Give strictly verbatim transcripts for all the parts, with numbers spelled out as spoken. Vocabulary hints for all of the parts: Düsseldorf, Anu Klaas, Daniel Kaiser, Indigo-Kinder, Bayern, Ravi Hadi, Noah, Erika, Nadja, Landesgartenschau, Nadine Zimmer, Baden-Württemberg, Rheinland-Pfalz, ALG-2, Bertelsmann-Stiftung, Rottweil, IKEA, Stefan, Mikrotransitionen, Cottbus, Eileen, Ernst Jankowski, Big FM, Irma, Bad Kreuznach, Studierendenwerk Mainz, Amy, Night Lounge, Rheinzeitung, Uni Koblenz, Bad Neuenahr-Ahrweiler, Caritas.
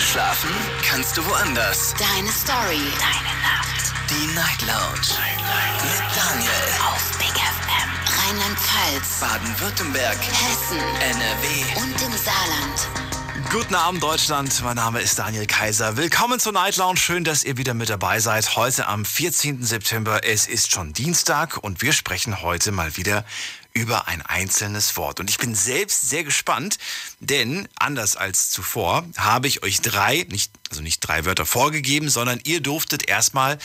Schlafen kannst du woanders. Deine Story. Deine Nacht. Die Night Lounge. Night, Night. Mit Daniel. Auf Big F M. Rheinland-Pfalz. Baden-Württemberg. Hessen. N R W. Und im Saarland. Guten Abend, Deutschland. Mein Name ist Daniel Kaiser. Willkommen zur Night Lounge. Schön, dass ihr wieder mit dabei seid. Heute am vierzehnten September. Es ist schon Dienstag und wir sprechen heute mal wieder über ein einzelnes Wort. Und ich bin selbst sehr gespannt, denn anders als zuvor habe ich euch drei, nicht, also nicht drei Wörter vorgegeben, sondern ihr durftet erstmal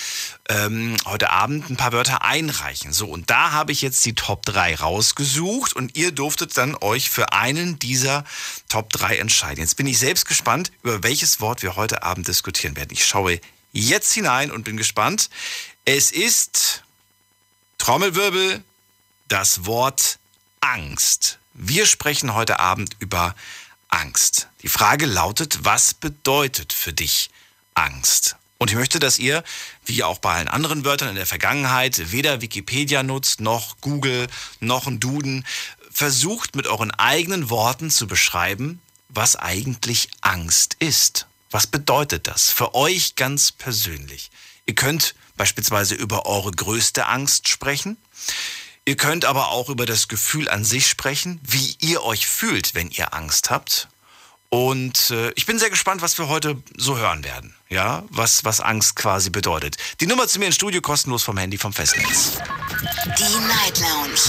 ähm, heute Abend ein paar Wörter einreichen. So, und da habe ich jetzt die Top drei rausgesucht und ihr durftet dann euch für einen dieser Top drei entscheiden. Jetzt bin ich selbst gespannt, über welches Wort wir heute Abend diskutieren werden. Ich schaue jetzt hinein und bin gespannt. Es ist Trommelwirbel. Das Wort Angst. Wir sprechen heute Abend über Angst. Die Frage lautet, was bedeutet für dich Angst? Und ich möchte, dass ihr, wie auch bei allen anderen Wörtern in der Vergangenheit, weder Wikipedia nutzt, noch Google, noch ein Duden, versucht mit euren eigenen Worten zu beschreiben, was eigentlich Angst ist. Was bedeutet das für euch ganz persönlich? Ihr könnt beispielsweise über eure größte Angst sprechen. Ihr könnt aber auch über das Gefühl an sich sprechen, wie ihr euch fühlt, wenn ihr Angst habt. Und äh, ich bin sehr gespannt, was wir heute so hören werden. Ja, was, was Angst quasi bedeutet. Die Nummer zu mir ins Studio kostenlos vom Handy, vom Festnetz. Die Night Lounge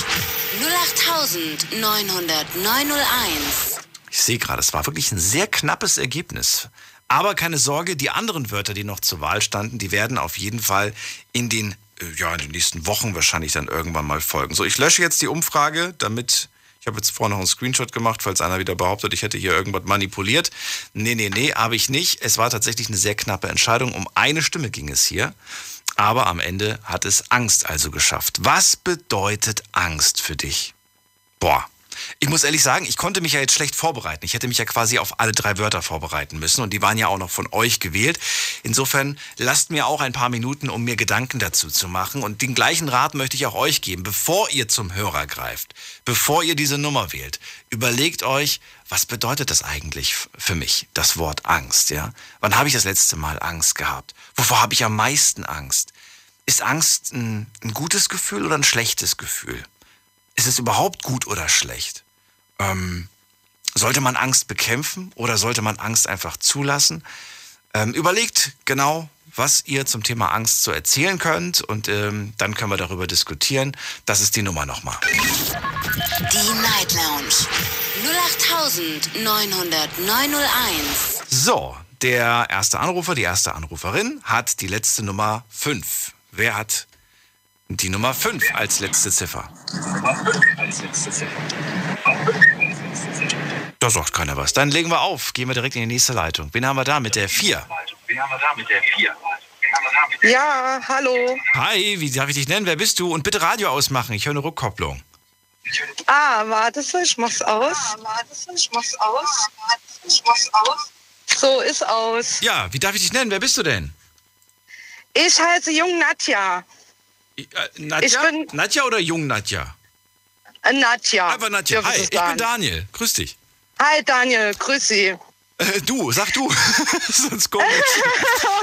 null acht neun null neun null eins. Ich sehe gerade, es war wirklich ein sehr knappes Ergebnis. Aber keine Sorge, die anderen Wörter, die noch zur Wahl standen, die werden auf jeden Fall in den ja, in den nächsten Wochen wahrscheinlich dann irgendwann mal folgen. So, ich lösche jetzt die Umfrage, damit, ich habe jetzt vorhin noch einen Screenshot gemacht, falls einer wieder behauptet, ich hätte hier irgendwas manipuliert. Nee, nee, nee, habe ich nicht. Es war tatsächlich eine sehr knappe Entscheidung. Um eine Stimme ging es hier. Aber am Ende hat es Angst also geschafft. Was bedeutet Angst für dich? Boah. Ich muss ehrlich sagen, ich konnte mich ja jetzt schlecht vorbereiten. Ich hätte mich ja quasi auf alle drei Wörter vorbereiten müssen und die waren ja auch noch von euch gewählt. Insofern lasst mir auch ein paar Minuten, um mir Gedanken dazu zu machen und den gleichen Rat möchte ich auch euch geben, bevor ihr zum Hörer greift, bevor ihr diese Nummer wählt. Überlegt euch, was bedeutet das eigentlich für mich, das Wort Angst, ja? Wann habe ich das letzte Mal Angst gehabt? Wovor habe ich am meisten Angst? Ist Angst ein, ein gutes Gefühl oder ein schlechtes Gefühl? Ist es überhaupt gut oder schlecht? Ähm, sollte man Angst bekämpfen oder sollte man Angst einfach zulassen? Ähm, überlegt genau, was ihr zum Thema Angst so erzählen könnt und ähm, dann können wir darüber diskutieren. Das ist die Nummer nochmal. Die Night Lounge null acht neun null neun null eins. So, der erste Anrufer, die erste Anruferin hat die letzte Nummer fünf. Wer hat die Nummer fünf als letzte Ziffer? Da sagt keiner was. Dann legen wir auf. Gehen wir direkt in die nächste Leitung. Wen haben wir da mit der vier? Ja, hallo. Hi, wie darf ich dich nennen? Wer bist du? Und bitte Radio ausmachen. Ich höre eine Rückkopplung. Ah, warte, ich mach's aus. Ich mach's aus. Ich mach's aus. So, ist aus. Ja, wie darf ich dich nennen? Wer bist du denn? Ich heiße Jung Nadja. Äh, Nadja? Bin, Nadja oder Jung Nadja? Äh, Nadja. Einfach Nadja. Ja, hi, ich bin Daniel. Grüß dich. Hi Daniel, grüß Sie. Äh, du, sag du. Sonst komisch.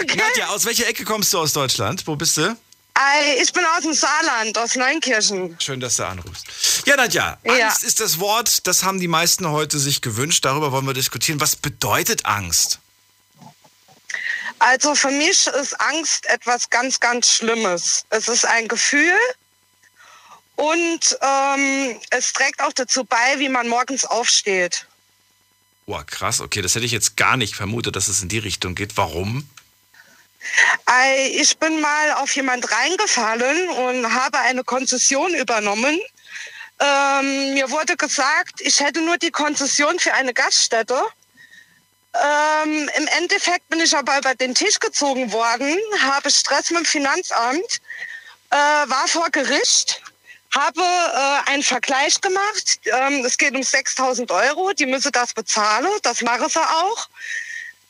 Okay. Nadja, aus welcher Ecke kommst du aus Deutschland? Wo bist du? Äh, ich bin aus dem Saarland, aus Neunkirchen. Schön, dass du anrufst. Ja, Nadja, ja. Angst ist das Wort, das haben die meisten heute sich gewünscht. Darüber wollen wir diskutieren. Was bedeutet Angst? Also für mich ist Angst etwas ganz, ganz Schlimmes. Es ist ein Gefühl und ähm, es trägt auch dazu bei, wie man morgens aufsteht. Boah, krass. Okay, das hätte ich jetzt gar nicht vermutet, dass es in die Richtung geht. Warum? Ich bin mal auf jemand reingefallen und habe eine Konzession übernommen. Ähm, mir wurde gesagt, ich hätte nur die Konzession für eine Gaststätte. Ähm, im Endeffekt bin ich aber über den Tisch gezogen worden, habe Stress mit dem Finanzamt, äh, war vor Gericht, habe äh, einen Vergleich gemacht. Ähm, es geht um sechstausend Euro, die müssen das bezahlen, das mache sie auch.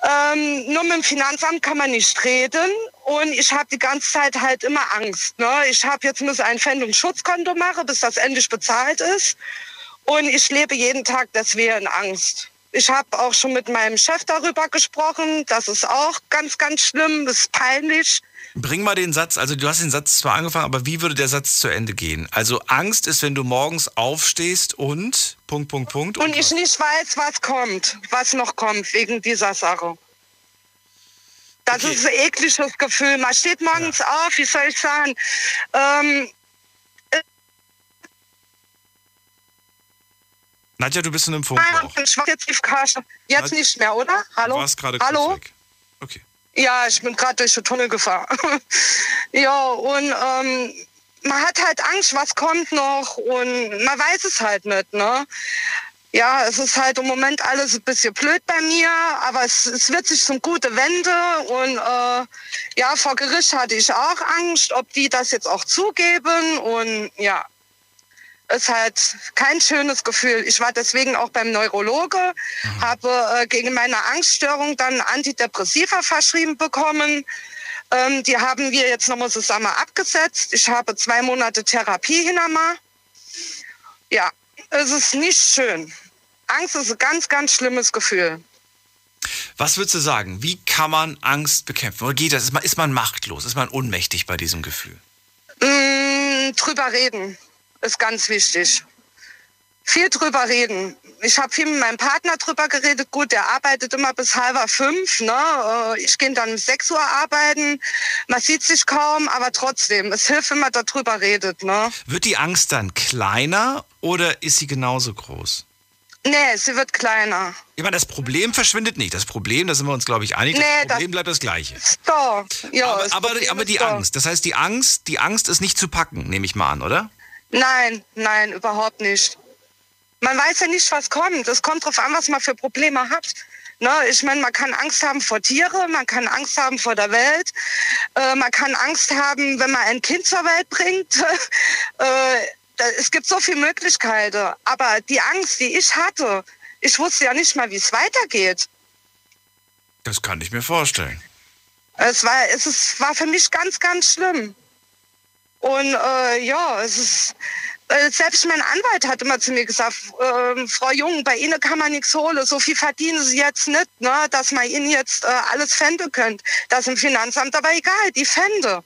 Ähm, nur mit dem Finanzamt kann man nicht reden und ich habe die ganze Zeit halt immer Angst. Ne? Ich habe jetzt muss ein Pfändungsschutzkonto machen, bis das endlich bezahlt ist und ich lebe jeden Tag deswegen in Angst. Ich habe auch schon mit meinem Chef darüber gesprochen. Das ist auch ganz, ganz schlimm. Das ist peinlich. Bring mal den Satz, also du hast den Satz zwar angefangen, aber wie würde der Satz zu Ende gehen? Also Angst ist, wenn du morgens aufstehst und... Punkt, Punkt, Punkt. Und, und ich nicht weiß, was kommt, was noch kommt wegen dieser Sache. Das okay. ist ein ekliges Gefühl. Man steht morgens ja. auf, wie soll ich sagen... Ähm, Nadja, du bist in einem Funkloch. Jetzt nicht mehr, oder? Hallo? Du warst gerade kurz weg. Okay. Ja, ich bin gerade durch den Tunnel gefahren. Ja, und ähm, man hat halt Angst, was kommt noch und man weiß es halt nicht, ne? Ja, es ist halt im Moment alles ein bisschen blöd bei mir, aber es, es wird sich zum Gute wenden und äh, ja, vor Gericht hatte ich auch Angst, ob die das jetzt auch zugeben und ja. Ist halt kein schönes Gefühl. Ich war deswegen auch beim Neurologe, mhm. habe äh, gegen meine Angststörung dann Antidepressiva verschrieben bekommen. Ähm, die haben wir jetzt nochmal zusammen abgesetzt. Ich habe zwei Monate Therapie hinter mir. Ja, es ist nicht schön. Angst ist ein ganz, ganz schlimmes Gefühl. Was würdest du sagen? Wie kann man Angst bekämpfen? Oder geht das? Ist man, ist man machtlos? Ist man ohnmächtig bei diesem Gefühl? Mm, drüber reden. Ist ganz wichtig. Viel drüber reden. Ich habe viel mit meinem Partner drüber geredet. Gut, der arbeitet immer bis halber fünf. Ne? Ich gehe dann um sechs Uhr arbeiten. Man sieht sich kaum, aber trotzdem. Es hilft, wenn man darüber redet. Ne? Wird die Angst dann kleiner oder ist sie genauso groß? Nee, sie wird kleiner. Ich meine, das Problem verschwindet nicht. Das Problem, da sind wir uns, glaube ich, einig, nee, das Problem das bleibt das gleiche. Doch. Ja, aber, das aber, aber die Angst, das heißt, die Angst, die Angst ist nicht zu packen, nehme ich mal an, oder? Nein, nein, überhaupt nicht. Man weiß ja nicht, was kommt. Es kommt drauf an, was man für Probleme hat. Ne? Ich meine, man kann Angst haben vor Tieren, man kann Angst haben vor der Welt, äh, man kann Angst haben, wenn man ein Kind zur Welt bringt. äh, da, es gibt so viele Möglichkeiten. Aber die Angst, die ich hatte, ich wusste ja nicht mal, wie es weitergeht. Das kann ich mir vorstellen. Es war, es ist, war für mich ganz, ganz schlimm. Und äh, ja, es ist, äh, selbst mein Anwalt hat immer zu mir gesagt, äh, Frau Jung, bei Ihnen kann man nichts holen, so viel verdienen Sie jetzt nicht, ne, dass man Ihnen jetzt äh, alles fänden könnt. Das im Finanzamt, aber egal, die fände.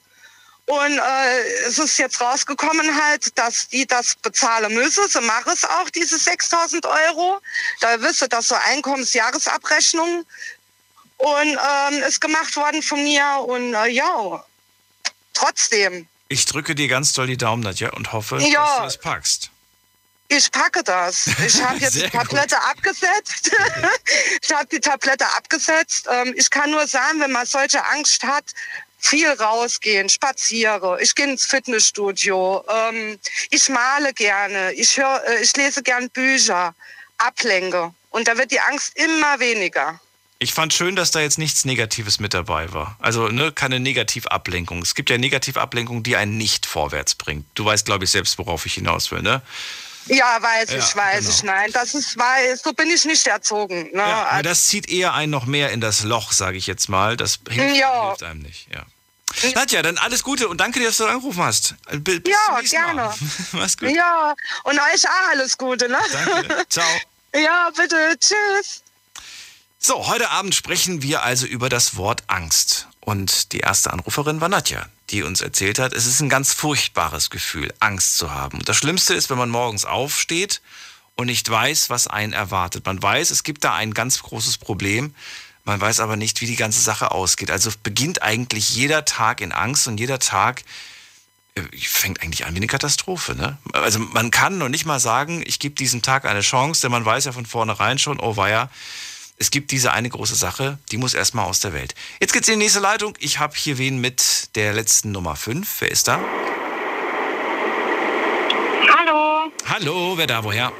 Und äh, es ist jetzt rausgekommen halt, dass die das bezahlen müssen, sie machen es auch, diese sechstausend Euro. Da wisst ihr, dass so Einkommensjahresabrechnung und äh, ist gemacht worden von mir und äh, ja, trotzdem. Ich drücke dir ganz doll die Daumen, Nadja, und hoffe, ja, dass du das packst. Ich packe das. Ich habe jetzt die Tablette gut. abgesetzt. Ich habe die Tablette abgesetzt. Ich kann nur sagen, wenn man solche Angst hat, viel rausgehen, spaziere. Ich gehe ins Fitnessstudio. Ich male gerne. Ich höre, ich lese gern Bücher. Ablenke. Und da wird die Angst immer weniger. Ich fand schön, dass da jetzt nichts Negatives mit dabei war. Also ne, keine Negativablenkung. Es gibt ja Negativablenkung, die einen nicht vorwärts bringt. Du weißt, glaube ich, selbst, worauf ich hinaus will, ne? Ja, weiß ja, ich, weiß genau. ich, nein. Das ist, weiß, so bin ich nicht erzogen. Ne? Ja, aber das zieht eher einen noch mehr in das Loch, sage ich jetzt mal. Das hilft, ja. hilft einem nicht, ja. Nadja, dann alles Gute und danke dir, dass du angerufen hast. Bis ja, gerne. Mal. Mach's gut. Ja, und euch auch alles Gute, ne? Danke, ciao. Ja, bitte, tschüss. So, heute Abend sprechen wir also über das Wort Angst. Und die erste Anruferin war Nadja, die uns erzählt hat, es ist ein ganz furchtbares Gefühl, Angst zu haben. Und das Schlimmste ist, wenn man morgens aufsteht und nicht weiß, was einen erwartet. Man weiß, es gibt da ein ganz großes Problem, man weiß aber nicht, wie die ganze Sache ausgeht. Also beginnt eigentlich jeder Tag in Angst und jeder Tag fängt eigentlich an wie eine Katastrophe, ne? Also man kann noch nicht mal sagen, ich gebe diesem Tag eine Chance, denn man weiß ja von vornherein schon, oh weia, es gibt diese eine große Sache, die muss erstmal aus der Welt. Jetzt geht's in die nächste Leitung. Ich habe hier wen mit der letzten Nummer fünf. Wer ist da? Hallo. Hallo, wer da, woher?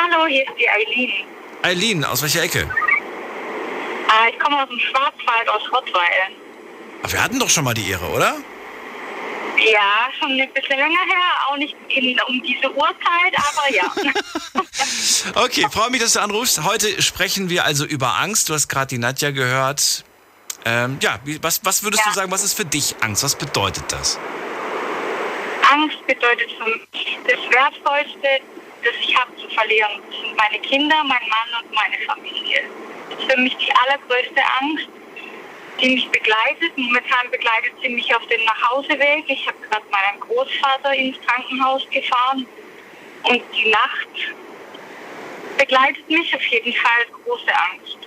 Hallo, hier ist die Eileen. Eileen, aus welcher Ecke? Äh, ich komme aus dem Schwarzwald, aus Rottweil. Aber wir hatten doch schon mal die Ehre, oder? Ja, schon ein bisschen länger her, auch nicht in, um diese Uhrzeit, aber ja. Okay, freue mich, dass du anrufst. Heute sprechen wir also über Angst. Du hast gerade die Nadja gehört. Ähm, ja, was, was würdest ja. du sagen, was ist für dich Angst? Was bedeutet das? Angst bedeutet für mich das Wertvollste, das ich habe zu verlieren. Das sind meine Kinder, mein Mann und meine Familie. Das ist für mich die allergrößte Angst, die mich begleitet. Momentan begleitet sie mich auf dem Nachhauseweg. Ich habe gerade meinen Großvater ins Krankenhaus gefahren und die Nacht begleitet mich auf jeden Fall, große Angst.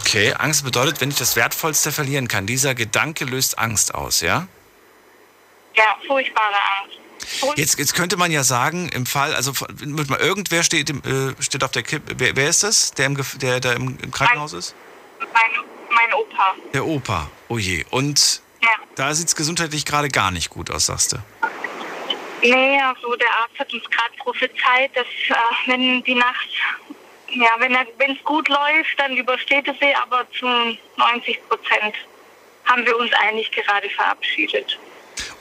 Okay, Angst bedeutet, wenn ich das Wertvollste verlieren kann. Dieser Gedanke löst Angst aus, ja? Ja, furchtbare Angst. Furchtbare jetzt, jetzt könnte man ja sagen, im Fall, also irgendwer steht, steht auf der Kippe, wer, wer ist das, der im, der, der im, im Krankenhaus ist? Mein, mein Opa. Der Opa, oh je. Und ja. Da sieht es gesundheitlich gerade gar nicht gut aus, sagst du? Nee, also der Arzt hat uns gerade prophezeit, dass äh, wenn die Nacht, ja, wenn es gut läuft, dann übersteht es sie, aber zu neunzig Prozent haben wir uns eigentlich gerade verabschiedet.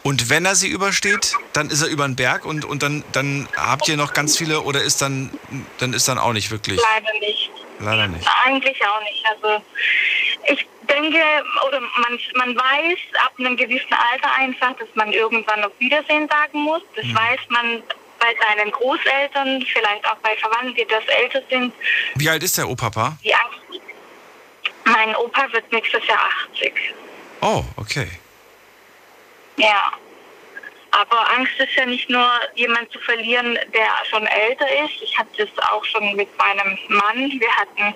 Und wenn er sie übersteht, dann ist er über den Berg und, und dann, dann habt ihr noch ganz viele oder ist dann, dann ist dann auch nicht wirklich? Leider nicht. Leider nicht. Eigentlich auch nicht. Also ich denke, oder man, man weiß ab einem gewissen Alter einfach, dass man irgendwann auf Wiedersehen sagen muss. Das mhm. weiß man bei seinen Großeltern, vielleicht auch bei Verwandten, die das älter sind. Wie alt ist der Opa? Die Angst. Mein Opa wird nächstes Jahr achtzig. Oh, okay. Ja, aber Angst ist ja nicht nur jemand zu verlieren, der schon älter ist. Ich hatte das auch schon mit meinem Mann. Wir hatten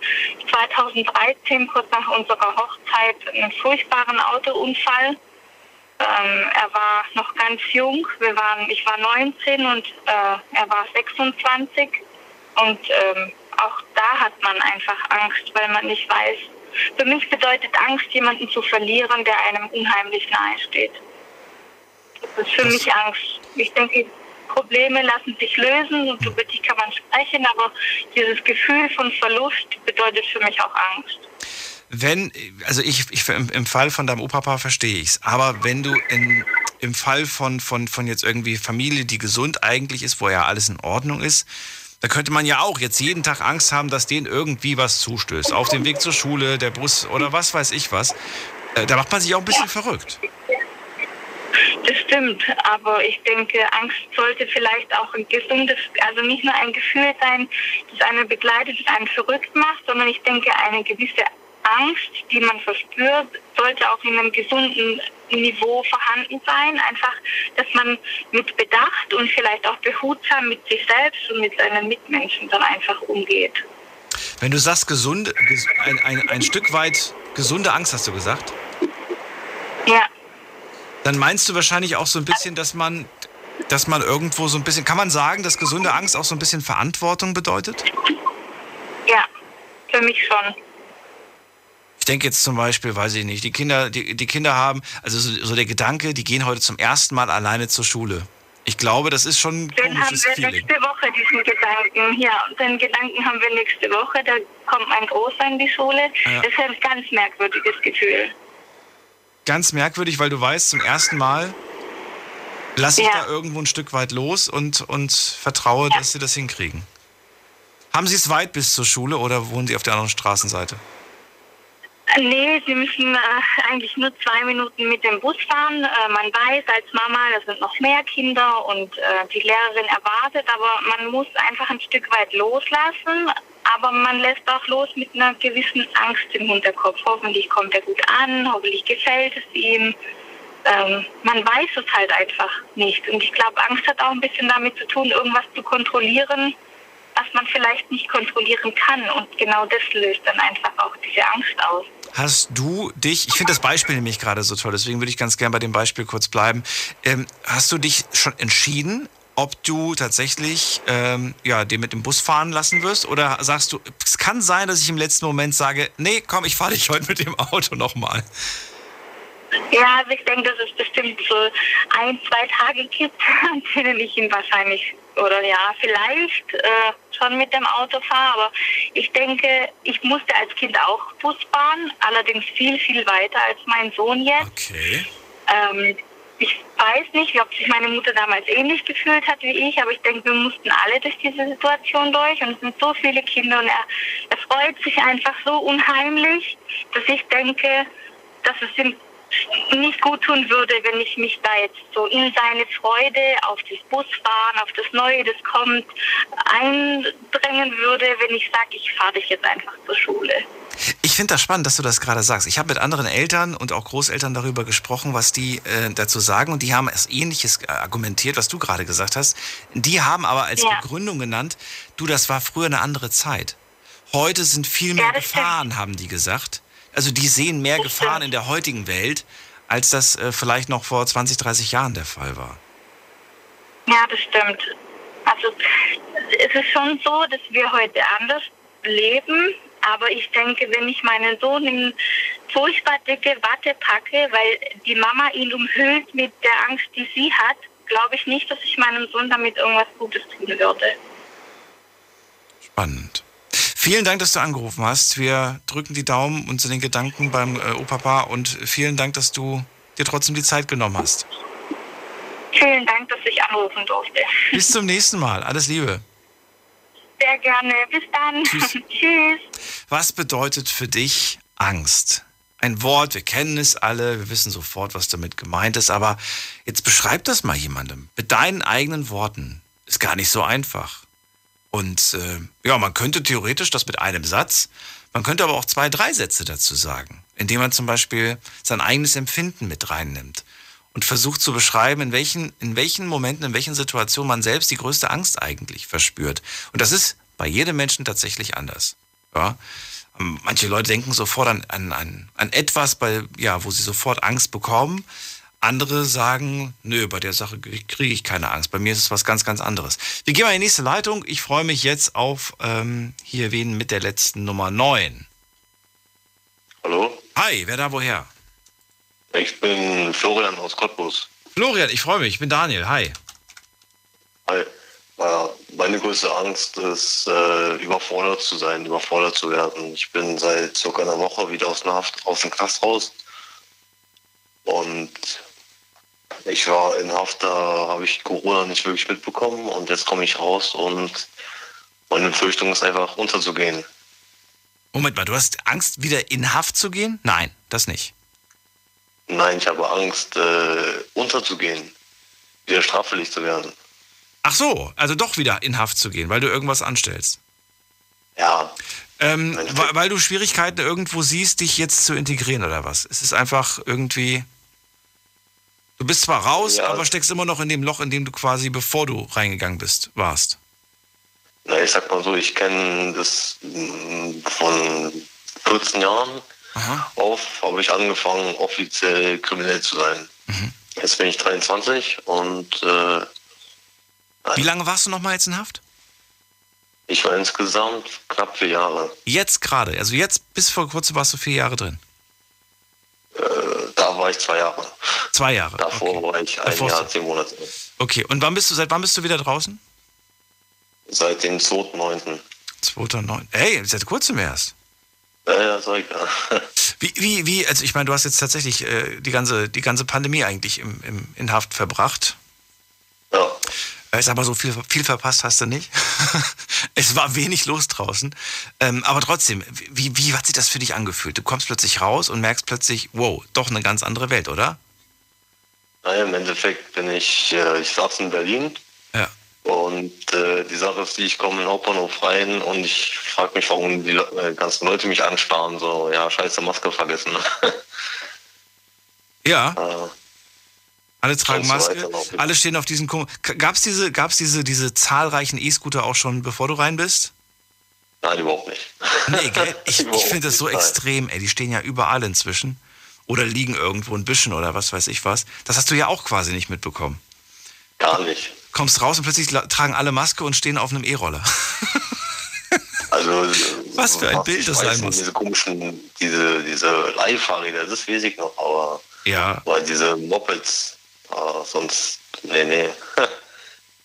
zweitausenddreizehn, kurz nach unserer Hochzeit, einen furchtbaren Autounfall. Ähm, er war noch ganz jung. Wir waren, ich war neunzehn und äh, er war sechsundzwanzig. Und ähm, auch da hat man einfach Angst, weil man nicht weiß. Für mich bedeutet Angst, jemanden zu verlieren, der einem unheimlich nahe steht. Das ist für das mich Angst. Ich denke, Probleme lassen sich lösen und über die kann man sprechen, aber dieses Gefühl von Verlust bedeutet für mich auch Angst. Wenn, also ich, ich im Fall von deinem Opa verstehe ich's, aber wenn du in, im Fall von, von, von jetzt irgendwie Familie, die gesund eigentlich ist, wo ja alles in Ordnung ist, da könnte man ja auch jetzt jeden Tag Angst haben, dass denen irgendwie was zustößt. Auf dem Weg zur Schule, der Bus oder was weiß ich was. Da macht man sich auch ein bisschen ja. verrückt. Das stimmt, aber ich denke, Angst sollte vielleicht auch ein gesundes, also nicht nur ein Gefühl sein, das einen begleitet, das einen verrückt macht, sondern ich denke, eine gewisse Angst, die man verspürt, sollte auch in einem gesunden Niveau vorhanden sein. Einfach, dass man mit Bedacht und vielleicht auch behutsam mit sich selbst und mit seinen Mitmenschen dann einfach umgeht. Wenn du sagst, gesund, ein, ein, ein Stück weit gesunde Angst, hast du gesagt? Ja. Dann meinst du wahrscheinlich auch so ein bisschen, dass man, dass man irgendwo so ein bisschen, kann man sagen, dass gesunde Angst auch so ein bisschen Verantwortung bedeutet? Ja, für mich schon. Ich denke jetzt zum Beispiel, weiß ich nicht, die Kinder, die, die Kinder haben, also so, so der Gedanke, die gehen heute zum ersten Mal alleine zur Schule. Ich glaube, das ist schon ein komisches Feeling. Den haben wir nächste Woche, diesen Gedanken. Ja, den Gedanken haben wir nächste Woche, da kommt mein Großer in die Schule. Ja. Das ist ein ganz merkwürdiges Gefühl. Ganz merkwürdig, weil du weißt, zum ersten Mal lasse ich ja. da irgendwo ein Stück weit los und, und vertraue, ja. dass sie das hinkriegen. Haben Sie es weit bis zur Schule oder wohnen Sie auf der anderen Straßenseite? Nee, Sie müssen äh, eigentlich nur zwei Minuten mit dem Bus fahren. Äh, man weiß als Mama, das sind noch mehr Kinder und äh, die Lehrerin erwartet, aber man muss einfach ein Stück weit loslassen. Aber man lässt auch los mit einer gewissen Angst im Hinterkopf. Hoffentlich kommt er gut an, hoffentlich gefällt es ihm. Ähm, man weiß es halt einfach nicht. Und ich glaube, Angst hat auch ein bisschen damit zu tun, irgendwas zu kontrollieren, was man vielleicht nicht kontrollieren kann. Und genau das löst dann einfach auch diese Angst aus. Hast du dich, ich finde das Beispiel nämlich gerade so toll, deswegen würde ich ganz gern bei dem Beispiel kurz bleiben. Ähm, hast du dich schon entschieden, ob du tatsächlich ähm, ja, den mit dem Bus fahren lassen wirst oder sagst du, es kann sein, dass ich im letzten Moment sage, nee, komm, ich fahre dich heute mit dem Auto nochmal. Ja, also ich denke, dass es bestimmt so ein, zwei Tage gibt, an denen ich ihn wahrscheinlich oder ja, vielleicht äh, schon mit dem Auto fahre. Aber ich denke, ich musste als Kind auch Bus fahren, allerdings viel, viel weiter als mein Sohn jetzt. Okay. Ähm, Ich weiß nicht, ob sich meine Mutter damals ähnlich gefühlt hat wie ich, aber ich denke, wir mussten alle durch diese Situation durch und es sind so viele Kinder und er, er freut sich einfach so unheimlich, dass ich denke, dass es ihm nicht gut tun würde, wenn ich mich da jetzt so in seine Freude auf das Busfahren, auf das Neue, das kommt, eindrängen würde, wenn ich sage, ich fahre dich jetzt einfach zur Schule. Ich finde das spannend, dass du das gerade sagst. Ich habe mit anderen Eltern und auch Großeltern darüber gesprochen, was die äh, dazu sagen. Und die haben als Ähnliches argumentiert, was du gerade gesagt hast. Die haben aber als ja. Begründung genannt, du, das war früher eine andere Zeit. Heute sind viel mehr ja, Gefahren, stimmt. haben die gesagt. Also die sehen mehr das Gefahren stimmt. in der heutigen Welt, als das äh, vielleicht noch vor zwanzig, dreißig Jahren der Fall war. Ja, das stimmt. Also es ist schon so, dass wir heute anders leben. Aber ich denke, wenn ich meinen Sohn in furchtbar dicke Watte packe, weil die Mama ihn umhüllt mit der Angst, die sie hat, glaube ich nicht, dass ich meinem Sohn damit irgendwas Gutes tun würde. Spannend. Vielen Dank, dass du angerufen hast. Wir drücken die Daumen und sind in den Gedanken beim äh, Opapa. Und vielen Dank, dass du dir trotzdem die Zeit genommen hast. Vielen Dank, dass ich anrufen durfte. Bis zum nächsten Mal. Alles Liebe. Sehr gerne. Bis dann. Tschüss. Tschüss. Was bedeutet für dich Angst? Ein Wort, wir kennen es alle, wir wissen sofort, was damit gemeint ist, aber jetzt beschreib das mal jemandem. Mit deinen eigenen Worten. Ist gar nicht so einfach. Und äh, ja, man könnte theoretisch das mit einem Satz, man könnte aber auch zwei, drei Sätze dazu sagen, indem man zum Beispiel sein eigenes Empfinden mit reinnimmt und versucht zu beschreiben, in welchen, in welchen Momenten, in welchen Situationen man selbst die größte Angst eigentlich verspürt. Und das ist bei jedem Menschen tatsächlich anders. Ja? Manche Leute denken sofort an, an, an, an etwas, bei, ja, wo sie sofort Angst bekommen. Andere sagen, nö, bei der Sache kriege ich keine Angst. Bei mir ist es was ganz, ganz anderes. Wir gehen mal in die nächste Leitung. Ich freue mich jetzt auf ähm, hier wen mit der letzten Nummer neun. Hallo? Hi, wer da woher? Ich bin Florian aus Cottbus. Florian, ich freue mich. Ich bin Daniel. Hi. Hi. Ja, meine größte Angst ist, äh, überfordert zu sein, überfordert zu werden. Ich bin seit circa einer Woche wieder aus, Haft, aus dem Knast raus. Und ich war in Haft, da habe ich Corona nicht wirklich mitbekommen. Und jetzt komme ich raus und meine Befürchtung ist einfach, unterzugehen. Moment mal, du hast Angst, wieder in Haft zu gehen? Nein, das nicht. Nein, ich habe Angst, äh, unterzugehen, wieder straffällig zu werden. Ach so, also doch wieder in Haft zu gehen, weil du irgendwas anstellst. Ja. Ähm, weil, weil du Schwierigkeiten irgendwo siehst, dich jetzt zu integrieren oder was? Es ist einfach irgendwie, du bist zwar raus, ja, aber steckst immer noch in dem Loch, in dem du quasi, bevor du reingegangen bist, warst. Na, ich sag mal so, ich kenne das von vierzehn Jahren. Aha. Auf habe ich angefangen, offiziell kriminell zu sein. Mhm. Jetzt bin ich dreiundzwanzig und... Äh, Wie lange warst du nochmal jetzt in Haft? Ich war insgesamt knapp vier Jahre. Jetzt gerade? Also jetzt, bis vor kurzem warst du vier Jahre drin? Äh, da war ich zwei Jahre. Zwei Jahre? Davor okay. war ich ein Davor Jahr, zehn Monate. Okay, und wann bist du, seit wann bist du wieder draußen? Seit dem zweiten neunten zweiter neunte Ey, seit kurzem erst. Ja, ja, sorry. Wie, wie, wie, also ich meine, du hast jetzt tatsächlich äh, die ganze, die ganze Pandemie eigentlich im, im, in Haft verbracht. Ja. Ich sag mal so, viel, viel verpasst hast du nicht. Es war wenig los draußen. Ähm, aber trotzdem, wie, wie hat sich das für dich angefühlt? Du kommst plötzlich raus und merkst plötzlich, wow, doch eine ganz andere Welt, oder? Naja, im Endeffekt bin ich, äh, ich saß in Berlin. Ja. Und äh, die Sache ist, ich komme in den Hauptbahnhof rein und ich frage mich, warum die Le- ganzen Leute mich anstarren. So, ja, scheiße, Maske vergessen. Ja. Äh, alle tragen Maske, alle stehen auf diesen... Kom- gab's diese, gab's diese, diese zahlreichen E-Scooter auch schon, bevor du rein bist? Nein, überhaupt nicht. Nee, gell? Ich, ich finde das so Nein. extrem, ey. Die stehen ja überall inzwischen. Oder liegen irgendwo ein bisschen oder was weiß ich was. Das hast du ja auch quasi nicht mitbekommen. Gar nicht. Kommst raus und plötzlich tragen alle Maske und stehen auf einem E-Roller. Also was für ein Bild das sein muss. Diese komischen, diese, diese Leihfahrräder, das weiß ich noch, aber ja. Weil diese Mopeds, äh, sonst, nee, nee.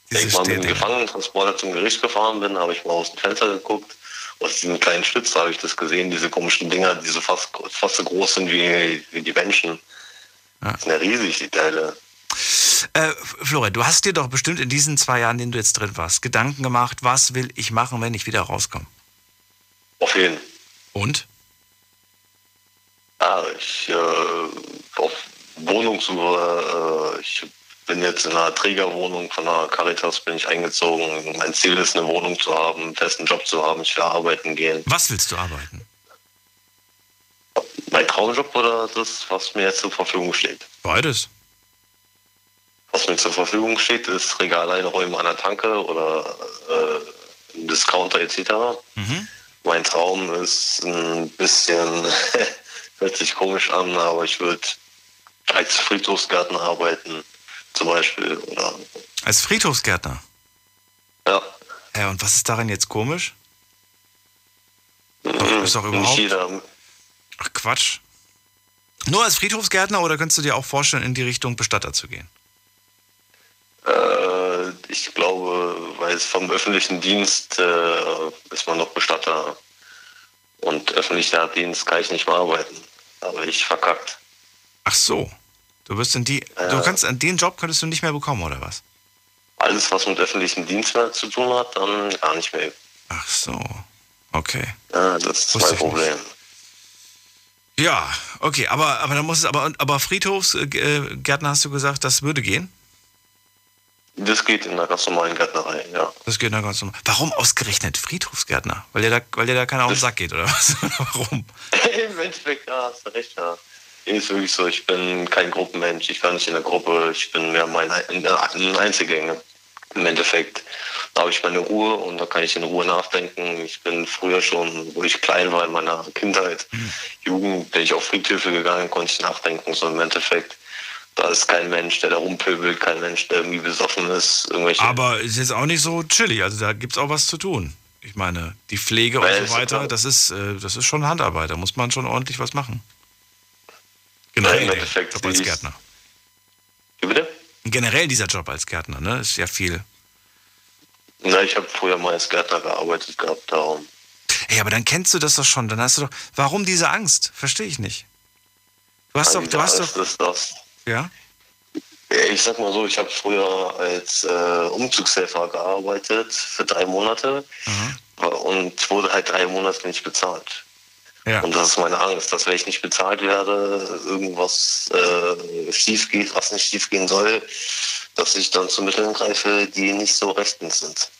Wenn ich mal mit dem Gefangenentransporter zum Gericht gefahren bin, habe ich mal aus dem Fenster geguckt. Aus diesem kleinen Schlitz habe ich das gesehen, diese komischen Dinger, die so fast, fast so groß sind wie, wie die Menschen. Ja. Das sind ja riesig, die Teile. Äh, Florian, du hast dir doch bestimmt in diesen zwei Jahren, in denen du jetzt drin warst, Gedanken gemacht, was will ich machen, wenn ich wieder rauskomme? Auf jeden Fall. Und? Ja, ich äh, auf Wohnungssuche. Äh, ich bin jetzt in einer Trägerwohnung von einer Caritas, bin ich eingezogen. Mein Ziel ist, eine Wohnung zu haben, einen festen Job zu haben. Ich will arbeiten gehen. Was willst du arbeiten? Mein Traumjob oder das, was mir jetzt zur Verfügung steht? Beides. Was mir zur Verfügung steht, ist Regaleinräume an der Tanke oder äh, ein Discounter et cetera. Mhm. Mein Traum ist ein bisschen, hört sich komisch an, aber ich würde als Friedhofsgärtner arbeiten, zum Beispiel. Oder als Friedhofsgärtner? Ja. Ja, und was ist daran jetzt komisch? Doch, ist doch überhaupt... Nicht jeder. Ach, Quatsch. Nur als Friedhofsgärtner oder könntest du dir auch vorstellen, in die Richtung Bestatter zu gehen? Äh, ich glaube, weil es vom öffentlichen Dienst äh, ist man noch Bestatter. Und öffentlicher Dienst kann ich nicht mehr arbeiten. Aber ich verkackt. Ach so. Du wirst in die. Äh, du kannst an den Job könntest du nicht mehr bekommen, oder was? Alles, was mit öffentlichem Dienst mehr zu tun hat, dann gar nicht mehr. Ach so. Okay. Ja, das ist mein Problem. Nicht. Ja, okay, aber, aber dann muss es aber, aber Friedhofsgärtner, hast du gesagt, das würde gehen? Das geht in einer ganz normalen Gärtnerei, ja. Das geht in einer ganz normalen. Warum ausgerechnet Friedhofsgärtner? Weil dir da, weil dir da keiner auf den Sack geht, oder was? Warum? Im Endeffekt, ja, hast du recht, ja. Ist wirklich so, ich bin kein Gruppenmensch, ich war nicht in der Gruppe, ich bin mehr mein, ein Einzelgänger im Endeffekt. Da habe ich meine Ruhe und da kann ich in Ruhe nachdenken. Ich bin früher schon, wo ich klein war, in meiner Kindheit, mhm. Jugend, bin ich auf Friedhöfe gegangen, konnte ich nachdenken, so im Endeffekt. Da ist kein Mensch, der da rumpöbelt, kein Mensch, der irgendwie besoffen ist. Irgendwelche. Aber ist jetzt auch nicht so chillig, also da gibt es auch was zu tun. Ich meine, die Pflege Weil und so weiter, das ist, das ist schon Handarbeit, da muss man schon ordentlich was machen. Generell ja, im Endeffekt, der Job als Gärtner. Wie bitte? Generell dieser Job als Gärtner, ne? Ist ja viel. Na, ich habe früher mal als Gärtner gearbeitet gehabt, darum. Ey, aber dann kennst du das doch schon, dann hast du doch... Warum diese Angst? Verstehe ich nicht. Du hast Nein, doch... Du hast doch das, das. Ja? Ich sag mal so, ich habe früher als äh, Umzugshelfer gearbeitet für drei Monate mhm. und wurde halt drei Monate nicht bezahlt. Ja. Und das ist meine Angst, dass wenn ich nicht bezahlt werde, irgendwas äh, schief geht, was nicht schief gehen soll, dass ich dann zu Mitteln greife, die nicht so rechtens sind.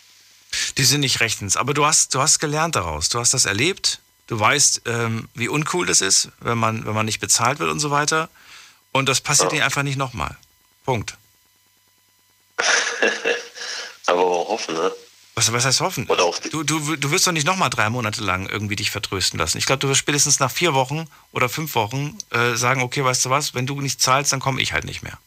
Die sind nicht rechtens, aber du hast, du hast gelernt daraus, du hast das erlebt, du weißt, ähm, wie uncool das ist, wenn man, wenn man nicht bezahlt wird und so weiter. Und das passiert ja. dir einfach nicht nochmal. Punkt. Aber auch hoffen, ne? Was, was heißt hoffen? Oder auch du, du, du wirst doch nicht nochmal drei Monate lang irgendwie dich vertrösten lassen. Ich glaube, du wirst spätestens nach vier Wochen oder fünf Wochen äh, sagen, okay, weißt du was, wenn du nicht zahlst, dann komme ich halt nicht mehr.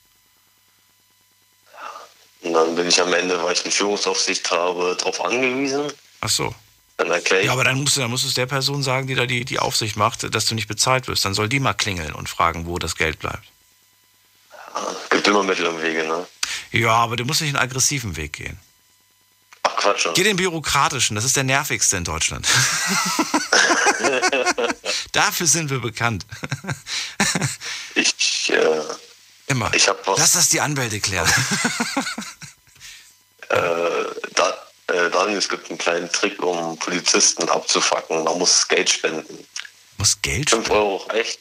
Und dann bin ich am Ende, weil ich eine Führungsaufsicht habe, darauf angewiesen. Ach so. Dann erkläre ich. Ja, aber dann musst du, dann musst du es der Person sagen, die da die, die Aufsicht macht, dass du nicht bezahlt wirst. Dann soll die mal klingeln und fragen, wo das Geld bleibt. Ja, gibt immer Mittel und Wege, ne? Ja, aber du musst nicht einen aggressiven Weg gehen. Ach, Quatsch. Ne? Geh den bürokratischen, das ist der nervigste in Deutschland. Dafür sind wir bekannt. ich, äh, Immer. Ich hab was. Lass das die Anwälte klären. äh, da, äh, Daniel, es gibt einen kleinen Trick, um Polizisten abzufacken. Man muss Geld spenden. Muss Geld spenden? fünf Euro reicht.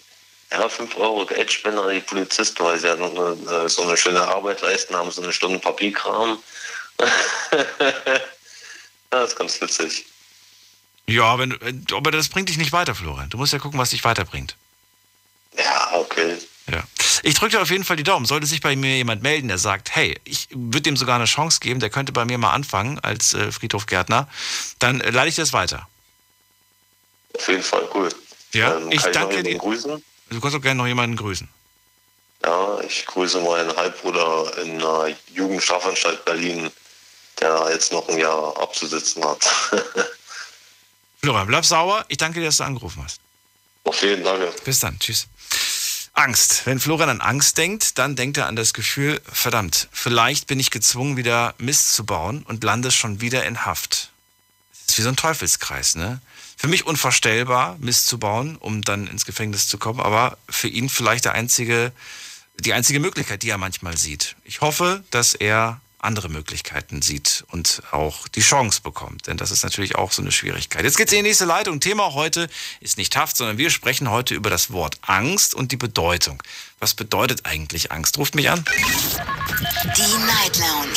Ja, fünf Euro Geld spenden an die Polizisten, weil sie ja noch eine, so eine schöne Arbeit leisten, haben so eine Stunde Papierkram. Ja, das ist ganz witzig. Ja, wenn, aber das bringt dich nicht weiter, Florian. Du musst ja gucken, was dich weiterbringt. Ja, okay. Ja. Ich drücke dir auf jeden Fall die Daumen. Sollte sich bei mir jemand melden, der sagt, hey, ich würde dem sogar eine Chance geben, der könnte bei mir mal anfangen als äh, Friedhofgärtner, dann äh, leite ich das weiter. Auf jeden Fall, cool. Ja, ähm, ich danke dir. Grüßen? Du kannst auch gerne noch jemanden grüßen. Ja, ich grüße meinen Halbbruder in einer Jugendstrafanstalt Berlin, der jetzt noch ein Jahr abzusitzen hat. Florian, bleib sauer. Ich danke dir, dass du angerufen hast. Auf jeden Fall. Bis dann. Tschüss. Angst. Wenn Florian an Angst denkt, dann denkt er an das Gefühl, verdammt, vielleicht bin ich gezwungen, wieder Mist zu bauen und lande schon wieder in Haft. Das ist wie so ein Teufelskreis, ne? Für mich unvorstellbar, Mist zu bauen, um dann ins Gefängnis zu kommen, aber für ihn vielleicht der einzige, die einzige Möglichkeit, die er manchmal sieht. Ich hoffe, dass er andere Möglichkeiten sieht und auch die Chance bekommt. Denn das ist natürlich auch so eine Schwierigkeit. Jetzt geht's in die nächste Leitung. Thema heute ist nicht Haft, sondern wir sprechen heute über das Wort Angst und die Bedeutung. Was bedeutet eigentlich Angst? Ruft mich an. Die Night Lounge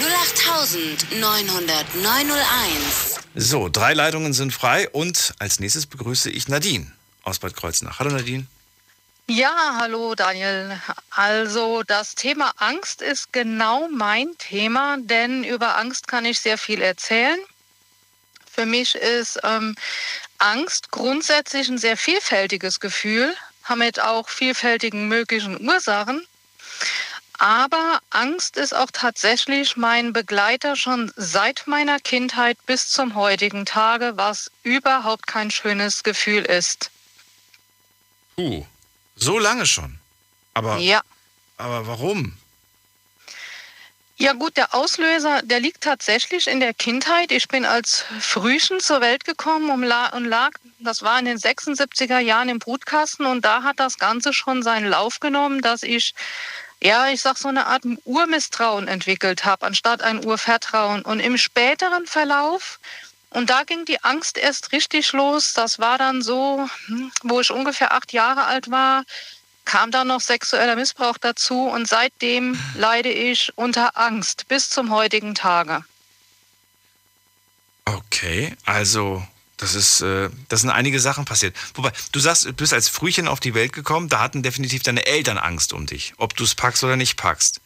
null acht neun null neun null eins. So, drei Leitungen sind frei und als nächstes begrüße ich Nadine aus Bad Kreuznach. Hallo Nadine. Ja, hallo Daniel. Also das Thema Angst ist genau mein Thema, denn über Angst kann ich sehr viel erzählen. Für mich ist ähm, Angst grundsätzlich ein sehr vielfältiges Gefühl, mit auch vielfältigen möglichen Ursachen. Aber Angst ist auch tatsächlich mein Begleiter schon seit meiner Kindheit bis zum heutigen Tage, was überhaupt kein schönes Gefühl ist. Uh. So lange schon? Aber, ja. Aber warum? Ja gut, der Auslöser, der liegt tatsächlich in der Kindheit. Ich bin als Frühchen zur Welt gekommen und lag, das war in den sechsundsiebziger Jahren im Brutkasten und da hat das Ganze schon seinen Lauf genommen, dass ich, ja ich sag so eine Art Urmisstrauen entwickelt habe, anstatt ein Urvertrauen. Und im späteren Verlauf... Und da ging die Angst erst richtig los. Das war dann so, wo ich ungefähr acht Jahre alt war, kam dann noch sexueller Missbrauch dazu. Und seitdem leide ich unter Angst bis zum heutigen Tage. Okay, also das ist, äh, das sind einige Sachen passiert. Wobei, du sagst, du bist als Frühchen auf die Welt gekommen. Da hatten definitiv deine Eltern Angst um dich, ob du es packst oder nicht packst.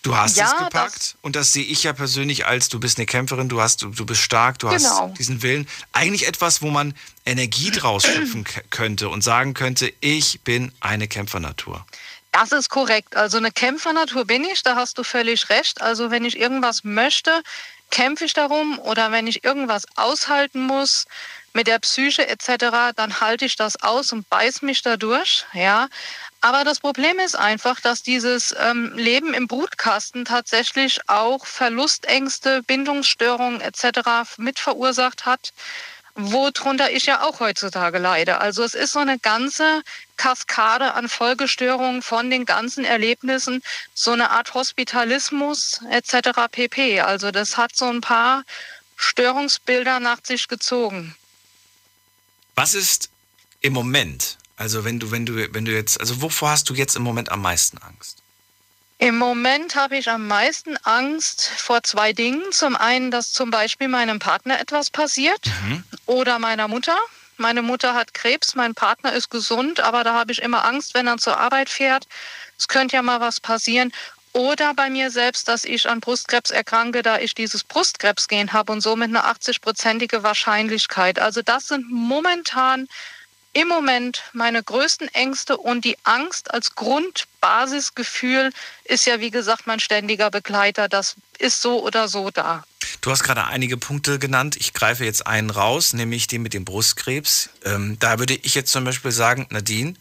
Du hast ja, es gepackt das, und das sehe ich ja persönlich als, du bist eine Kämpferin, du, hast, du, du bist stark, du genau. hast diesen Willen. Eigentlich etwas, wo man Energie draus schöpfen k- könnte und sagen könnte, ich bin eine Kämpfernatur. Das ist korrekt. Also eine Kämpfernatur bin ich, da hast du völlig recht. Also wenn ich irgendwas möchte, kämpfe ich darum oder wenn ich irgendwas aushalten muss mit der Psyche et cetera, dann halte ich das aus und beiß mich da durch, ja. Aber das Problem ist einfach, dass dieses ähm, Leben im Brutkasten tatsächlich auch Verlustängste, Bindungsstörungen et cetera mit verursacht hat, worunter ich ja auch heutzutage leide. Also es ist so eine ganze Kaskade an Folgestörungen von den ganzen Erlebnissen, so eine Art Hospitalismus et cetera pp. Also das hat so ein paar Störungsbilder nach sich gezogen. Was ist im Moment... Also wenn du, wenn du, wenn du jetzt, also wovor hast du jetzt im Moment am meisten Angst? Im Moment habe ich am meisten Angst vor zwei Dingen. Zum einen, dass zum Beispiel meinem Partner etwas passiert mhm. oder meiner Mutter. Meine Mutter hat Krebs, mein Partner ist gesund, aber da habe ich immer Angst, wenn er zur Arbeit fährt. Es könnte ja mal was passieren. Oder bei mir selbst, dass ich an Brustkrebs erkranke, da ich dieses Brustkrebsgen habe und somit eine achtzig-prozentige Wahrscheinlichkeit. Also das sind momentan... im Moment meine größten Ängste und die Angst als Grundbasisgefühl ist ja, wie gesagt, mein ständiger Begleiter. Das ist so oder so da. Du hast gerade einige Punkte genannt. Ich greife jetzt einen raus, nämlich den mit dem Brustkrebs. Ähm, da würde ich jetzt zum Beispiel sagen, Nadine,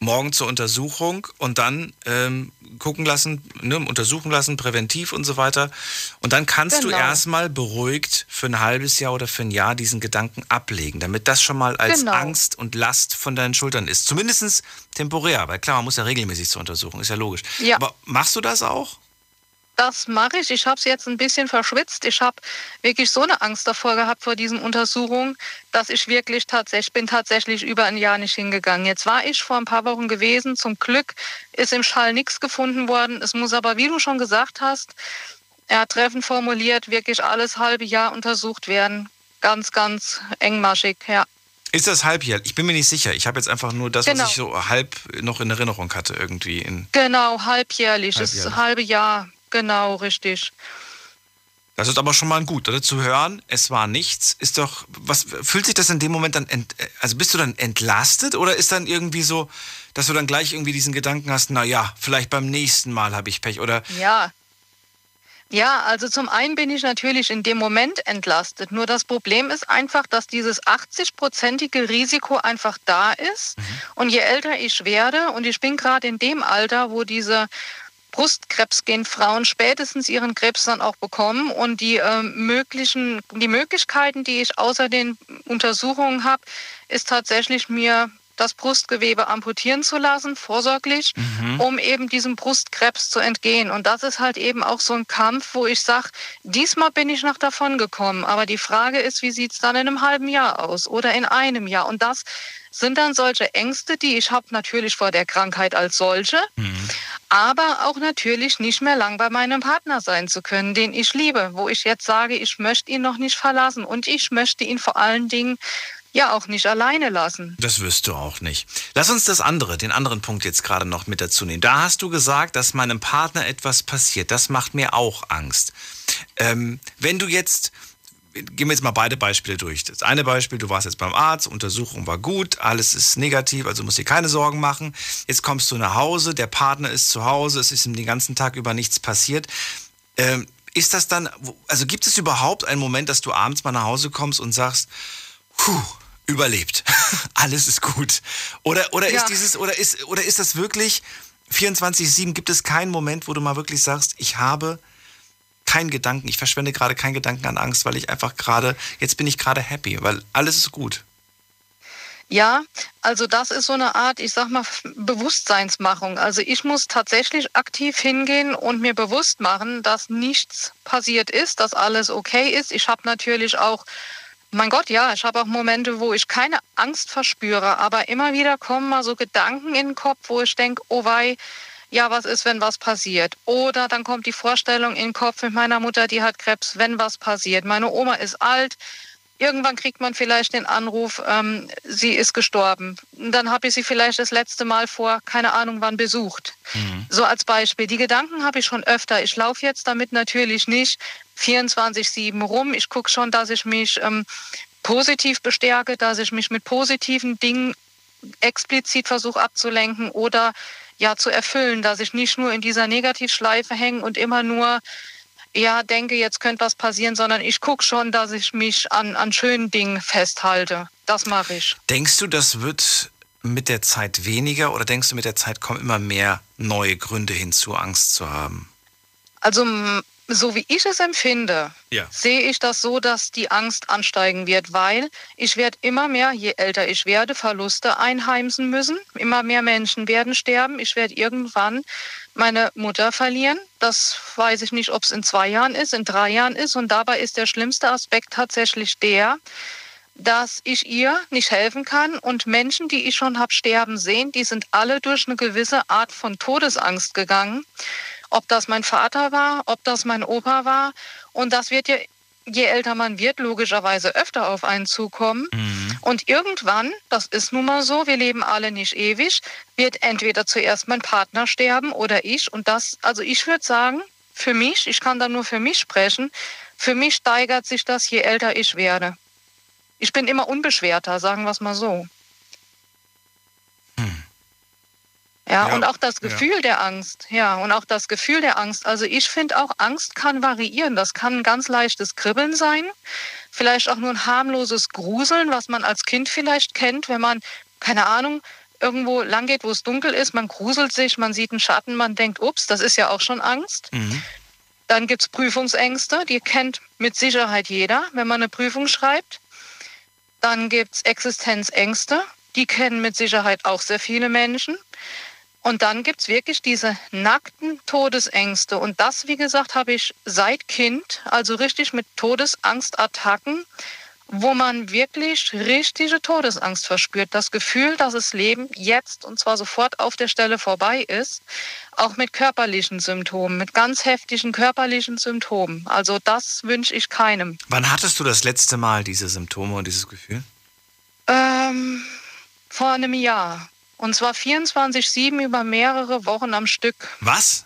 morgen zur Untersuchung und dann ähm, gucken lassen, ne, untersuchen lassen, präventiv und so weiter. Und dann kannst genau. du erstmal beruhigt für ein halbes Jahr oder für ein Jahr diesen Gedanken ablegen, damit das schon mal als genau. Angst und Last von deinen Schultern ist. Zumindest temporär, weil klar, man muss ja regelmäßig zur Untersuchung, ist ja logisch. Ja. Aber machst du das auch? Das mache ich. Ich habe es jetzt ein bisschen verschwitzt. Ich habe wirklich so eine Angst davor gehabt vor diesen Untersuchungen, dass ich wirklich tatsächlich, bin tatsächlich über ein Jahr nicht hingegangen. Jetzt war ich vor ein paar Wochen gewesen. Zum Glück ist im Schall nichts gefunden worden. Es muss aber, wie du schon gesagt hast, ja, treffend formuliert, wirklich alles halbe Jahr untersucht werden. Ganz, ganz engmaschig, ja. Ist das halbjährlich? Ich bin mir nicht sicher. Ich habe jetzt einfach nur das, genau. was ich so halb noch in Erinnerung hatte irgendwie. In genau, halbjährlich. Das ist halbe Jahr. Genau, richtig. Das ist aber schon mal gut, oder? Zu hören, es war nichts, ist doch, was, fühlt sich das in dem Moment dann, ent, also bist du dann entlastet oder ist dann irgendwie so, dass du dann gleich irgendwie diesen Gedanken hast, naja, vielleicht beim nächsten Mal habe ich Pech, oder? Ja. Ja, also zum einen bin ich natürlich in dem Moment entlastet. Nur das Problem ist einfach, dass dieses achtzig-prozentige Risiko einfach da ist. Mhm. Und je älter ich werde, und ich bin gerade in dem Alter, wo diese Brustkrebs gehen Frauen spätestens ihren Krebs dann auch bekommen und die äh, möglichen, die Möglichkeiten, die ich außer den Untersuchungen habe, ist tatsächlich mir das Brustgewebe amputieren zu lassen, vorsorglich, mhm. um eben diesem Brustkrebs zu entgehen. Und das ist halt eben auch so ein Kampf, wo ich sage, diesmal bin ich noch davon gekommen. Aber die Frage ist, wie sieht es dann in einem halben Jahr aus oder in einem Jahr? Und das sind dann solche Ängste, die ich habe, natürlich vor der Krankheit als solche, mhm. aber auch natürlich nicht mehr lang bei meinem Partner sein zu können, den ich liebe, wo ich jetzt sage, ich möchte ihn noch nicht verlassen und ich möchte ihn vor allen Dingen ja auch nicht alleine lassen. Das wirst du auch nicht. Lass uns das andere, den anderen Punkt jetzt gerade noch mit dazu nehmen. Da hast du gesagt, dass meinem Partner etwas passiert. Das macht mir auch Angst. Ähm, wenn du jetzt, gehen wir jetzt mal beide Beispiele durch. Das eine Beispiel, du warst jetzt beim Arzt, Untersuchung war gut, alles ist negativ, also musst dir keine Sorgen machen. Jetzt kommst du nach Hause, der Partner ist zu Hause, es ist ihm den ganzen Tag über nichts passiert. Ähm, ist das dann, also gibt es überhaupt einen Moment, dass du abends mal nach Hause kommst und sagst, puh, überlebt. Alles ist gut. Oder, oder ja. ist dieses, oder ist, oder ist das wirklich vierundzwanzig sieben? Gibt es keinen Moment, wo du mal wirklich sagst, ich habe keinen Gedanken, ich verschwende gerade keinen Gedanken an Angst, weil ich einfach gerade, jetzt bin ich gerade happy, weil alles ist gut. Ja, also das ist so eine Art, ich sag mal, Bewusstseinsmachung. Also ich muss tatsächlich aktiv hingehen und mir bewusst machen, dass nichts passiert ist, dass alles okay ist. Ich habe natürlich auch Mein Gott, ja, ich habe auch Momente, wo ich keine Angst verspüre, aber immer wieder kommen mal so Gedanken in den Kopf, wo ich denke, oh wei, ja, was ist, wenn was passiert? Oder dann kommt die Vorstellung in den Kopf mit meiner Mutter, die hat Krebs, wenn was passiert. Meine Oma ist alt, irgendwann kriegt man vielleicht den Anruf, ähm, sie ist gestorben. Dann habe ich sie vielleicht das letzte Mal vor, keine Ahnung wann, besucht. Mhm. So als Beispiel. Die Gedanken habe ich schon öfter. Ich laufe jetzt damit natürlich nicht vierundzwanzig sieben rum. Ich gucke schon, dass ich mich ähm, positiv bestärke, dass ich mich mit positiven Dingen explizit versuche abzulenken oder ja zu erfüllen, dass ich nicht nur in dieser Negativschleife hänge und immer nur ja denke, jetzt könnte was passieren, sondern ich gucke schon, dass ich mich an, an schönen Dingen festhalte. Das mache ich. Denkst du, das wird mit der Zeit weniger oder denkst du, mit der Zeit kommen immer mehr neue Gründe hinzu, Angst zu haben? Also so wie ich es empfinde, ja. sehe ich das so, dass die Angst ansteigen wird, weil ich werde immer mehr, je älter ich werde, Verluste einheimsen müssen. Immer mehr Menschen werden sterben. Ich werde irgendwann meine Mutter verlieren. Das weiß ich nicht, ob es in zwei Jahren ist, in drei Jahren ist. Und dabei ist der schlimmste Aspekt tatsächlich der, dass ich ihr nicht helfen kann. Und Menschen, die ich schon habe sterben sehen, die sind alle durch eine gewisse Art von Todesangst gegangen. Ob das mein Vater war, ob das mein Opa war. Und das wird ja, je älter man wird, logischerweise öfter auf einen zukommen. Mhm. Und irgendwann, das ist nun mal so, wir leben alle nicht ewig, wird entweder zuerst mein Partner sterben oder ich. Und das, also ich würde sagen, für mich, ich kann da nur für mich sprechen, für mich steigert sich das, je älter ich werde. Ich bin immer unbeschwerter, sagen wir es mal so. Mhm. Ja, ja, und auch das Gefühl ja. der Angst. Ja, und auch das Gefühl der Angst. Also ich finde auch, Angst kann variieren. Das kann ein ganz leichtes Kribbeln sein. Vielleicht auch nur ein harmloses Gruseln, was man als Kind vielleicht kennt, wenn man, keine Ahnung, irgendwo lang geht, wo es dunkel ist. Man gruselt sich, man sieht einen Schatten, man denkt, ups, das ist ja auch schon Angst. Mhm. Dann gibt es Prüfungsängste, die kennt mit Sicherheit jeder, wenn man eine Prüfung schreibt. Dann gibt es Existenzängste, die kennen mit Sicherheit auch sehr viele Menschen. Und dann gibt es wirklich diese nackten Todesängste. Und das, wie gesagt, habe ich seit Kind, also richtig mit Todesangstattacken, wo man wirklich richtige Todesangst verspürt. Das Gefühl, dass das Leben jetzt und zwar sofort auf der Stelle vorbei ist, auch mit körperlichen Symptomen, mit ganz heftigen körperlichen Symptomen. Also das wünsche ich keinem. Wann hattest du das letzte Mal diese Symptome und dieses Gefühl? Ähm, vor einem Jahr. Und zwar vierundzwanzig sieben über mehrere Wochen am Stück. Was?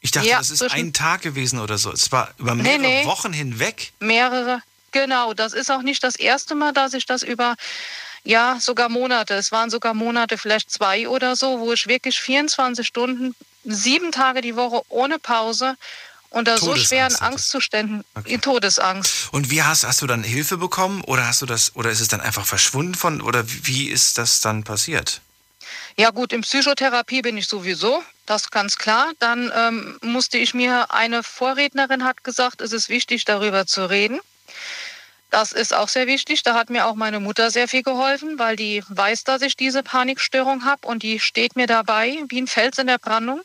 Ich dachte, ja, das ist ein Tag gewesen oder so. Es war über mehrere nee, nee. Wochen hinweg? Mehrere, genau. Das ist auch nicht das erste Mal, dass ich das über, ja, sogar Monate, es waren sogar Monate, vielleicht zwei oder so, wo ich wirklich vierundzwanzig Stunden, sieben Tage die Woche ohne Pause unter so schweren Angstzuständen, okay. Todesangst. Und wie hast, hast du dann Hilfe bekommen oder hast du das, oder ist es dann einfach verschwunden von, oder wie ist das dann passiert? Ja gut, in Psychotherapie bin ich sowieso, das ist ganz klar. Dann ähm, musste ich mir, eine Vorrednerin hat gesagt, es ist wichtig, darüber zu reden. Das ist auch sehr wichtig. Da hat mir auch meine Mutter sehr viel geholfen, weil die weiß, dass ich diese Panikstörung habe und die steht mir dabei wie ein Fels in der Brandung.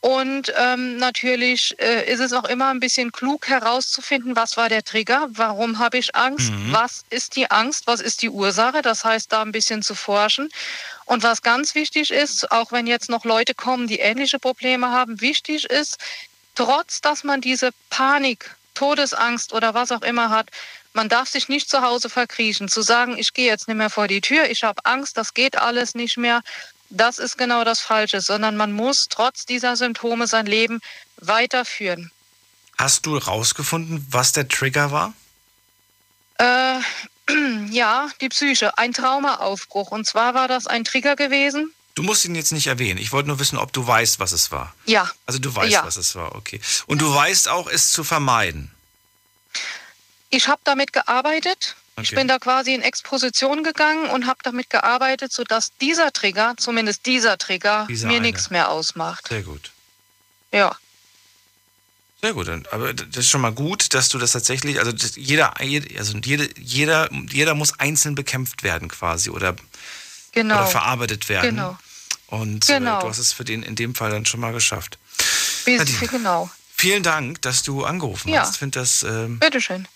Und ähm, natürlich äh, ist es auch immer ein bisschen klug herauszufinden, was war der Trigger, warum habe ich Angst, mhm. was ist die Angst, was ist die Ursache. Das heißt, da ein bisschen zu forschen. Und was ganz wichtig ist, auch wenn jetzt noch Leute kommen, die ähnliche Probleme haben, wichtig ist, trotz dass man diese Panik, Todesangst oder was auch immer hat, man darf sich nicht zu Hause verkriechen. Zu sagen, ich gehe jetzt nicht mehr vor die Tür, ich habe Angst, das geht alles nicht mehr. Das ist genau das Falsche, sondern man muss trotz dieser Symptome sein Leben weiterführen. Hast du rausgefunden, was der Trigger war? Äh, ja, die Psyche, ein Traumaaufbruch. Und zwar war das ein Trigger gewesen. Du musst ihn jetzt nicht erwähnen. Ich wollte nur wissen, ob du weißt, was es war. Ja. Also du weißt, ja. was es war, okay. Und du weißt auch, es zu vermeiden. Ich habe damit gearbeitet. Okay. Ich bin da quasi in Exposition gegangen und habe damit gearbeitet, sodass dieser Trigger, zumindest dieser Trigger, dieser mir nichts mehr ausmacht. Sehr gut. Ja. Sehr gut. Aber das ist schon mal gut, dass du das tatsächlich, also jeder, also jeder, jeder, jeder muss einzeln bekämpft werden quasi oder, genau. oder verarbeitet werden. Genau. Und genau. Äh, du hast es für den in dem Fall dann schon mal geschafft. Nadine, genau. Vielen Dank, dass du angerufen ja. hast. Ich finde das. Ähm, Bitteschön.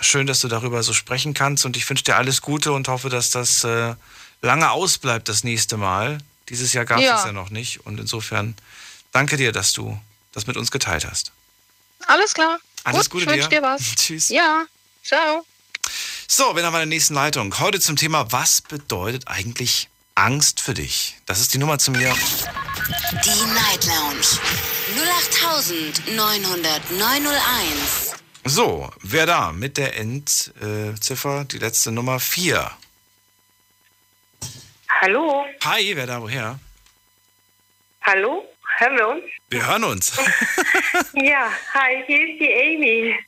Schön, dass du darüber so sprechen kannst und ich wünsche dir alles Gute und hoffe, dass das äh, lange ausbleibt das nächste Mal. Dieses Jahr gab es ja. es ja noch nicht und insofern danke dir, dass du das mit uns geteilt hast. Alles klar. Alles Gut, Gute ich dir. dir was. Tschüss. Ja, ciao. So, wir haben eine nächste Leitung. Heute zum Thema, was bedeutet eigentlich Angst für dich? Das ist die Nummer zu mir. Die Night Lounge null acht neun null neun null eins. So, wer da? Mit der Endziffer, äh, die letzte Nummer vier. Hallo. Hi, wer da? Woher? Hallo, hören wir uns? Wir hören uns. Ja, hi, hier ist die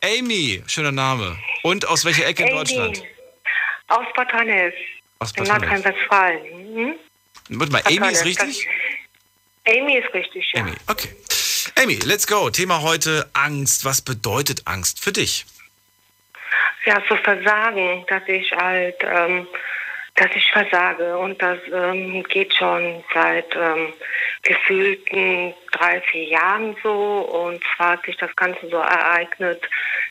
Amy. Amy, schöner Name. Und aus welcher Ecke in Amy. Deutschland? Aus Bad Neuenahr. Aus Bad Neuenahr. In Nordrhein-Westfalen. Mhm. Warte mal, Amy ist richtig? Das, Amy ist richtig, ja. Amy, okay. Amy, let's go. Thema heute Angst. Was bedeutet Angst für dich? Ja, zu versagen, dass ich halt, ähm, dass ich versage. Und das ähm, geht schon seit ähm, gefühlten drei, vier Jahren so. Und zwar hat sich das Ganze so ereignet,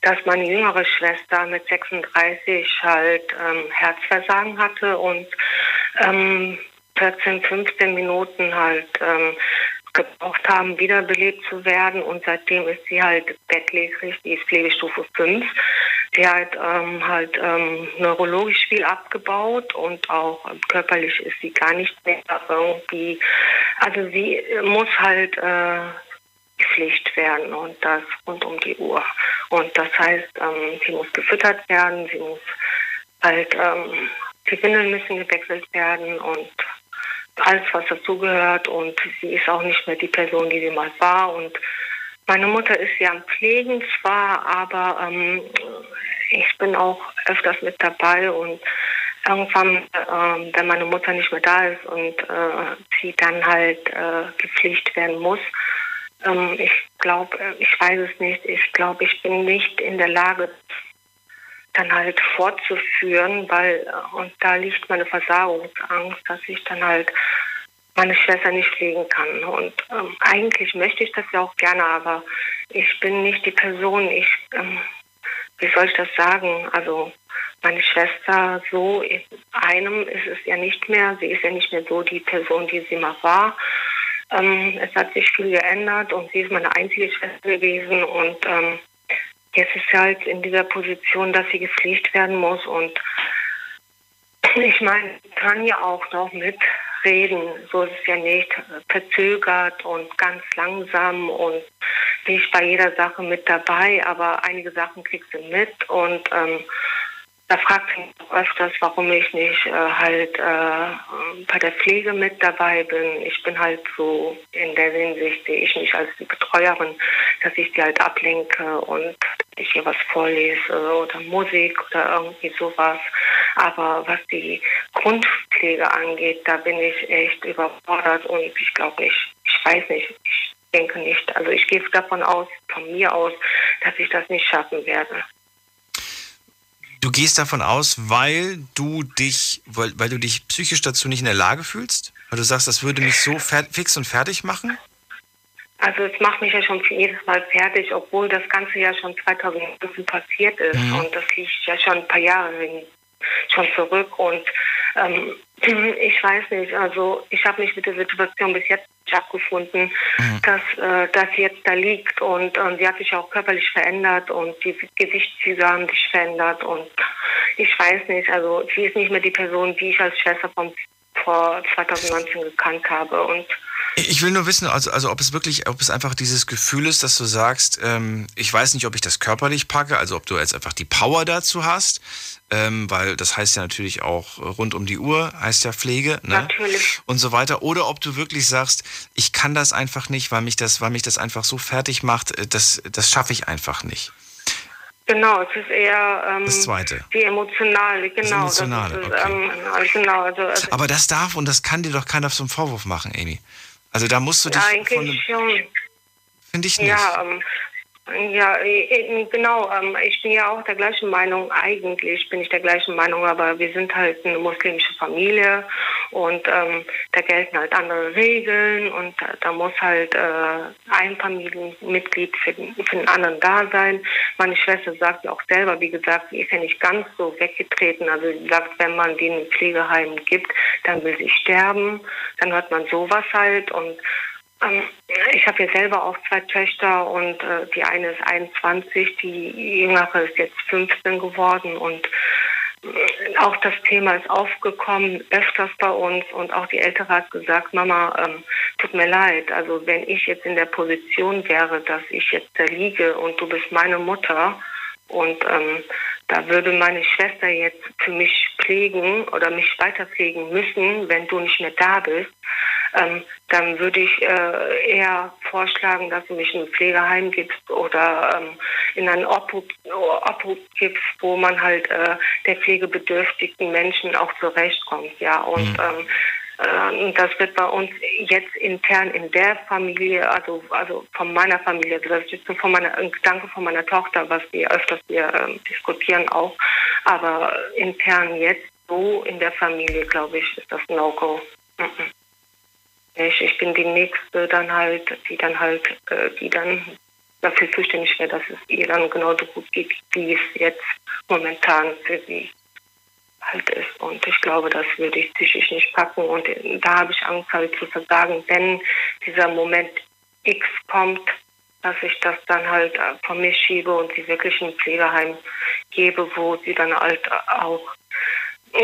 dass meine jüngere Schwester mit sechsunddreißig halt ähm, Herzversagen hatte und ähm, vierzehn, fünfzehn Minuten halt ähm, gebraucht haben, wiederbelebt zu werden. Und seitdem ist sie halt bettlägerig, die ist Pflegestufe fünf. Sie hat ähm, halt ähm, neurologisch viel abgebaut und auch ähm, körperlich ist sie gar nicht mehr irgendwie. Also sie muss halt äh, gepflegt werden und das rund um die Uhr. Und das heißt, ähm, sie muss gefüttert werden, sie muss halt, ähm, die Windeln müssen gewechselt werden und alles, was dazugehört und sie ist auch nicht mehr die Person, die sie mal war und meine Mutter ist ja am Pflegen zwar, aber ähm, ich bin auch öfters mit dabei und irgendwann, ähm, wenn meine Mutter nicht mehr da ist und äh, sie dann halt äh, gepflegt werden muss, ähm, ich glaube, ich weiß es nicht, ich glaube, ich bin nicht in der Lage, dann halt fortzuführen, weil, und da liegt meine Versagungsangst, dass ich dann halt meine Schwester nicht pflegen kann. Und ähm, eigentlich möchte ich das ja auch gerne, aber ich bin nicht die Person, ich, ähm, wie soll ich das sagen, also meine Schwester so, in einem ist es ja nicht mehr, sie ist ja nicht mehr so die Person, die sie mal war. Ähm, es hat sich viel geändert und sie ist meine einzige Schwester gewesen und ähm, jetzt ist sie halt in dieser Position, dass sie gepflegt werden muss. Und ich meine, kann ja auch noch mitreden. So ist es ja nicht verzögert und ganz langsam und nicht bei jeder Sache mit dabei. Aber einige Sachen kriegt sie mit. Und ähm, da fragt sie mich öfters, warum ich nicht äh, halt äh, bei der Pflege mit dabei bin. Ich bin halt so, in der Hinsicht sehe ich mich als die Betreuerin, dass ich die halt ablenke und ich ihr was vorlese oder Musik oder irgendwie sowas. Aber was die Grundpflege angeht, da bin ich echt überfordert und ich glaube nicht, ich weiß nicht, ich denke nicht. Also ich gehe davon aus, von mir aus, dass ich das nicht schaffen werde. Du gehst davon aus, weil du dich, weil, weil du dich psychisch dazu nicht in der Lage fühlst? Weil du sagst, das würde mich so fix und fertig machen? Also es macht mich ja schon jedes Mal fertig, obwohl das Ganze ja schon zweitausendfünfzehn passiert ist. Mhm. Und das liegt ja schon ein paar Jahre hin, schon zurück. Und ähm, ich weiß nicht, also ich habe mich mit der Situation bis jetzt nicht abgefunden, mhm. dass äh, das jetzt da liegt. Und, und sie hat sich auch körperlich verändert und die Gesichtszüge haben sich verändert. Und ich weiß nicht, also sie ist nicht mehr die Person, die ich als Schwester vom vor zweitausendneunzehn gekannt habe. Und ich will nur wissen, also, also ob es wirklich, ob es einfach dieses Gefühl ist, dass du sagst, ähm, ich weiß nicht, ob ich das körperlich packe, also ob du jetzt einfach die Power dazu hast, ähm, weil das heißt ja natürlich auch rund um die Uhr, heißt ja Pflege, ne? Natürlich. Und so weiter. Oder ob du wirklich sagst, ich kann das einfach nicht, weil mich das, weil mich das einfach so fertig macht, das, das schaffe ich einfach nicht. Genau, es ist eher ähm, das Zweite. Die emotionale, genau. Das Emotionale, das ist, okay. ähm, genau, also, also aber das darf und das kann dir doch keiner zum Vorwurf machen, Amy. Also da musst du dich... Ja, eigentlich schon. Finde ich nicht. Ja, ähm, ja äh, genau. Ähm, ich bin ja auch der gleichen Meinung. Eigentlich bin ich der gleichen Meinung, aber wir sind halt eine muslimische Familie und ähm, da gelten halt andere Regeln und da, da muss halt äh, ein Familienmitglied für den, für den anderen da sein. Meine Schwester sagt auch selber, wie gesagt, sie ist ja nicht ganz so weggetreten. Also sie sagt, wenn man denen ein Pflegeheim gibt, dann will sie sterben. Dann hört man sowas halt. Und ähm, ich habe ja selber auch zwei Töchter und äh, die eine ist einundzwanzig, die jüngere ist jetzt fünfzehn geworden und auch das Thema ist aufgekommen, öfters bei uns und auch die Ältere hat gesagt, Mama, ähm, tut mir leid, also wenn ich jetzt in der Position wäre, dass ich jetzt da liege und du bist meine Mutter und ähm, da würde meine Schwester jetzt für mich pflegen oder mich weiter pflegen müssen, wenn du nicht mehr da bist, ähm, dann würde ich äh, eher vorschlagen, dass du mich in ein Pflegeheim gibst oder ähm, in einen Obhut, Obhut gibst, wo man halt äh, der pflegebedürftigen Menschen auch zurechtkommt. Ja, und mhm. ähm, äh, das wird bei uns jetzt intern in der Familie, also also von meiner Familie, also das ist jetzt von meiner, ein Gedanke von meiner Tochter, was wir öfters wir äh, diskutieren auch, aber intern jetzt so in der Familie, glaube ich, ist das No-Go. Mhm. Ich, ich bin die Nächste dann halt, die dann halt, die dann dafür zuständig wäre, dass es ihr dann genauso gut geht, wie es jetzt momentan für sie halt ist. Und ich glaube, das würde ich psychisch nicht packen. Und da habe ich Angst halt zu versagen, wenn dieser Moment X kommt, dass ich das dann halt von mir schiebe und sie wirklich in ein Pflegeheim gebe, wo sie dann halt auch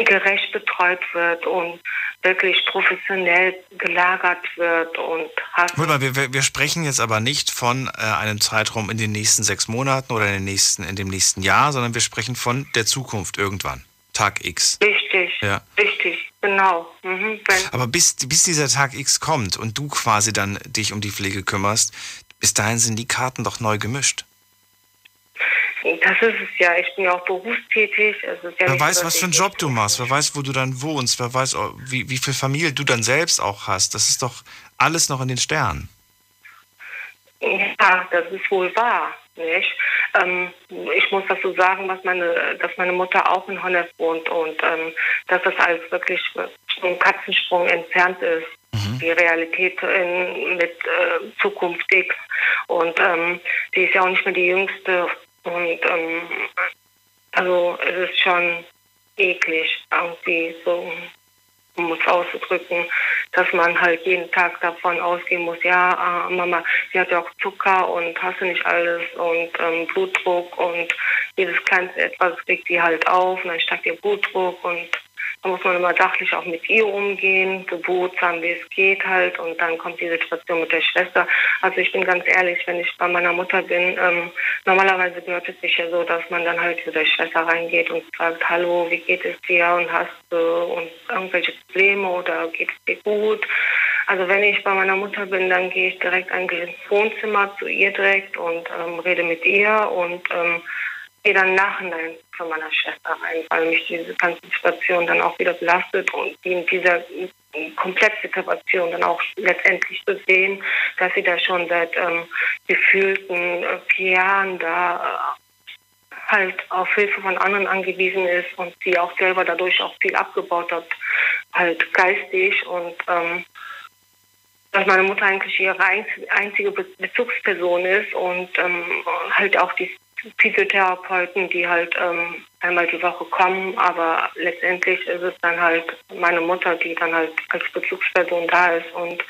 gerecht betreut wird und wirklich professionell gelagert wird und hat. Wir, wir sprechen jetzt aber nicht von äh, einem Zeitraum in den nächsten sechs Monaten oder in, den nächsten, in dem nächsten Jahr, sondern wir sprechen von der Zukunft irgendwann, Tag X. Richtig, ja. Richtig, genau. Mhm, aber bis, bis dieser Tag X kommt und du quasi dann dich um die Pflege kümmerst, bis dahin sind die Karten doch neu gemischt. Das ist es ja. Ich bin ja auch berufstätig. Es ist ja wer weiß, so, was für einen Job du machst. Wer weiß, wo du dann wohnst. Wer weiß, wie, wie viel Familie du dann selbst auch hast. Das ist doch alles noch in den Sternen. Ja, das ist wohl wahr. Nicht? Ähm, ich muss dazu sagen, was meine, dass meine Mutter auch in Honnef wohnt und ähm, dass das alles wirklich einen Katzensprung entfernt ist. Mhm. Die Realität in, mit äh, Zukunft X. Und ähm, die ist ja auch nicht mehr die Jüngste. Und ähm, also es ist schon eklig, irgendwie so, um es auszudrücken, dass man halt jeden Tag davon ausgehen muss, ja, äh, Mama, sie hat ja auch Zucker und hast du nicht alles und ähm, Blutdruck und jedes kleinste etwas kriegt sie halt auf und dann steigt ihr Blutdruck und da muss man immer sachlich auch mit ihr umgehen, geburtsam, wie es geht halt und dann kommt die Situation mit der Schwester. Also ich bin ganz ehrlich, wenn ich bei meiner Mutter bin, ähm, normalerweise gehört es sich ja so, dass man dann halt zu der Schwester reingeht und sagt, hallo, wie geht es dir und hast du und irgendwelche Probleme oder geht es dir gut? Also wenn ich bei meiner Mutter bin, dann gehe ich direkt eigentlich ins Wohnzimmer zu ihr direkt und ähm, rede mit ihr und ähm, gehe dann nachhinein von meiner Schwester rein, weil mich diese ganze Situation dann auch wieder belastet und in dieser Komplettsituation dann auch letztendlich zu sehen, dass sie da schon seit ähm, gefühlten vier Jahren da halt auf Hilfe von anderen angewiesen ist und sie auch selber dadurch auch viel abgebaut hat, halt geistig. Und ähm, dass meine Mutter eigentlich ihre einzige Bezugsperson ist und ähm, halt auch die Physiotherapeuten, die halt ähm, einmal die Woche kommen, aber letztendlich ist es dann halt meine Mutter, die dann halt als Bezugsperson da ist. Und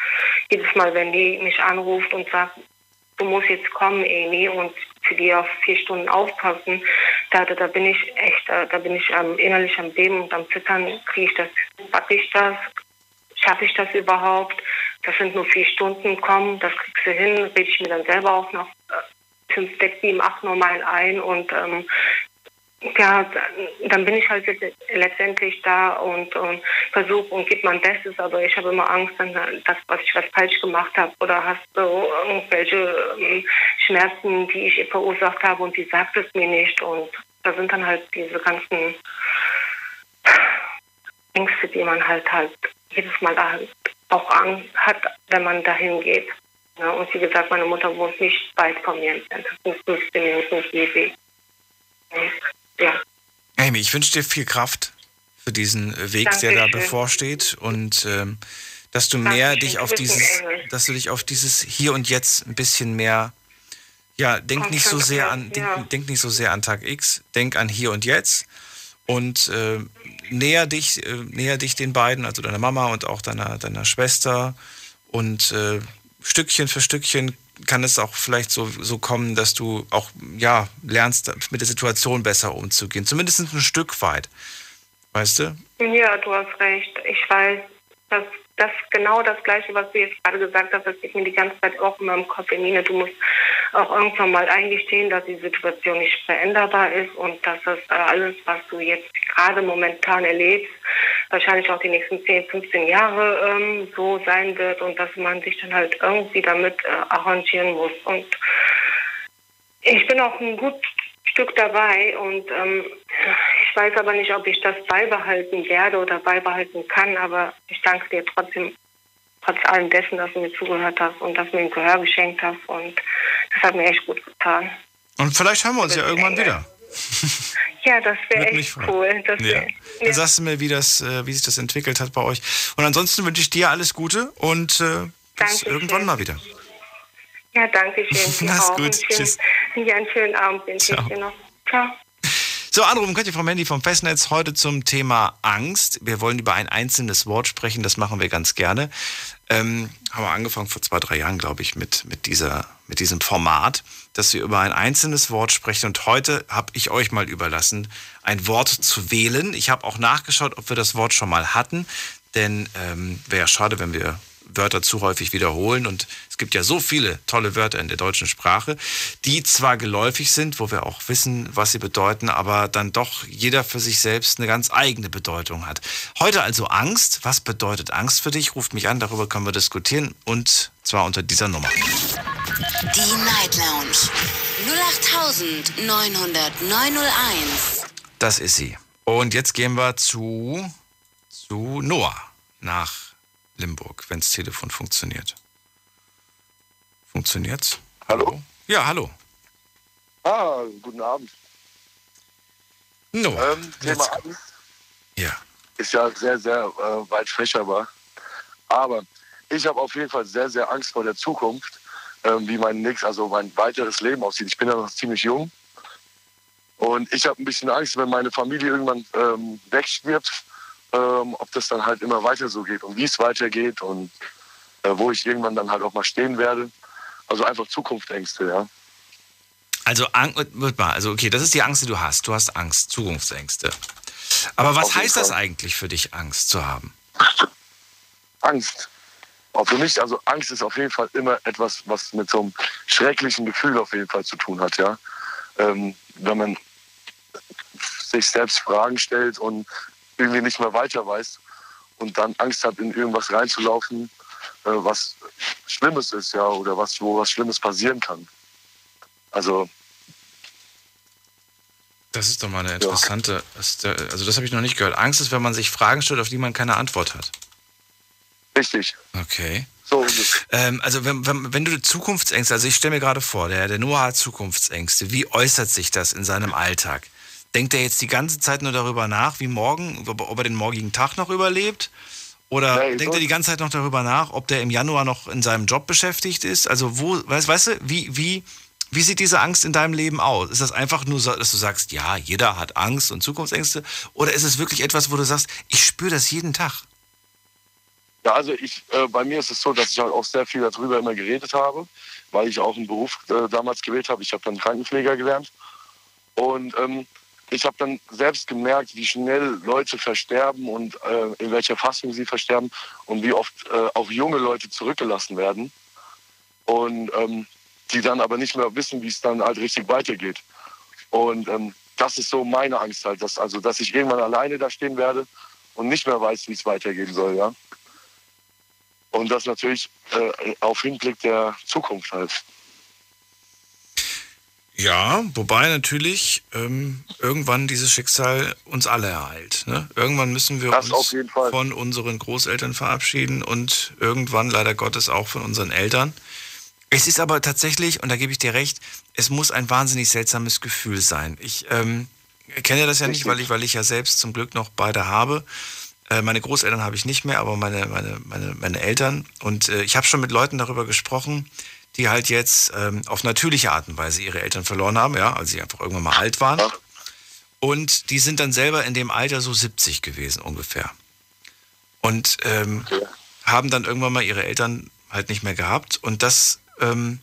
jedes Mal, wenn die mich anruft und sagt, du musst jetzt kommen, Amy, und für die auf vier Stunden aufpassen, da, da, da bin ich echt, da bin ich ähm, innerlich am Beben und am Zittern, kriege ich das, packe ich das, schaffe ich das überhaupt, das sind nur vier Stunden, komm, das kriegst du hin, rede ich mir dann selber auch noch fünf, sechs, sieben, acht normal ein und ähm, ja, dann bin ich halt letztendlich da und, und versuche und gebe mein Bestes, aber ich habe immer Angst, dann das, was ich was falsch gemacht habe oder hast du so irgendwelche ähm, Schmerzen, die ich verursacht habe und die sagt es mir nicht und da sind dann halt diese ganzen Ängste, die man halt halt jedes Mal halt auch Angst hat, wenn man dahin geht. Ja, und wie gesagt, meine Mutter wohnt nicht weit von mir entfernt. Das ist fünfzehn Minuten Gehweg. Ja. Amy, ich wünsche dir viel Kraft für diesen Weg, Dankeschön, der da bevorsteht und ähm, dass du Dankeschön. mehr dich auf dieses, dass du dich auf dieses Hier und Jetzt ein bisschen mehr, ja, denk Komm, nicht so sehr sein. an, denk, ja. denk nicht so sehr an Tag X, denk an Hier und Jetzt und äh, näher dich, äh, näher dich den beiden, also deiner Mama und auch deiner deiner Schwester und äh, Stückchen für Stückchen kann es auch vielleicht so, so kommen, dass du auch ja, lernst, mit der Situation besser umzugehen. Zumindest ein Stück weit. Weißt du? Ja, du hast recht. Ich weiß, dass das genau das Gleiche, was du jetzt gerade gesagt hast, das geht mir die ganze Zeit auch immer im Kopf. Nina, du musst auch irgendwann mal eingestehen, dass die Situation nicht veränderbar ist und dass das alles, was du jetzt gerade momentan erlebst, wahrscheinlich auch die nächsten zehn, fünfzehn Jahre ähm, so sein wird und dass man sich dann halt irgendwie damit äh, arrangieren muss. Und ich bin auch ein gut Stück dabei und ähm, ich weiß aber nicht, ob ich das beibehalten werde oder beibehalten kann, aber ich danke dir trotzdem, trotz allem dessen, dass du mir zugehört hast und dass du mir ein Gehör geschenkt hast und das hat mir echt gut getan. Und vielleicht hören wir uns ja irgendwann Engel. wieder. Ja, das wäre echt cool. Das wär, ja. Ja. Dann sagst du mir, wie, das, wie sich das entwickelt hat bei euch. Und ansonsten wünsche ich dir alles Gute und äh, bis irgendwann mal wieder. Ja, danke schön. Mach's gut. Schön, tschüss. Ja, einen schönen Abend wünsche ich dir noch. Ciao. So, anrufen könnt ihr vom Handy vom Festnetz heute zum Thema Angst. Wir wollen über ein einzelnes Wort sprechen, das machen wir ganz gerne. Ähm, haben wir angefangen vor zwei, drei Jahren, glaube ich, mit, mit, dieser, mit diesem Format, dass wir über ein einzelnes Wort sprechen. Und heute habe ich euch mal überlassen, ein Wort zu wählen. Ich habe auch nachgeschaut, ob wir das Wort schon mal hatten, denn ähm, wäre ja schade, wenn wir Wörter zu häufig wiederholen und es gibt ja so viele tolle Wörter in der deutschen Sprache, die zwar geläufig sind, wo wir auch wissen, was sie bedeuten, aber dann doch jeder für sich selbst eine ganz eigene Bedeutung hat. Heute also Angst. Was bedeutet Angst für dich? Ruft mich an, darüber können wir diskutieren und zwar unter dieser Nummer. Die Night Lounge null acht neun null null neun null eins. Das ist sie. Und jetzt gehen wir zu, zu Noah nach Limburg, wenn das Telefon funktioniert. Funktioniert's? Hallo? Ja, hallo. Ah, guten Abend. No. Ähm, Thema Angst ja. ist ja sehr, sehr äh, weit fächerbar. Aber ich habe auf jeden Fall sehr, sehr Angst vor der Zukunft, äh, wie mein nächstes, also mein weiteres Leben aussieht. Ich bin ja noch ziemlich jung und ich habe ein bisschen Angst, wenn meine Familie irgendwann ähm, wegstirbt. Ähm, ob das dann halt immer weiter so geht und wie es weitergeht und äh, wo ich irgendwann dann halt auch mal stehen werde. Also einfach Zukunftsängste, ja. Also, also okay, das ist die Angst, die du hast. Du hast Angst, Zukunftsängste. Aber was heißt das eigentlich für dich, Angst zu haben? Angst. Auch für mich, also Angst ist auf jeden Fall immer etwas, was mit so einem schrecklichen Gefühl auf jeden Fall zu tun hat, ja. Ähm, wenn man sich selbst Fragen stellt und irgendwie nicht mehr weiter weiß und dann Angst hat, in irgendwas reinzulaufen, was Schlimmes ist, ja, oder was, wo was Schlimmes passieren kann. Also. Das ist doch mal eine interessante, ja. Also das habe ich noch nicht gehört. Angst ist, wenn man sich Fragen stellt, auf die man keine Antwort hat. Richtig. Okay. So ähm, also wenn, wenn, wenn du Zukunftsängste, also ich stelle mir gerade vor, der, der Noah hat Zukunftsängste, wie äußert sich das in seinem Alltag? Denkt er jetzt die ganze Zeit nur darüber nach, wie morgen, ob er den morgigen Tag noch überlebt? Oder Nein, denkt so. er die ganze Zeit noch darüber nach, ob der im Januar noch in seinem Job beschäftigt ist? Also wo, weißt, weißt du, wie, wie, wie sieht diese Angst in deinem Leben aus? Ist das einfach nur so, dass du sagst, ja, jeder hat Angst und Zukunftsängste? Oder ist es wirklich etwas, wo du sagst, ich spüre das jeden Tag? Ja, also ich, äh, bei mir ist es so, dass ich halt auch sehr viel darüber immer geredet habe, weil ich auch einen Beruf äh, damals gewählt habe. Ich habe dann Krankenpfleger gelernt und ähm, ich habe dann selbst gemerkt, wie schnell Leute versterben und äh, in welcher Fassung sie versterben und wie oft äh, auch junge Leute zurückgelassen werden und ähm, die dann aber nicht mehr wissen, wie es dann halt richtig weitergeht. Und ähm, das ist so meine Angst halt, dass, also, dass ich irgendwann alleine da stehen werde und nicht mehr weiß, wie es weitergehen soll, ja. Und das natürlich äh, auf Hinblick der Zukunft halt. Ja, wobei natürlich ähm, irgendwann dieses Schicksal uns alle ereilt. Ne? Irgendwann müssen wir das uns von unseren Großeltern verabschieden und irgendwann leider Gottes auch von unseren Eltern. Es ist aber tatsächlich, und da gebe ich dir recht, es muss ein wahnsinnig seltsames Gefühl sein. Ich ähm, kenne das ja Richtig. nicht, weil ich, weil ich ja selbst zum Glück noch beide habe. Meine Großeltern habe ich nicht mehr, aber meine, meine, meine, meine Eltern. Und äh, ich habe schon mit Leuten darüber gesprochen, die halt jetzt ähm, auf natürliche Art und Weise ihre Eltern verloren haben, ja, als sie einfach irgendwann mal alt waren. Und die sind dann selber in dem Alter so siebzig gewesen ungefähr. Und ähm, okay. haben dann irgendwann mal ihre Eltern halt nicht mehr gehabt. Und das, ähm,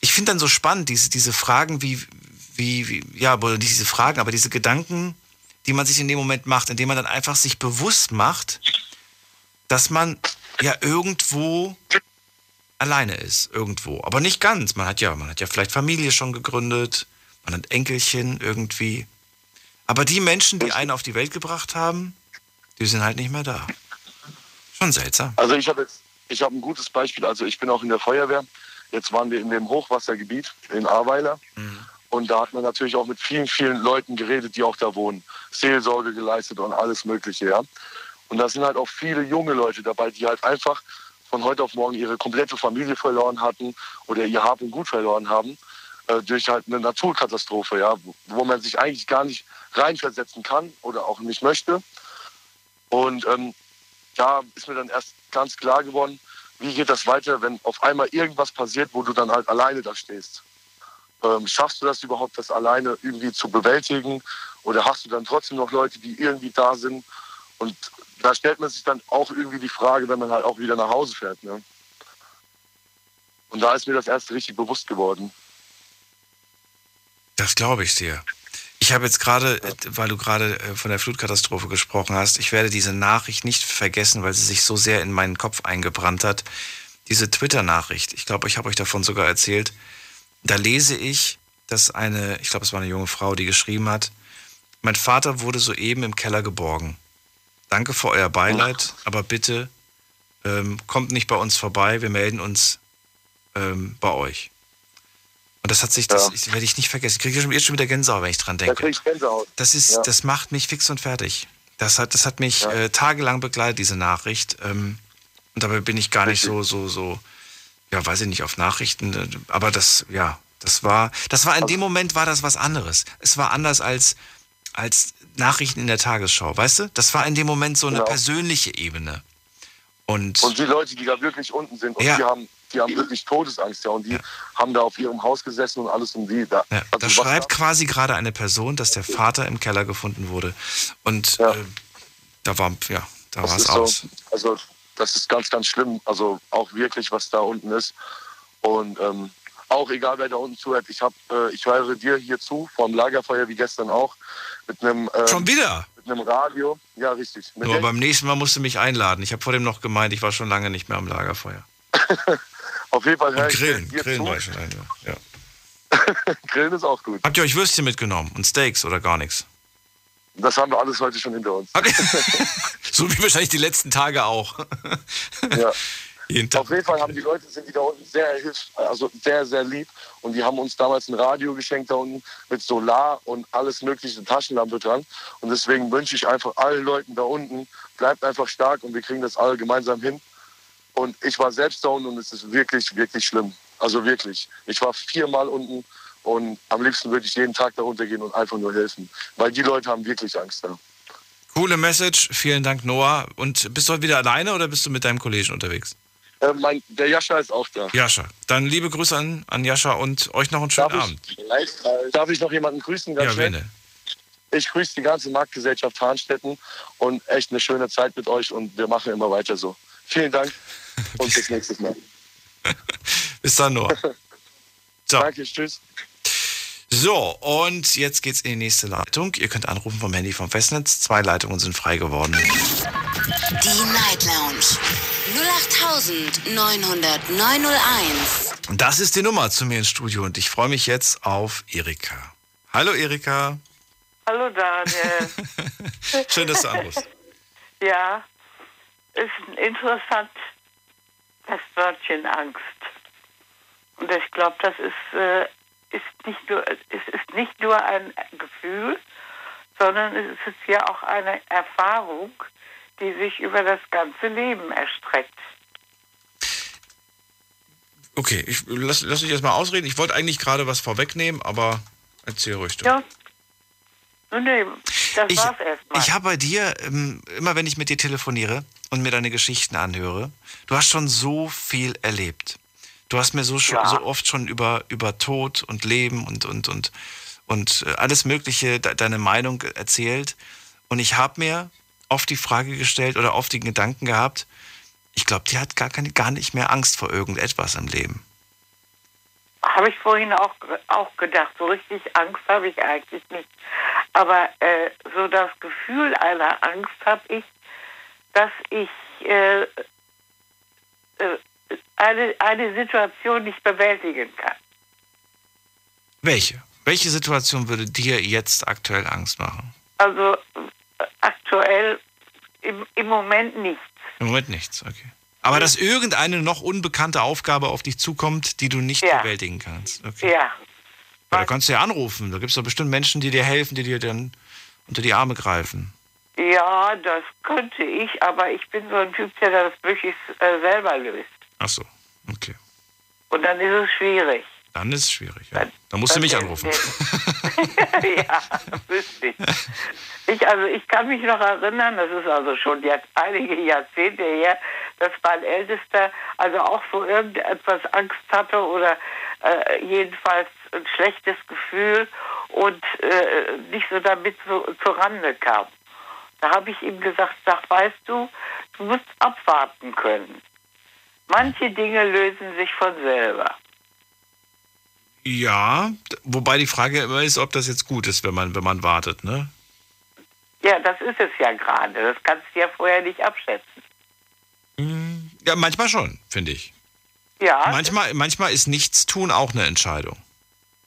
ich finde dann so spannend, diese, diese Fragen wie, wie, wie, ja, nicht diese Fragen, aber diese Gedanken, die man sich in dem Moment macht, indem man dann einfach sich bewusst macht, dass man ja irgendwo alleine ist, irgendwo. Aber nicht ganz. Man hat ja, man hat ja vielleicht Familie schon gegründet, man hat Enkelchen irgendwie. Aber die Menschen, die einen auf die Welt gebracht haben, die sind halt nicht mehr da. Schon seltsam. Also ich habe jetzt, ich habe ein gutes Beispiel. Also ich bin auch in der Feuerwehr. Jetzt waren wir in dem Hochwassergebiet in Ahrweiler. Mhm. Und da hat man natürlich auch mit vielen, vielen Leuten geredet, die auch da wohnen. Seelsorge geleistet und alles Mögliche, ja. Und da sind halt auch viele junge Leute dabei, die halt einfach von heute auf morgen ihre komplette Familie verloren hatten oder ihr Hab und Gut verloren haben äh, durch halt eine Naturkatastrophe, ja, wo man sich eigentlich gar nicht reinversetzen kann oder auch nicht möchte. Und ähm, da ist mir dann erst ganz klar geworden, wie geht das weiter, wenn auf einmal irgendwas passiert, wo du dann halt alleine da stehst. Ähm, schaffst du das überhaupt, das alleine irgendwie zu bewältigen? Oder hast du dann trotzdem noch Leute, die irgendwie da sind? Und da stellt man sich dann auch irgendwie die Frage, wenn man halt auch wieder nach Hause fährt. Ne? Und da ist mir das erst richtig bewusst geworden. Das glaube ich dir. Ich habe jetzt gerade, ja. weil du gerade von der Flutkatastrophe gesprochen hast, ich werde diese Nachricht nicht vergessen, weil sie sich so sehr in meinen Kopf eingebrannt hat. Diese Twitter-Nachricht, ich glaube, ich habe euch davon sogar erzählt, da lese ich, dass eine, ich glaube, es war eine junge Frau, die geschrieben hat, mein Vater wurde soeben im Keller geborgen. Danke für euer Beileid, aber bitte ähm, kommt nicht bei uns vorbei, wir melden uns ähm, bei euch. Und das hat sich, das ja. werde ich nicht vergessen. Ich kriege jetzt schon wieder Gänsehaut, wenn ich dran denke. Da kriege ich Gänsehaut. Das ist, ja. das macht mich fix und fertig. Das hat, das hat mich ja. äh, tagelang begleitet, diese Nachricht. Ähm, und dabei bin ich gar Richtig. nicht so, so, so. Ja, weiß ich nicht, auf Nachrichten, aber das, ja, das war, das war in dem Moment war das was anderes. Es war anders als, als Nachrichten in der Tagesschau, weißt du? Das war in dem Moment so eine genau. persönliche Ebene. Und, und die Leute, die da wirklich unten sind, und ja. die haben, die haben wirklich Todesangst, ja, und die ja. haben da auf ihrem Haus gesessen und alles um die. Da, ja. also da schreibt quasi gerade eine Person, dass der Vater im Keller gefunden wurde. Und ja. äh, da war, ja, da war es aus. So, also, das ist ganz, ganz schlimm. Also auch wirklich, was da unten ist. Und ähm, auch egal, wer da unten zuhört. Ich, hab, äh, ich höre dir hier zu, vom Lagerfeuer, wie gestern auch. Mit einem, äh, schon wieder? Mit einem Radio. Ja, richtig. Mit Nur beim nächsten Mal musst du mich einladen. Ich habe vor dem noch gemeint, ich war schon lange nicht mehr am Lagerfeuer. Auf jeden Fall höre ich Grillen, dir Grillen zu. War ich schon ein, ja. Grillen ist auch gut. Habt ihr euch Würstchen mitgenommen und Steaks oder gar nichts? Das haben wir alles heute schon hinter uns. Okay. So wie wahrscheinlich die letzten Tage auch. Ja. Jeden Tag. Auf jeden Fall haben die Leute, sind die da unten sehr hilf, also sehr, sehr lieb. Und die haben uns damals ein Radio geschenkt da unten mit Solar und alles mögliche, Taschenlampe dran. Und deswegen wünsche ich einfach allen Leuten da unten, bleibt einfach stark und wir kriegen das alle gemeinsam hin. Und ich war selbst down und es ist wirklich, wirklich schlimm. Also wirklich. Ich war viermal unten und am liebsten würde ich jeden Tag da runtergehen und einfach nur helfen. Weil die Leute haben wirklich Angst da. Coole Message. Vielen Dank, Noah. Und bist du heute wieder alleine oder bist du mit deinem Kollegen unterwegs? Äh, mein, der Jascha ist auch da. Jascha. Dann liebe Grüße an, an Jascha und euch noch einen schönen darf Abend. Ich, darf ich noch jemanden grüßen? Ganz ja, schnell? Gerne. Ich grüße die ganze Marktgesellschaft Hahnstetten und echt eine schöne Zeit mit euch und wir machen immer weiter so. Vielen Dank und bis nächstes Mal. Bis dann, Noah. So. Danke, tschüss. So, und jetzt geht's in die nächste Leitung. Ihr könnt anrufen vom Handy vom Festnetz. Zwei Leitungen sind frei geworden. Die Night Lounge null acht neun null neun null eins. Das ist die Nummer zu mir ins Studio und ich freue mich jetzt auf Erika. Hallo Erika. Hallo Daniel. Schön, dass du anrufst. Ja, ist interessant, das Wörtchen Angst. Und ich glaube, das ist, äh, ist nicht nur, es ist nicht nur ein Gefühl, sondern es ist ja auch eine Erfahrung, die sich über das ganze Leben erstreckt. Okay, ich lass, lass dich erstmal ausreden. Ich wollte eigentlich gerade was vorwegnehmen, aber erzähl ruhig doch. Ja. Nee, das ich, war's erstmal. Ich habe bei dir, immer wenn ich mit dir telefoniere und mir deine Geschichten anhöre, du hast schon so viel erlebt. Du hast mir so, ja. so oft schon über, über Tod und Leben und, und, und, und alles Mögliche, de, deine Meinung erzählt. Und ich habe mir oft die Frage gestellt oder oft den Gedanken gehabt, ich glaube, die hat gar, keine, gar nicht mehr Angst vor irgendetwas im Leben. Habe ich vorhin auch, auch gedacht, so richtig Angst habe ich eigentlich nicht. Aber äh, so das Gefühl einer Angst habe ich, dass ich äh, äh, eine, eine Situation nicht bewältigen kann. Welche? Welche Situation würde dir jetzt aktuell Angst machen? Also äh, aktuell im, im Moment nichts. Im Moment nichts, okay. Aber dass irgendeine noch unbekannte Aufgabe auf dich zukommt, die du nicht ja. bewältigen kannst. Okay. Ja. Ja, da kannst du ja anrufen. Da gibt es doch bestimmt Menschen, die dir helfen, die dir dann unter die Arme greifen. Ja, das könnte ich, aber ich bin so ein Typ, der das wirklich äh, selber löst. Ach so, okay. Und dann ist es schwierig. Dann ist es schwierig, ja. Dann, dann musst dann du mich anrufen. Ja, wüsste ich. ich. Also ich kann mich noch erinnern, das ist also schon jetzt einige Jahrzehnte her, dass mein Ältester also auch so irgendetwas Angst hatte oder äh, jedenfalls ein schlechtes Gefühl und äh, nicht so damit so, zu Rande kam. Da habe ich ihm gesagt, sag, weißt du, du musst abwarten können. Manche Dinge lösen sich von selber. Ja, wobei die Frage immer ist, ob das jetzt gut ist, wenn man, wenn man wartet, ne? Ja, das ist es ja gerade. Das kannst du ja vorher nicht abschätzen. Ja, manchmal schon, finde ich. Ja. Manchmal, manchmal ist Nichtstun auch eine Entscheidung.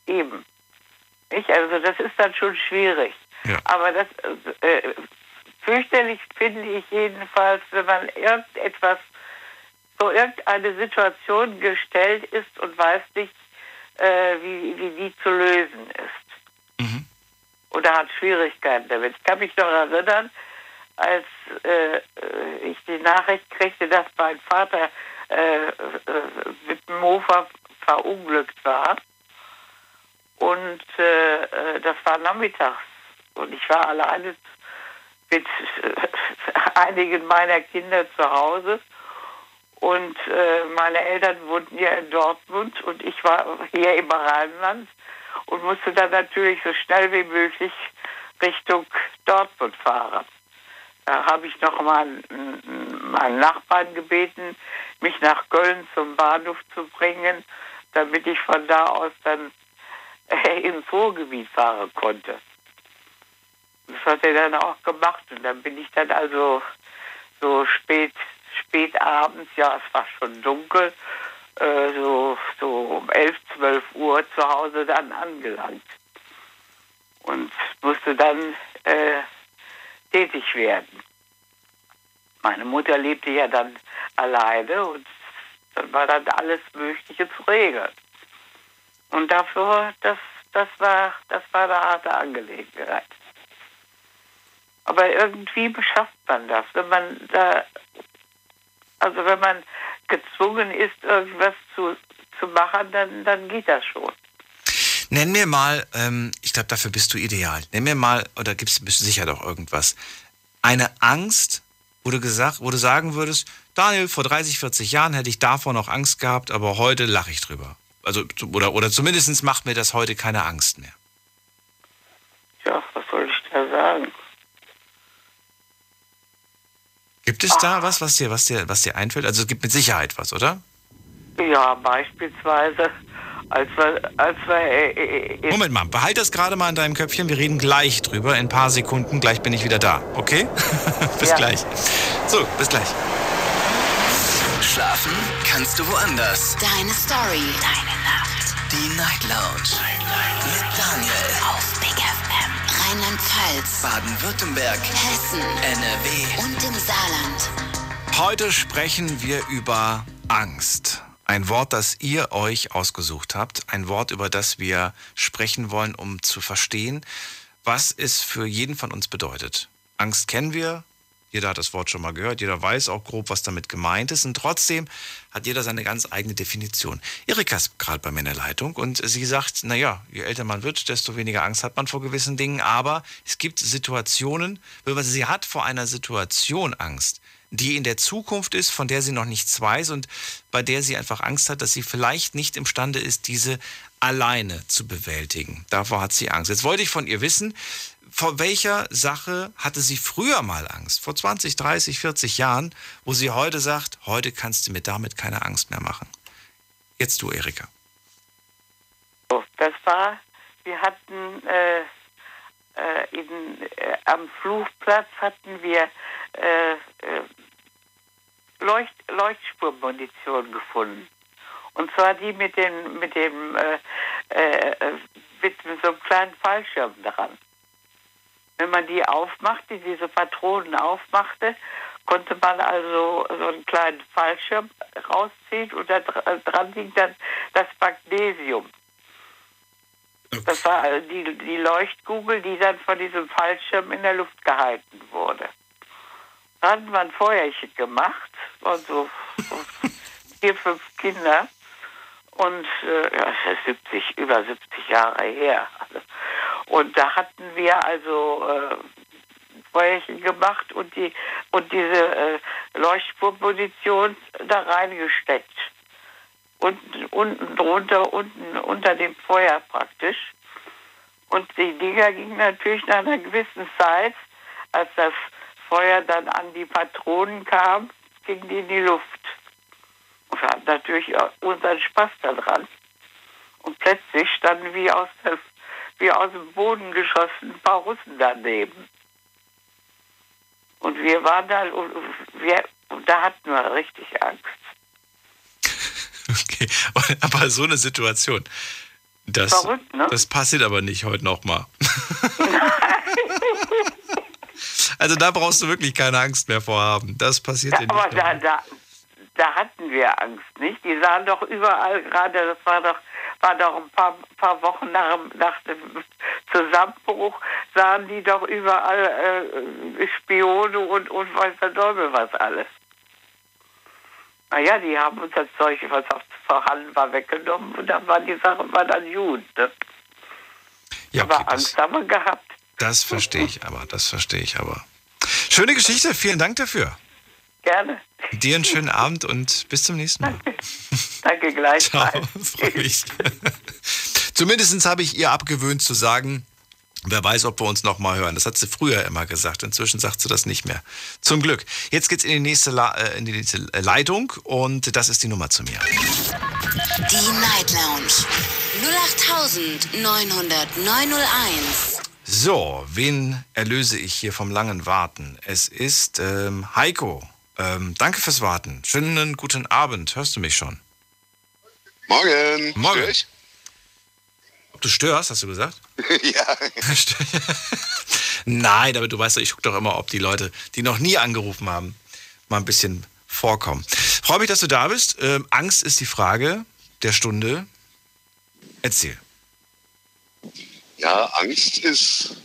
Eben. Nicht? Also das ist dann schon schwierig. Ja. Aber das äh, fürchterlich finde ich jedenfalls, wenn man irgendetwas, so irgendeine Situation gestellt ist und weiß nicht, äh, wie, wie die zu lösen ist. Mhm. Oder hat Schwierigkeiten damit. Ich kann mich noch erinnern, als äh, ich die Nachricht kriegte, dass mein Vater äh, mit dem Mofa verunglückt war. Und äh, das war nachmittags. Und ich war alleine mit einigen meiner Kinder zu Hause. Und äh, meine Eltern wohnten ja in Dortmund und ich war hier im Rheinland und musste dann natürlich so schnell wie möglich Richtung Dortmund fahren. Da habe ich noch mal meinen Nachbarn gebeten, mich nach Köln zum Bahnhof zu bringen, damit ich von da aus dann ins Ruhrgebiet fahren konnte. Das hat er dann auch gemacht und dann bin ich dann also so spät, spät abends, ja es war schon dunkel, äh, so, so um elf, zwölf Uhr zu Hause dann angelangt und musste dann äh, tätig werden. Meine Mutter lebte ja dann alleine und dann war dann alles Mögliche zu regeln. Und dafür, das, das war, das war eine harte Angelegenheit. Aber irgendwie beschafft man das, wenn man da, also wenn man gezwungen ist, irgendwas zu, zu machen, dann, dann geht das schon. Nenn mir mal, ähm, ich glaube, dafür bist du ideal. Nenn mir mal, oder gibst, bist du sicher doch irgendwas, eine Angst, wo du, gesagt, wo du sagen würdest, Daniel, vor dreißig, vierzig Jahren hätte ich davor noch Angst gehabt, aber heute lache ich drüber. Also, oder, oder zumindest macht mir das heute keine Angst mehr. Ja, was soll ich da sagen? Gibt es Ach. da was, was dir, was dir, was dir einfällt? Also es gibt mit Sicherheit was, oder? Ja, beispielsweise, als wir... Als wir äh, äh, Moment mal, behalte das gerade mal in deinem Köpfchen. Wir reden gleich drüber, in ein paar Sekunden. Gleich bin ich wieder da, okay? Bis ja. gleich. So, bis gleich. Schlafen kannst du woanders. Deine Story. Deine Nacht. Die Night Lounge. Night, Night. Mit Daniel. Auf Big F M. Rheinland-Pfalz. Baden-Württemberg. Hessen. N R W. Und im Saarland. Heute sprechen wir über Angst. Ein Wort, das ihr euch ausgesucht habt. Ein Wort, über das wir sprechen wollen, um zu verstehen, was es für jeden von uns bedeutet. Angst kennen wir. Jeder hat das Wort schon mal gehört. Jeder weiß auch grob, was damit gemeint ist. Und trotzdem hat jeder seine ganz eigene Definition. Erika ist gerade bei mir in der Leitung. Und sie sagt, naja, je älter man wird, desto weniger Angst hat man vor gewissen Dingen. Aber es gibt Situationen, sie hat vor einer Situation Angst, die in der Zukunft ist, von der sie noch nichts weiß und bei der sie einfach Angst hat, dass sie vielleicht nicht imstande ist, diese alleine zu bewältigen. Davor hat sie Angst. Jetzt wollte ich von ihr wissen, vor welcher Sache hatte sie früher mal Angst? Vor zwanzig, dreißig, vierzig Jahren, wo sie heute sagt, heute kannst du mir damit keine Angst mehr machen. Jetzt du, Erika. Das war, wir hatten äh, äh, in, äh, am Flugplatz hatten wir äh, äh, Leucht, Leuchtspurmunition gefunden. Und zwar die mit dem, mit dem, äh, äh, mit so einem kleinen Fallschirm dran. Wenn man die aufmachte, diese Patronen aufmachte, konnte man also so einen kleinen Fallschirm rausziehen und da dran hing dann das Magnesium. Das war also die, die Leuchtkugel, die dann von diesem Fallschirm in der Luft gehalten wurde. Da hat man ein Feuerchen gemacht, also vier, fünf Kinder. Und äh, ja, das ist siebzig, über siebzig Jahre her. Und da hatten wir also äh, Feuerchen gemacht und die und diese äh, Leuchtspurmunition da reingesteckt. Und unten drunter, unten unter dem Feuer praktisch. Und die Dinger gingen natürlich nach einer gewissen Zeit, als das Feuer dann an die Patronen kam, ging die in die Luft. Und wir hatten natürlich unseren Spaß daran. Und plötzlich standen wie aus, der, wie aus dem Boden geschossen ein paar Russen daneben. Und wir waren da, und, wir, und da hatten wir richtig Angst. Okay, aber so eine Situation, das, verrückt, ne? Das passiert aber nicht heute nochmal. Also da brauchst du wirklich keine Angst mehr vor haben. Das passiert ja, dir nicht. Aber da, da, da hatten wir Angst, nicht? Die sahen doch überall gerade, das war doch, war doch ein paar, paar Wochen nach, nach dem Zusammenbruch, sahen die doch überall äh, Spione und, und weiß der Teufel was alles. Naja, die haben uns das Zeug, was vorhanden war, weggenommen und dann war die Sache war dann gut. Ne? Ja, okay, aber Angst haben wir gehabt. Das verstehe ich aber, das verstehe ich aber. Schöne Geschichte, vielen Dank dafür. Gerne. Dir einen schönen Abend und bis zum nächsten Mal. Danke, Danke gleichfalls. Freue mich. Zumindest habe ich ihr abgewöhnt zu sagen, wer weiß, ob wir uns nochmal hören. Das hat sie früher immer gesagt. Inzwischen sagt sie das nicht mehr. Zum Glück. Jetzt geht's in die nächste, La- in die nächste Leitung und das ist die Nummer zu mir. Die Night Lounge null acht neun null neun null eins. So, wen erlöse ich hier vom langen Warten? Es ist ähm, Heiko. Ähm, danke fürs Warten. Schönen guten Abend. Hörst du mich schon? Morgen. Morgen. Stör ich? Ob du störst, hast du gesagt? Ja. Nein, aber du weißt doch, ich gucke doch immer, ob die Leute, die noch nie angerufen haben, mal ein bisschen vorkommen. Freue mich, dass du da bist. Ähm, Angst ist die Frage der Stunde. Erzähl. Ja, Angst ist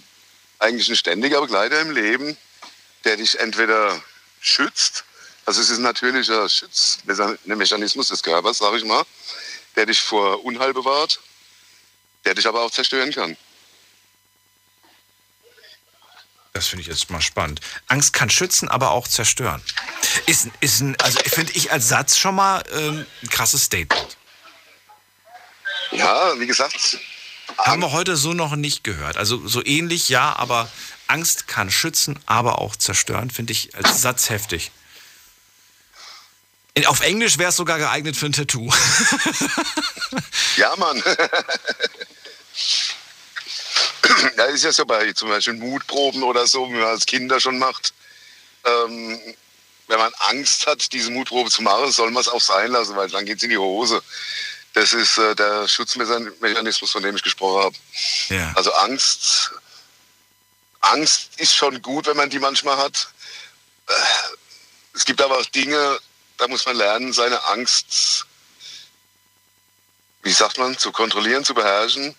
eigentlich ein ständiger Begleiter im Leben, der dich entweder schützt Also es ist ein natürlicher Schutzmechanismus des Körpers, sage ich mal, der dich vor Unheil bewahrt, der dich aber auch zerstören kann. Das finde ich jetzt mal spannend. Angst kann schützen, aber auch zerstören. Ist, ist ein, also finde ich als Satz schon mal ähm, ein krasses Statement. Ja, wie gesagt. Haben wir heute so noch nicht gehört. Also so ähnlich, ja, aber Angst kann schützen, aber auch zerstören, finde ich als Satz heftig. In, auf Englisch wäre es sogar geeignet für ein Tattoo. Ja, Mann. Da ist ja so bei zum Beispiel Mutproben oder so, wie man als Kinder schon macht. Ähm, wenn man Angst hat, diese Mutprobe zu machen, soll man es auch sein lassen, weil dann geht es in die Hose. Das ist äh, der Schutzmechanismus, von dem ich gesprochen habe. Ja. Also Angst, Angst ist schon gut, wenn man die manchmal hat. Äh, es gibt aber auch Dinge, da muss man lernen, seine Angst, wie sagt man, zu kontrollieren, zu beherrschen.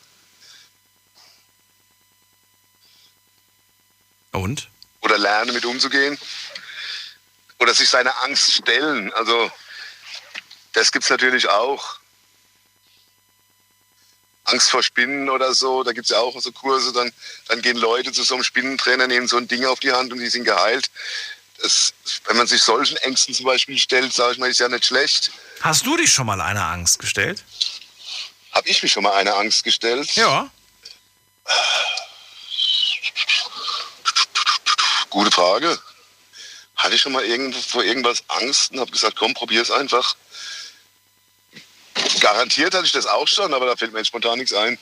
Und? Oder lernen, mit umzugehen. Oder sich seiner Angst stellen. Also das gibt es natürlich auch. Angst vor Spinnen oder so, da gibt es ja auch so Kurse, dann, dann gehen Leute zu so einem Spinnentrainer, nehmen so ein Ding auf die Hand und die sind geheilt. Das, wenn man sich solchen Ängsten zum Beispiel stellt, sage ich mal, ist ja nicht schlecht. Hast du dich schon mal einer Angst gestellt? Habe ich mich schon mal einer Angst gestellt? Ja. Gute Frage. Hatte ich schon mal irgendwo vor irgendwas Angst und habe gesagt, komm, probier es einfach. Garantiert hatte ich das auch schon, aber da fällt mir spontan nichts ein.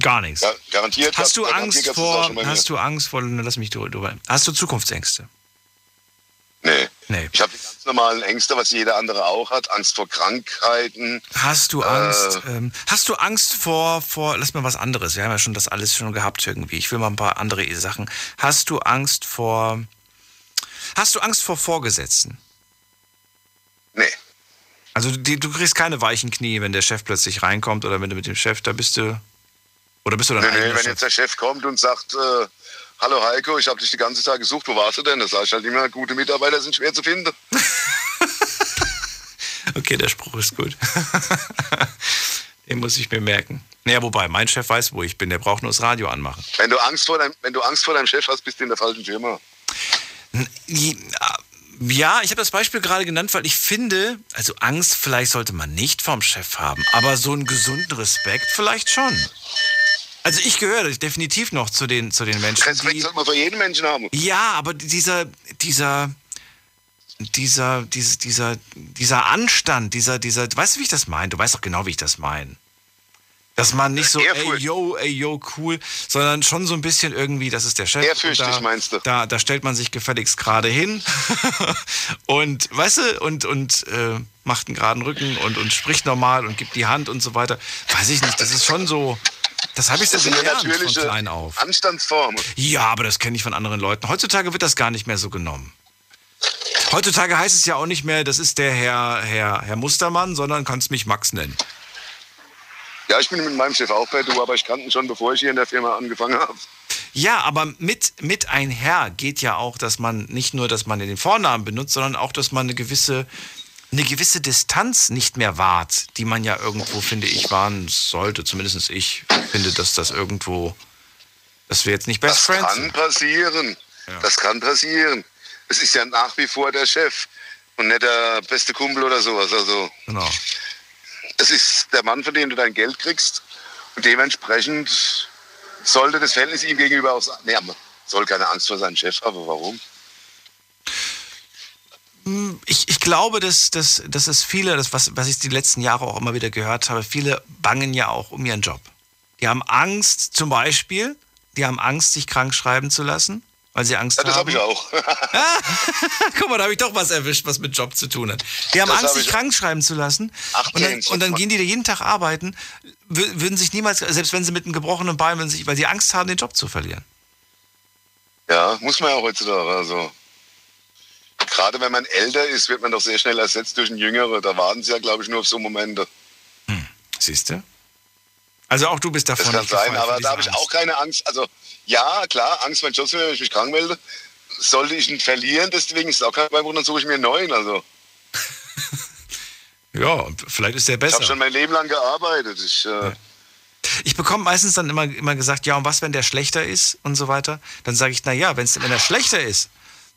Gar nichts. Ja, garantiert. Hast du Angst vor, hast du Angst vor, lass mich drüber, hast du Zukunftsängste? Nee. nee. Ich habe die ganz normalen Ängste, was jeder andere auch hat. Angst vor Krankheiten. Hast du Angst, äh, ähm, hast du Angst vor, vor, lass mal was anderes, wir haben ja schon das alles schon gehabt irgendwie. Ich will mal ein paar andere Sachen. Hast du Angst vor, hast du Angst vor Vorgesetzten? Nee. Also die, du kriegst keine weichen Knie, wenn der Chef plötzlich reinkommt oder wenn du mit dem Chef, da bist du, oder bist du dann nee, nee, wenn Chef? Jetzt der Chef kommt und sagt, äh, hallo Heiko, ich habe dich die ganze Zeit gesucht, wo warst du denn? Das sage ich halt immer, gute Mitarbeiter sind schwer zu finden. Okay, der Spruch ist gut. Den muss ich mir merken. Naja, wobei, mein Chef weiß, wo ich bin, der braucht nur das Radio anmachen. Wenn du Angst vor deinem, wenn du Angst vor deinem Chef hast, bist du in der falschen Firma. Ja. Ja, ich habe das Beispiel gerade genannt, weil ich finde, also Angst vielleicht sollte man nicht vorm Chef haben, aber so einen gesunden Respekt vielleicht schon. Also ich gehöre definitiv noch zu den, zu den Menschen. Respekt die, sollte man vor jedem Menschen haben. Ja, aber dieser, dieser, dieser, dieser, dieser, dieser Anstand, dieser, dieser, weißt du, wie ich das meine? Du weißt doch genau, wie ich das meine. Dass man nicht so, ey, yo, ey, yo, cool, sondern schon so ein bisschen irgendwie, das ist der Chef. Ehrfürchtig, meinst du? Da, da stellt man sich gefälligst gerade hin und, weißt du, und, und äh, macht einen geraden Rücken und, und spricht normal und gibt die Hand und so weiter. Weiß ich nicht, das ist schon so, das habe ich so gelernt von klein auf. Anstandsform. Ja, aber das kenne ich von anderen Leuten. Heutzutage wird das gar nicht mehr so genommen. Heutzutage heißt es ja auch nicht mehr, das ist der Herr, Herr, Herr Mustermann, sondern kannst mich Max nennen. Ja, ich bin mit meinem Chef auch bei Du, aber ich kannte ihn schon, bevor ich hier in der Firma angefangen habe. Ja, aber mit, mit einher geht ja auch, dass man nicht nur, dass man den Vornamen benutzt, sondern auch, dass man eine gewisse, eine gewisse Distanz nicht mehr wahrt, die man ja irgendwo, finde ich, wahren sollte. Zumindest ich finde, dass das irgendwo, dass wir jetzt nicht Best Friends sind. Das kann passieren. Ja. Das kann passieren. Es ist ja nach wie vor der Chef und nicht der beste Kumpel oder sowas. Also. Genau. Es ist der Mann, von dem du dein Geld kriegst. Und dementsprechend sollte das Verhältnis ihm gegenüber auch sein. Nee, man soll keine Angst vor seinem Chef haben. Warum? Ich, ich glaube, dass, dass, dass es viele, das, was, was ich die letzten Jahre auch immer wieder gehört habe, viele bangen ja auch um ihren Job. Die haben Angst, zum Beispiel, die haben Angst, sich krank schreiben zu lassen. Weil sie Angst ja, das haben. Das habe ich auch. Ah, guck mal, da habe ich doch was erwischt, was mit Job zu tun hat. Die haben das Angst, hab sich krank schreiben zu lassen. achtzehn, und dann, und dann gehen die da jeden Tag arbeiten, würden sich niemals, selbst wenn sie mit einem gebrochenen Bein, wenn sie, weil sie Angst haben, den Job zu verlieren. Ja, muss man ja auch heutzutage. Also. Gerade wenn man älter ist, wird man doch sehr schnell ersetzt durch einen Jüngeren. Da warten sie ja, glaube ich, nur auf so Momente. Hm. Siehst du? Also auch du bist davon. Das kann sein, aber da habe ich auch keine Angst. Also ja, klar, Angst, wenn ich mich krank melde. sollte ich ihn verlieren, deswegen ist es auch kein Grund, dann suche ich mir einen neuen. Also. Ja, vielleicht ist der besser. Ich habe schon mein Leben lang gearbeitet. Ich, äh ja. ich bekomme meistens dann immer, immer gesagt, ja, und was, wenn der schlechter ist und so weiter? Dann sage ich, naja, wenn er schlechter ist,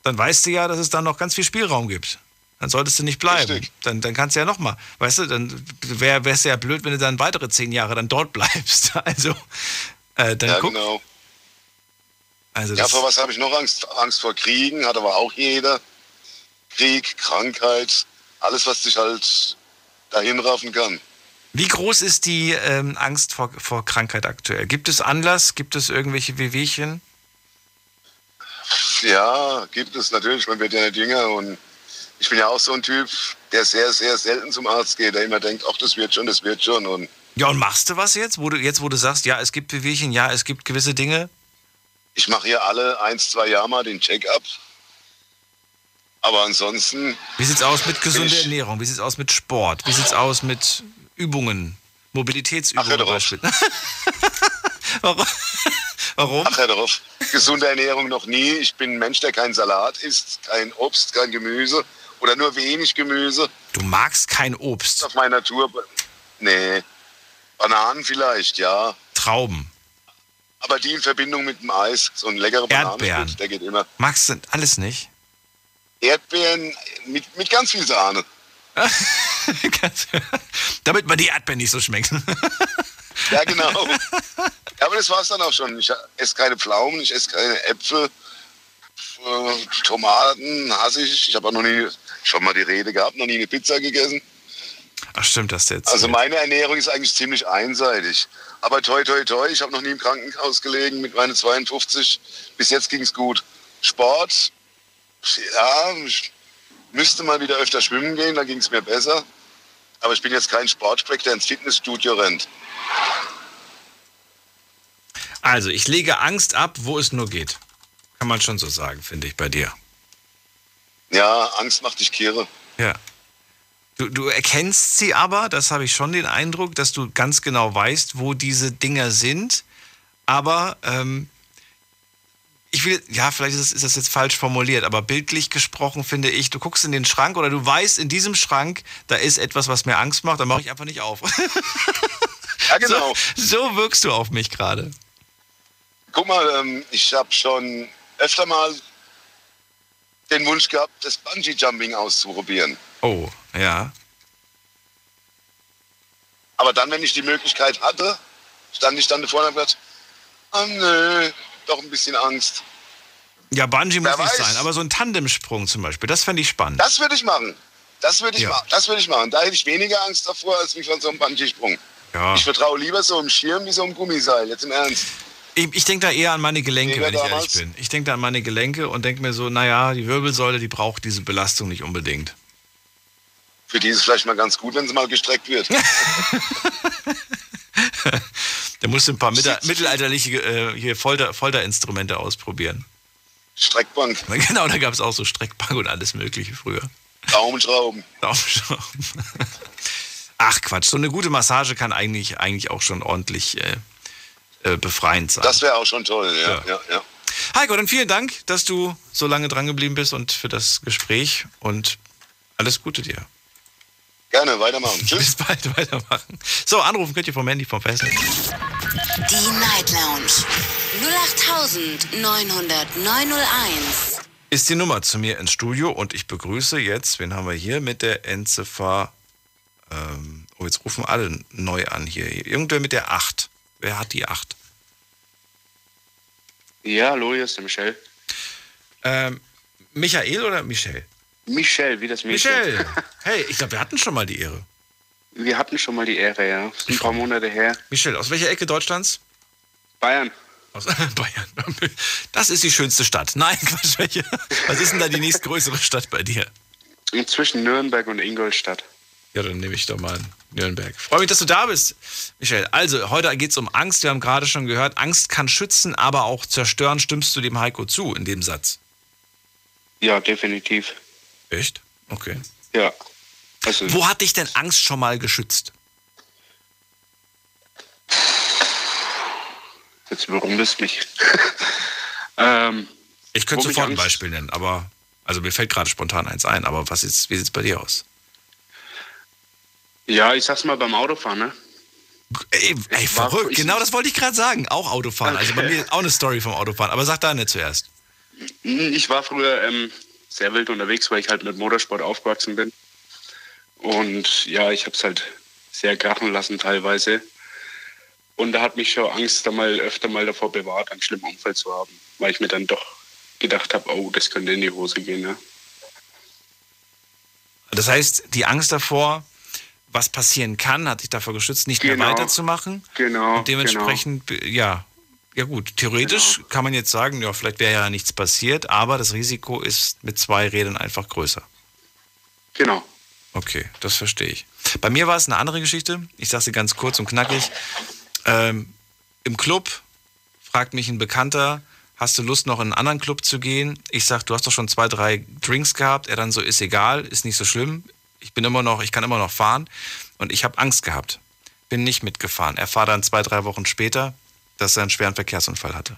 dann weißt du ja, dass es dann noch ganz viel Spielraum gibt. Dann solltest du nicht bleiben. Dann, dann kannst du ja nochmal. Weißt du, dann wär, wärst du ja blöd, wenn du dann weitere zehn Jahre dann dort bleibst. Also, äh, dann ja, guck. Genau. Also ja, vor was habe ich noch Angst? Angst vor Kriegen, hat aber auch jeder. Krieg, Krankheit, alles, was dich halt dahin raffen kann. Wie groß ist die ähm, Angst vor, vor Krankheit aktuell? Gibt es Anlass? Gibt es irgendwelche Wehwehchen? Ja, gibt es natürlich. Man wird ja nicht jünger. Und ich bin ja auch so ein Typ, der sehr, sehr selten zum Arzt geht, der immer denkt, ach, das wird schon, das wird schon. Und ja, und machst du was jetzt? Wo du, jetzt, wo du sagst, ja, es gibt Wehwehchen, ja, es gibt gewisse Dinge. Ich mache hier alle ein, zwei Jahre mal den Check-up. Aber ansonsten... Wie sieht's aus mit gesunder Ernährung? Wie sieht's aus mit Sport? Wie sieht's aus mit Übungen? Mobilitätsübungen? Ach, hör doch auf. Warum? Ach, hör doch auf. Gesunde Ernährung noch nie. Ich bin ein Mensch, der keinen Salat isst, kein Obst, kein Gemüse oder nur wenig Gemüse. Du magst kein Obst? Auf meiner Tour... Nee. Bananen vielleicht, ja. Trauben? Aber die in Verbindung mit dem Eis, so ein leckerer Bananenbrot, der geht immer. Magst du alles nicht? Erdbeeren mit, mit ganz viel Sahne. Damit man die Erdbeeren nicht so schmeckt. Ja, genau. Ja, aber das war's dann auch schon. Ich esse keine Pflaumen, ich esse keine Äpfel, äh, Tomaten hasse ich. Ich habe auch noch nie, schon mal die Rede gehabt, noch nie eine Pizza gegessen. Ach, stimmt das jetzt? Also meine Ernährung ist eigentlich ziemlich einseitig. Aber toi, toi, toi, ich habe noch nie im Krankenhaus gelegen mit meinen zweiundfünfzig. Bis jetzt ging's gut. Sport, ja, ich müsste mal wieder öfter schwimmen gehen, dann ging's mir besser. Aber ich bin jetzt kein Sportsprecher, der ins Fitnessstudio rennt. Also, ich lege Angst ab, wo es nur geht. Kann man schon so sagen, finde ich, bei dir. Ja, Angst macht dich kirre. Ja. Du, du erkennst sie aber, das habe ich schon den Eindruck, dass du ganz genau weißt, wo diese Dinger sind. Aber ähm, ich will, ja, vielleicht ist das, ist das jetzt falsch formuliert, aber bildlich gesprochen finde ich, du guckst in den Schrank oder du weißt, in diesem Schrank, da ist etwas, was mir Angst macht, dann mache ich einfach nicht auf. Ja, genau. So, so wirkst du auf mich gerade. Guck mal, ich habe schon öfter mal den Wunsch gehabt, das Bungee-Jumping auszuprobieren. Oh, ja. Aber dann, wenn ich die Möglichkeit hatte, stand ich dann davor und habe gedacht, oh nö, doch ein bisschen Angst. Ja, Bungee muss nicht sein, aber so ein Tandemsprung zum Beispiel, das fände ich spannend. Das würde ich machen. Das würde ich, ja. ma würd ich machen. Da hätte ich weniger Angst davor, als wie von so einem Bungee-Sprung. Ja. Ich vertraue lieber so einem Schirm wie so einem Gummiseil, jetzt im Ernst. Ich, ich denke da eher an meine Gelenke, wenn ich ehrlich bin. Ich denke da an meine Gelenke und denke mir so, naja, die Wirbelsäule, die braucht diese Belastung nicht unbedingt. Für die ist es vielleicht mal ganz gut, wenn sie mal gestreckt wird. Da musst du ein paar Mitte, mittelalterliche äh, hier Folter, Folterinstrumente ausprobieren. Streckbank. Genau, da gab es auch so Streckbank und alles Mögliche früher. Daumenschrauben. Daumenschrauben. Ach Quatsch, so eine gute Massage kann eigentlich, eigentlich auch schon ordentlich äh, äh, befreiend sein. Das wäre auch schon toll, ja. ja. ja, ja. Heiko, dann vielen Dank, dass du so lange dran geblieben bist und für das Gespräch und alles Gute dir. Gerne, weitermachen. Tschüss. Bis bald, weitermachen. So, anrufen könnt ihr vom Handy, vom Festnetz. Die Night Lounge null acht neun null neun null eins ist die Nummer zu mir ins Studio und ich begrüße jetzt, wen haben wir hier mit der Endziffer, ähm, oh, jetzt rufen alle neu an hier. Irgendwer mit der acht. Wer hat die acht? Ja, hallo, hier ist der Michel. Ähm, Michael oder Michel? Michel, wie das Mädchen. Michel, hey, ich glaube, wir hatten schon mal die Ehre. Wir hatten schon mal die Ehre, ja. Das ist ein paar Monate her. Michel, aus welcher Ecke Deutschlands? Bayern. Aus Bayern. Das ist die schönste Stadt. Nein, Quatsch, welche? Was ist denn da die nächstgrößere Stadt bei dir? Zwischen Nürnberg und Ingolstadt. Ja, dann nehme ich doch mal Nürnberg. Freue mich, dass du da bist, Michel. Also, heute geht es um Angst. Wir haben gerade schon gehört, Angst kann schützen, aber auch zerstören. Stimmst du dem Heiko zu in dem Satz? Ja, definitiv. Echt? Okay. Ja. Also, wo hat dich denn Angst schon mal geschützt? Jetzt überrumpelst mich. ähm, Ich könnte sofort ein Beispiel nennen, aber also mir fällt gerade spontan eins ein, aber was ist, wie sieht es bei dir aus? Ja, ich sag's mal beim Autofahren, ne? Ey, ey verrückt, war, genau das wollte ich gerade sagen. Auch Autofahren, okay. Also bei mir auch eine Story vom Autofahren, aber sag da nicht zuerst. Ich war früher ähm, sehr wild unterwegs, weil ich halt mit Motorsport aufgewachsen bin. Und ja, ich hab's halt sehr krachen lassen teilweise. Und da hat mich schon Angst da mal, öfter mal davor bewahrt, einen schlimmen Unfall zu haben, weil ich mir dann doch gedacht habe, oh, das könnte in die Hose gehen, ne? Das heißt, die Angst davor, was passieren kann, hat dich davor geschützt, nicht genau. mehr weiterzumachen. Genau. Und dementsprechend, genau. ja, ja gut, theoretisch genau. kann man jetzt sagen, ja, vielleicht wäre ja nichts passiert, aber das Risiko ist mit zwei Rädern einfach größer. Genau. Okay, das verstehe ich. Bei mir war es eine andere Geschichte. Ich sage sie ganz kurz und knackig. Ähm, im Club fragt mich ein Bekannter, hast du Lust, noch in einen anderen Club zu gehen? Ich sag, du hast doch schon zwei, drei Drinks gehabt. Er dann so, ist egal, ist nicht so schlimm. Ich bin immer noch, ich kann immer noch fahren. Und ich habe Angst gehabt. Bin nicht mitgefahren. Er fahr dann zwei, drei Wochen später, dass er einen schweren Verkehrsunfall hatte.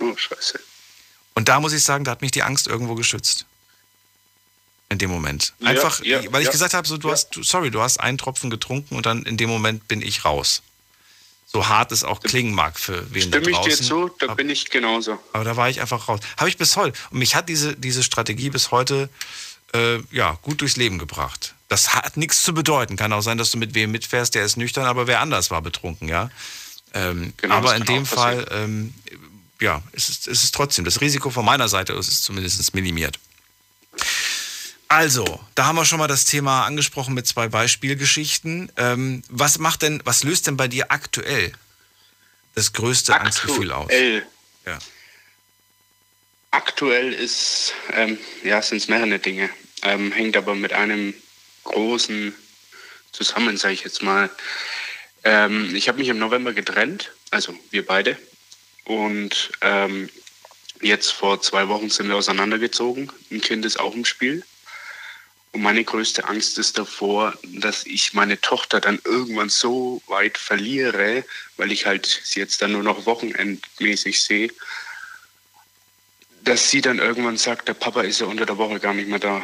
Oh, scheiße. Und da muss ich sagen, da hat mich die Angst irgendwo geschützt. In dem Moment. Einfach, ja, ja, weil ich ja. gesagt habe, so, du ja. hast, du, sorry, du hast einen Tropfen getrunken und dann in dem Moment bin ich raus. So hart es auch klingen mag für wen da draußen. Stimme ich dir zu, da bin ich genauso. Aber da war ich einfach raus. Habe ich bis heute. Und mich hat diese, diese Strategie bis heute äh, ja, gut durchs Leben gebracht. Das hat nichts zu bedeuten. Kann auch sein, dass du mit wem mitfährst, der ist nüchtern, aber wer anders war betrunken, ja. Ähm, genau, aber in dem Fall, ähm, ja, es ist, es ist trotzdem, das Risiko von meiner Seite ist zumindest minimiert. Also, da haben wir schon mal das Thema angesprochen mit zwei Beispielgeschichten. Ähm, was macht denn, was löst denn bei dir aktuell das größte aktuell. Angstgefühl aus? Ja. Aktuell ist, ähm, ja, sind es mehrere Dinge. Ähm, hängt aber mit einem großen zusammen, sage ich jetzt mal. Ähm, ich habe mich im November getrennt, also wir beide. Und ähm, jetzt vor zwei Wochen sind wir auseinandergezogen. Ein Kind ist auch im Spiel. Und meine größte Angst ist davor, dass ich meine Tochter dann irgendwann so weit verliere, weil ich halt sie jetzt dann nur noch wochenendmäßig sehe, dass sie dann irgendwann sagt, der Papa ist ja unter der Woche gar nicht mehr da.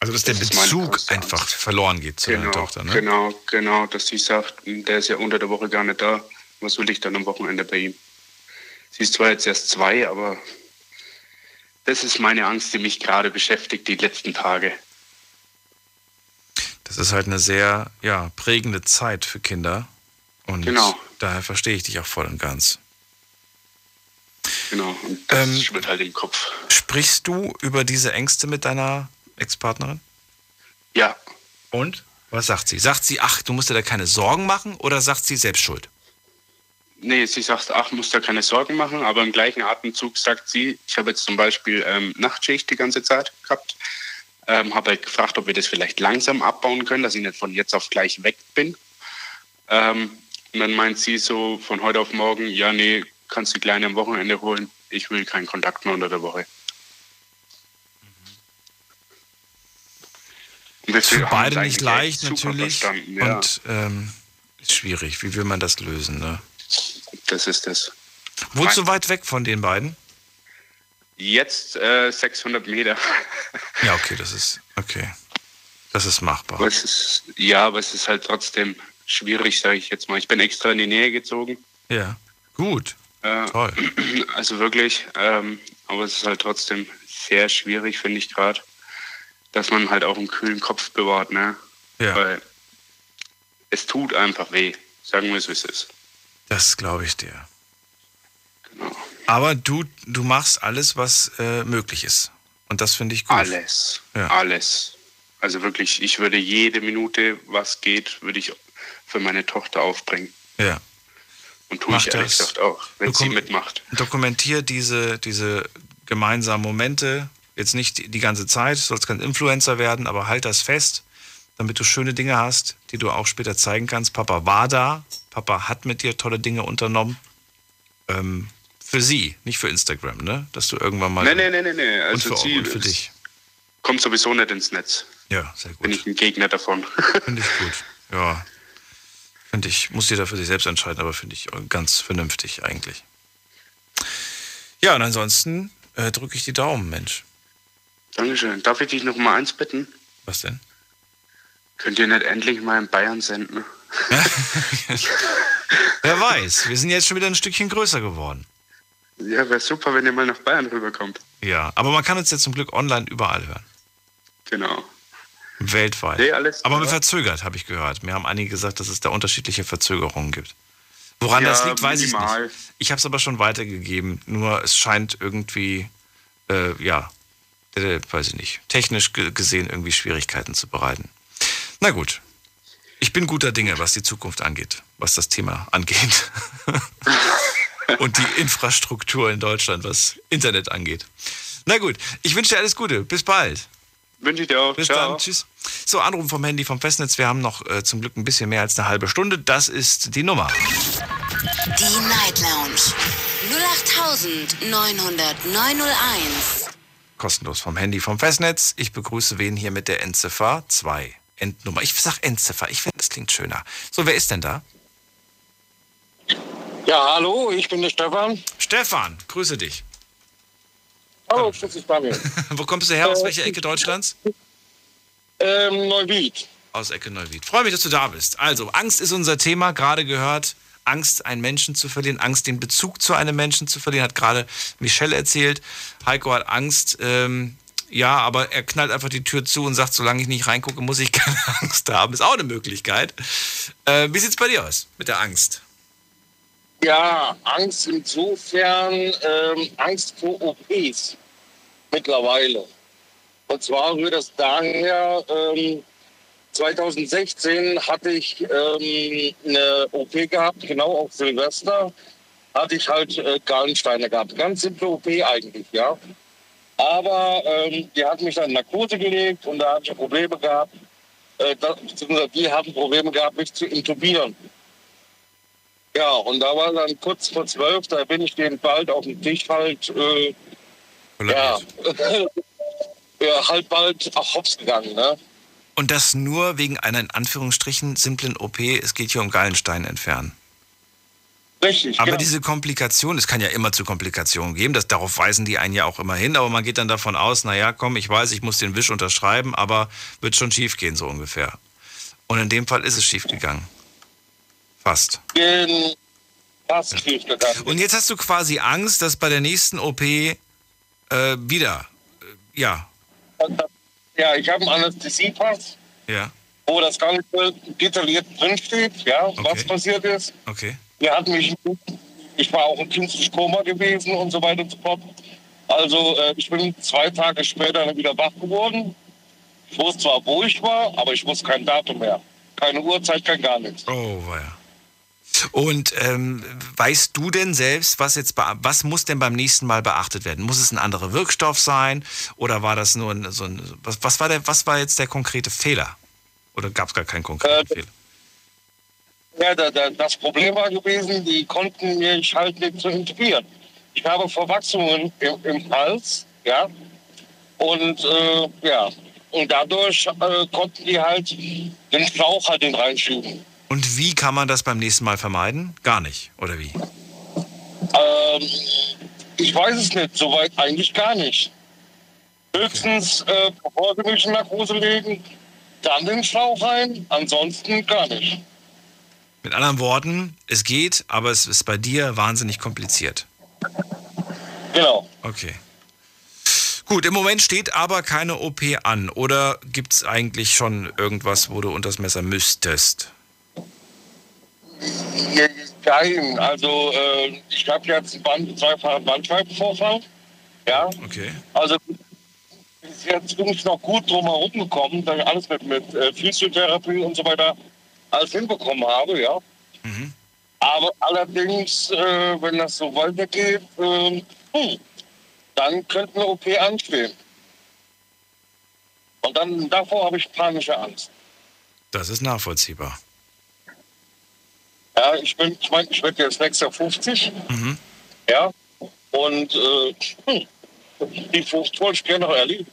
Also dass der Bezug einfach verloren geht zu deiner Tochter, ne? Genau, genau, dass sie sagt, der ist ja unter der Woche gar nicht da, was will ich dann am Wochenende bei ihm? Sie ist zwar jetzt erst zwei, aber... Das ist meine Angst, die mich gerade beschäftigt, die letzten Tage. Das ist halt eine sehr ja, prägende Zeit für Kinder. Und genau. daher verstehe ich dich auch voll und ganz. Genau, und das ähm, schwirrt halt im Kopf. Sprichst du über diese Ängste mit deiner Ex-Partnerin? Ja. Und? Was sagt sie? Sagt sie, ach, du musst dir da keine Sorgen machen? Oder sagt sie, selbst schuld? Nee, sie sagt, ach, musst da keine Sorgen machen, aber im gleichen Atemzug sagt sie, ich habe jetzt zum Beispiel ähm, Nachtschicht die ganze Zeit gehabt, ähm, habe halt gefragt, ob wir das vielleicht langsam abbauen können, dass ich nicht von jetzt auf gleich weg bin. Ähm, und dann meint sie so von heute auf morgen, ja, nee, kannst die Kleine am Wochenende holen, ich will keinen Kontakt mehr unter der Woche. Und das ist für beide nicht leicht, natürlich, ja. und ähm, ist schwierig, wie will man das lösen, ne? Das ist das. Wohnst du weit weg von den beiden? Jetzt äh, sechshundert Meter. Ja, okay, das ist okay. Das ist machbar. Aber es ist, ja, aber es ist halt trotzdem schwierig, sage ich jetzt mal. Ich bin extra in die Nähe gezogen. Ja, gut. Äh, Toll. Also wirklich, ähm, aber es ist halt trotzdem sehr schwierig, finde ich gerade, dass man halt auch einen kühlen Kopf bewahrt, ne? Ja. Weil es tut einfach weh. Sagen wir es, wie es ist. Das glaube ich dir. Genau. Aber du, du machst alles, was äh, möglich ist. Und das finde ich gut. Alles. Ja. Alles. Also wirklich, ich würde jede Minute, was geht, würde ich für meine Tochter aufbringen. Ja. Und tue Mach ich ehrlich gesagt auch, wenn Dokum- sie mitmacht. Dokumentier diese, diese gemeinsamen Momente. Jetzt nicht die, die ganze Zeit, du sollst kein Influencer werden, aber halt das fest, damit du schöne Dinge hast, die du auch später zeigen kannst. Papa war da. Papa hat mit dir tolle Dinge unternommen. Ähm, für sie, nicht für Instagram, ne? Dass du irgendwann mal... Nee, nee, nee, nee, nee. Also und für, sie und für dich. Kommt sowieso nicht ins Netz. Ja, sehr gut. Bin ich ein Gegner davon. Finde ich gut, ja. Finde ich, muss jeder für sich selbst entscheiden, aber finde ich ganz vernünftig eigentlich. Ja, und ansonsten äh, drücke ich die Daumen, Mensch. Dankeschön. Darf ich dich noch mal eins bitten? Was denn? Könnt ihr nicht endlich mal in Bayern senden? Wer weiß, wir sind jetzt schon wieder ein Stückchen größer geworden. Ja, wäre super, wenn ihr mal nach Bayern rüberkommt. Ja, aber man kann uns jetzt zum Glück online überall hören. Genau. Weltweit. Nee, alles aber klar. Verzögert, habe ich gehört. Mir haben einige gesagt, dass es da unterschiedliche Verzögerungen gibt. Woran ja, das liegt, weiß minimal. ich nicht. Ich habe es aber schon weitergegeben, nur es scheint irgendwie, äh, ja, äh, weiß ich nicht, technisch g- gesehen irgendwie Schwierigkeiten zu bereiten. Na gut, ich bin guter Dinge, was die Zukunft angeht, was das Thema angeht. Und die Infrastruktur in Deutschland, was Internet angeht. Na gut, ich wünsche dir alles Gute. Bis bald. Wünsche ich dir auch. Bis Ciao. Dann. Tschüss. So, Anrufen vom Handy, vom Festnetz. Wir haben noch äh, zum Glück ein bisschen mehr als eine halbe Stunde. Das ist die Nummer. Die Night Lounge. null acht neun null neun null eins. Kostenlos vom Handy, vom Festnetz. Ich begrüße wen hier mit der Endziffer zwei. Endnummer. Ich sag Endziffer. Ich finde, das klingt schöner. So, wer ist denn da? Ja, hallo, ich bin der Stefan. Stefan, grüße dich. Hallo, grüß dich, Daniel. Wo kommst du her? Aus äh, welcher Ecke Deutschlands? Ähm, Neuwied. Aus Ecke Neuwied. Freue mich, dass du da bist. Also, Angst ist unser Thema, gerade gehört. Angst, einen Menschen zu verlieren, Angst, den Bezug zu einem Menschen zu verlieren, hat gerade Michel erzählt. Heiko hat Angst, ähm, ja, aber er knallt einfach die Tür zu und sagt, solange ich nicht reingucke, muss ich keine Angst haben. Ist auch eine Möglichkeit. Äh, wie sieht es bei dir aus mit der Angst? Ja, Angst insofern, ähm, Angst vor O Ps mittlerweile. Und zwar rührt das daher, ähm, zwanzig sechzehn hatte ich ähm, eine O P gehabt, genau auf Silvester, hatte ich halt äh, Gallensteine gehabt. Ganz simple O P eigentlich, ja. Aber ähm, die hat mich dann in Narkose gelegt und da hatte ich Probleme gehabt, äh, beziehungsweise die haben Probleme gehabt, mich zu intubieren. Ja, und da war dann kurz vor zwölf, da bin ich den bald auf dem Tisch halt, äh, ja, ja, halt bald auch hops gegangen, ne? Und das nur wegen einer in Anführungsstrichen simplen O P, es geht hier um Gallenstein entfernen. Richtig, aber genau. Diese Komplikation, es kann ja immer zu Komplikationen geben, das, darauf weisen die einen ja auch immer hin, aber man geht dann davon aus, naja, komm, ich weiß, ich muss den Wisch unterschreiben, aber wird schon schief gehen, so ungefähr. Und in dem Fall ist es schief gegangen. Fast. Fast schief gegangen. Und jetzt hast du quasi Angst, dass bei der nächsten O P äh, wieder, äh, ja. Ja, ich habe einen Anästhesiepass, ja, wo das Ganze detailliert drinsteht, ja, okay, was passiert ist. Okay. Wir hatten mich, ich war auch im künstlichen Koma gewesen und so weiter und so fort. Also äh, ich bin zwei Tage später wieder wach geworden. Ich wusste zwar, wo ich war, aber ich wusste kein Datum mehr. Keine Uhrzeit, kein gar nichts. Oh, ja. Und ähm, weißt du denn selbst, was jetzt be- was muss denn beim nächsten Mal beachtet werden? Muss es ein anderer Wirkstoff sein oder war das nur ein, so ein was, was war der was war jetzt der konkrete Fehler? Oder gab es gar keinen konkreten äh, Fehler? Ja, da, da, das Problem war gewesen, die konnten mich halt nicht so intubieren. Ich habe Verwachsungen im, im Hals, ja, und äh, ja, und dadurch äh, konnten die halt den Schlauch halt reinschieben. Und wie kann man das beim nächsten Mal vermeiden? Gar nicht, oder wie? Ähm, ich weiß es nicht, soweit eigentlich gar nicht. Höchstens, okay, äh, bevor sie mich in Narkose legen, dann den Schlauch rein, ansonsten gar nicht. Mit anderen Worten, es geht, aber es ist bei dir wahnsinnig kompliziert. Genau. Okay. Gut, im Moment steht aber keine O P an. Oder gibt es eigentlich schon irgendwas, wo du unters Messer müsstest? Nein, also äh, ich habe jetzt einen Band, zweifachen Bandscheibenvorfall, ja. Okay. Also bis jetzt bin ich noch gut drumherum gekommen, da ich alles mit, mit äh, Physiotherapie und so weiter alles hinbekommen habe, ja. Mhm. Aber allerdings, äh, wenn das so weitergeht, äh, hm, dann könnte eine O P anstehen. Und dann davor habe ich panische Angst. Das ist nachvollziehbar. Ja, ich bin, ich meine, ich werde jetzt nächstes Jahr fünfzig, mhm, ja, und äh, die fünfzig wollte ich gerne noch erleben.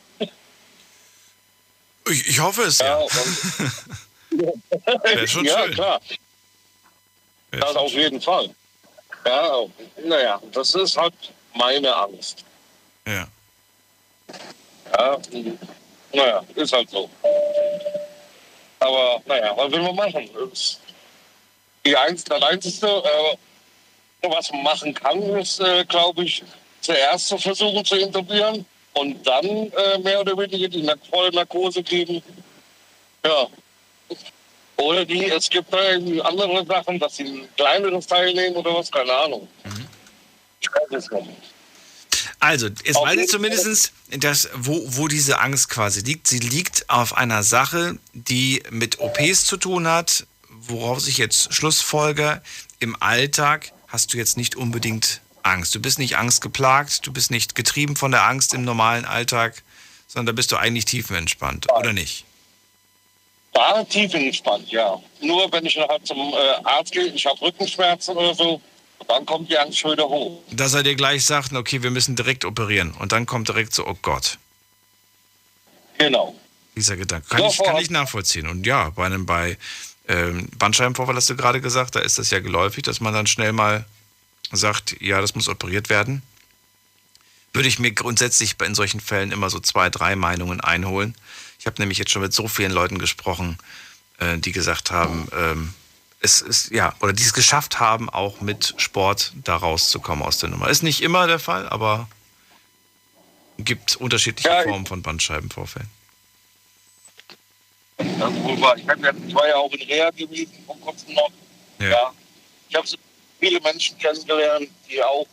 Ich, ich hoffe es, ja. Ja, wäre schon ja schön. Klar. Wär das schon auf schön. Jeden Fall. Ja, naja, das ist halt meine Angst. Ja. Ja, naja, ist halt so. Aber naja, was will man machen? Die Einz- das Einzige, äh, was man machen kann, ist, äh, glaube ich, zuerst zu versuchen zu intubieren und dann äh, mehr oder weniger die volle Narkose geben. Ja. Oder die, es gibt da irgendwie andere Sachen, dass sie ein kleineres Teil nehmen oder was, keine Ahnung. Mhm. Ich weiß es nicht. Also, es weiß ich zumindest, dass, wo, wo diese Angst quasi liegt. Sie liegt auf einer Sache, die mit O Ps zu tun hat, woraus ich jetzt schlussfolge, im Alltag hast du jetzt nicht unbedingt Angst. Du bist nicht angstgeplagt, du bist nicht getrieben von der Angst im normalen Alltag, sondern da bist du eigentlich tiefenentspannt, oder nicht? Da tiefenentspannt, ja. Nur wenn ich nachher zum äh, Arzt gehe, ich habe Rückenschmerzen oder so, dann kommt die Angst schon wieder hoch. Dass er dir gleich sagt, okay, wir müssen direkt operieren. Und dann kommt direkt so, oh Gott. Genau. Dieser Gedanke. Kann, ich, kann ich nachvollziehen. Und ja, bei einem bei ähm, Bandscheibenvorfall hast du gerade gesagt, da ist das ja geläufig, dass man dann schnell mal sagt, ja, das muss operiert werden. Würde ich mir grundsätzlich in solchen Fällen immer so zwei, drei Meinungen einholen. Ich habe nämlich jetzt schon mit so vielen Leuten gesprochen, die gesagt haben, ähm, es ist, ja, oder die es geschafft haben, auch mit Sport da rauszukommen aus der Nummer. Ist nicht immer der Fall, aber gibt unterschiedliche ja, Formen von Bandscheibenvorfällen. Das ist wohl wahr. Ich war ja auch in Reha gewesen, vor kurzem noch. Ja. Ja. Ich habe viele Menschen kennengelernt, die auch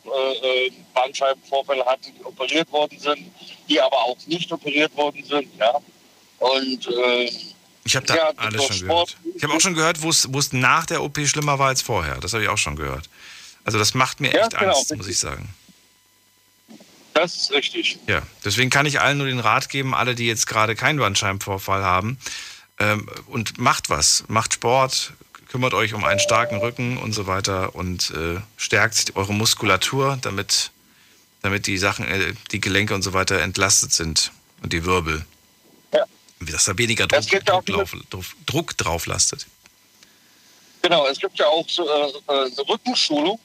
äh, Bandscheibenvorfälle hatten, die operiert worden sind, die aber auch nicht operiert worden sind, ja. Und äh, ich habe da ja, alles schon Sport gehört. Ich habe auch schon gehört, wo es nach der O P schlimmer war als vorher. Das habe ich auch schon gehört. Also das macht mir ja, echt genau, Angst, richtig. Muss ich sagen. Das ist richtig. Ja, deswegen kann ich allen nur den Rat geben, alle, die jetzt gerade keinen Bandscheibenvorfall haben, ähm, und macht was. Macht Sport, kümmert euch um einen starken Rücken und so weiter und äh, stärkt eure Muskulatur, damit, damit die Sachen, äh, die Gelenke und so weiter entlastet sind und die Wirbel. Dass da weniger Druck, Druck, drauf, Druck drauf lastet. Genau, es gibt ja auch so, äh, eine Rückenschulung.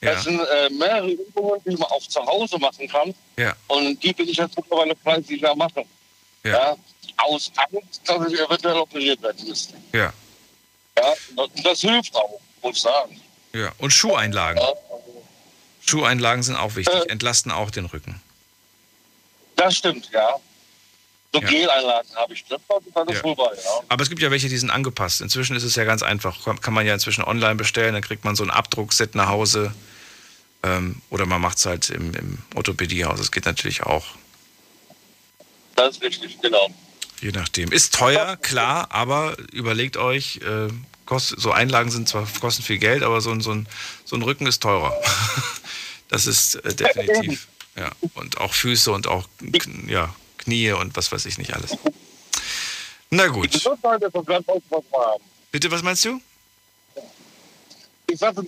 Ja. Das sind äh, mehrere Übungen, die man auch zu Hause machen kann. Ja. Und die bin ich jetzt mittlerweile fleißig am machen. Ja. Ja, aus Angst, dass ich eventuell operiert werden müsste. Ja. Ja, und das hilft auch, muss ich sagen. Ja, und Schuheinlagen. Ja. Schuheinlagen sind auch wichtig, äh, entlasten auch den Rücken. Das stimmt, ja. So ja. Geleinlagen habe ich. Das war das ja. Vorbei, ja. Aber es gibt ja welche, die sind angepasst. Inzwischen ist es ja ganz einfach. Kann man ja inzwischen online bestellen, dann kriegt man so ein Abdruckset nach Hause. Ähm, oder man macht es halt im, im Orthopädiehaus. Das geht natürlich auch. Das ist richtig, genau. Je nachdem. Ist teuer, klar, aber überlegt euch, äh, kost, so Einlagen sind zwar kosten viel Geld, aber so ein, so ein, so ein Rücken ist teurer. Das ist äh, definitiv. Ja. Und auch Füße und auch, ja, Knie und was weiß ich nicht alles. Na gut. Bitte, was meinst du? Ich sage,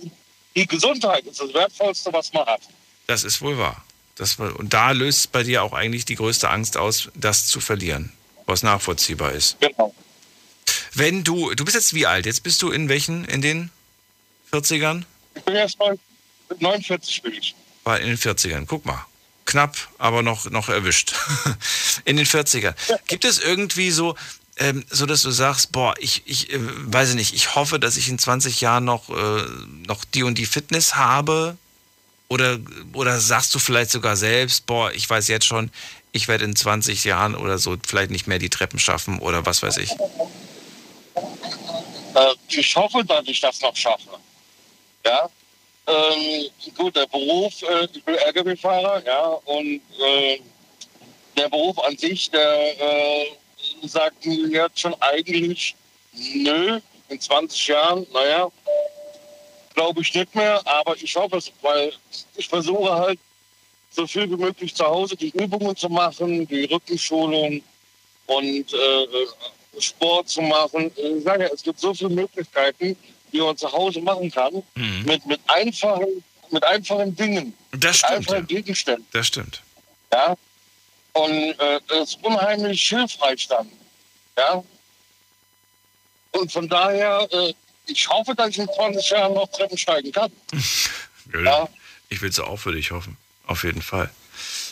die Gesundheit ist das Wertvollste, was man hat. Das ist wohl wahr. Das, und da löst bei dir auch eigentlich die größte Angst aus, das zu verlieren, was nachvollziehbar ist. Genau. Wenn du, du bist jetzt wie alt? Jetzt bist du in welchen, in den vierzigern? Ich bin erst neunundvierzig bin ich. War in den vierzigern, guck mal. Knapp, aber noch, noch erwischt. In den vierzigern. Gibt es irgendwie so, ähm, so dass du sagst, boah, ich, ich äh, weiß ich nicht, ich hoffe, dass ich in zwanzig Jahren noch, äh, noch die und die Fitness habe? Oder, oder sagst du vielleicht sogar selbst, boah, ich weiß jetzt schon, ich werde in zwanzig Jahren oder so vielleicht nicht mehr die Treppen schaffen oder was weiß ich? Äh, ich hoffe, dass ich das noch schaffe. Ja? Ähm, gut, der Beruf, äh, ich bin L K W-Fahrer, ja, und äh, der Beruf an sich, der äh, sagt mir jetzt schon eigentlich, nö, in zwanzig Jahren, naja, glaube ich nicht mehr, aber ich hoffe es, weil ich versuche halt so viel wie möglich zu Hause die Übungen zu machen, die Rückenschulung und äh, Sport zu machen. Ich sage ja, es gibt so viele Möglichkeiten, die man zu Hause machen kann, mhm. mit, mit, einfachen, mit einfachen Dingen, das stimmt, mit einfachen ja. Gegenständen. Das stimmt. Ja? Und äh, das ist unheimlich hilfreich dann. Ja? Und von daher, äh, ich hoffe, dass ich in zwanzig Jahren noch Treppen steigen kann. Ja? Ich will es auch für dich hoffen. auf jeden Fall.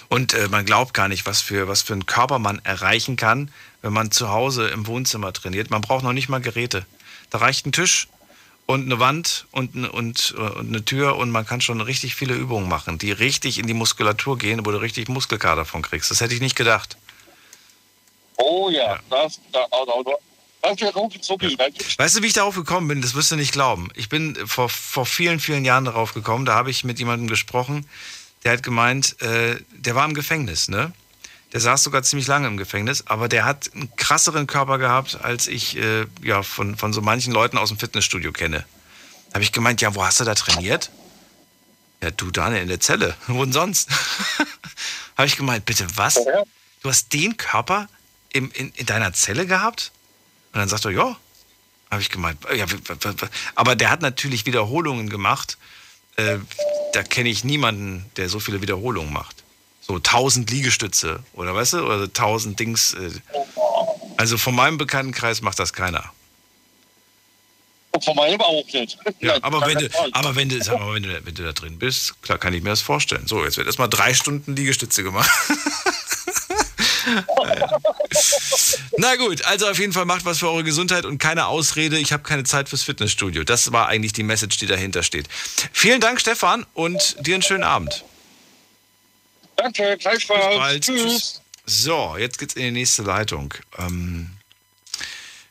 Und äh, man glaubt gar nicht, was für, was für einen Körper man erreichen kann, wenn man zu Hause im Wohnzimmer trainiert. Man braucht noch nicht mal Geräte. Da reicht ein Tisch und eine Wand und, ein, und, und eine Tür und man kann schon richtig viele Übungen machen, die richtig in die Muskulatur gehen, wo du richtig Muskelkater von kriegst. Das hätte ich nicht gedacht. Oh ja, ja. das... Da, da, da. Weißt du, wie ich darauf gekommen bin? Das wirst du nicht glauben. Ich bin vor, vor vielen, vielen Jahren darauf gekommen. Da habe ich mit jemandem gesprochen, der hat gemeint, äh, der war im Gefängnis, ne? Der saß sogar ziemlich lange im Gefängnis, aber der hat einen krasseren Körper gehabt, als ich äh, ja, von, von so manchen Leuten aus dem Fitnessstudio kenne. Da habe ich gemeint, ja, wo hast du da trainiert? Ja, du, Daniel, in der Zelle. Wo denn sonst? Habe ich gemeint, bitte was? Du hast den Körper im, in, in deiner Zelle gehabt? Und dann sagt er, ja, habe ich gemeint. Ja, aber der hat natürlich Wiederholungen gemacht. Äh, da kenne ich niemanden, der so viele Wiederholungen macht. So tausend Liegestütze oder weißt du, oder tausend Dings. Äh. Also von meinem Bekanntenkreis macht das keiner. Und von meinem auch nicht. Ja, aber wenn du, aber wenn du, sag mal, wenn du, wenn du da drin bist, klar kann ich mir das vorstellen. So, jetzt wird erstmal drei Stunden Liegestütze gemacht. Na gut, also auf jeden Fall macht was für eure Gesundheit und keine Ausrede, ich habe keine Zeit fürs Fitnessstudio. Das war eigentlich die Message, die dahinter steht. Vielen Dank, Stefan, und dir einen schönen Abend. Danke, gleichfalls. Bis bald. Tschüss. So, jetzt geht's in die nächste Leitung. Ähm,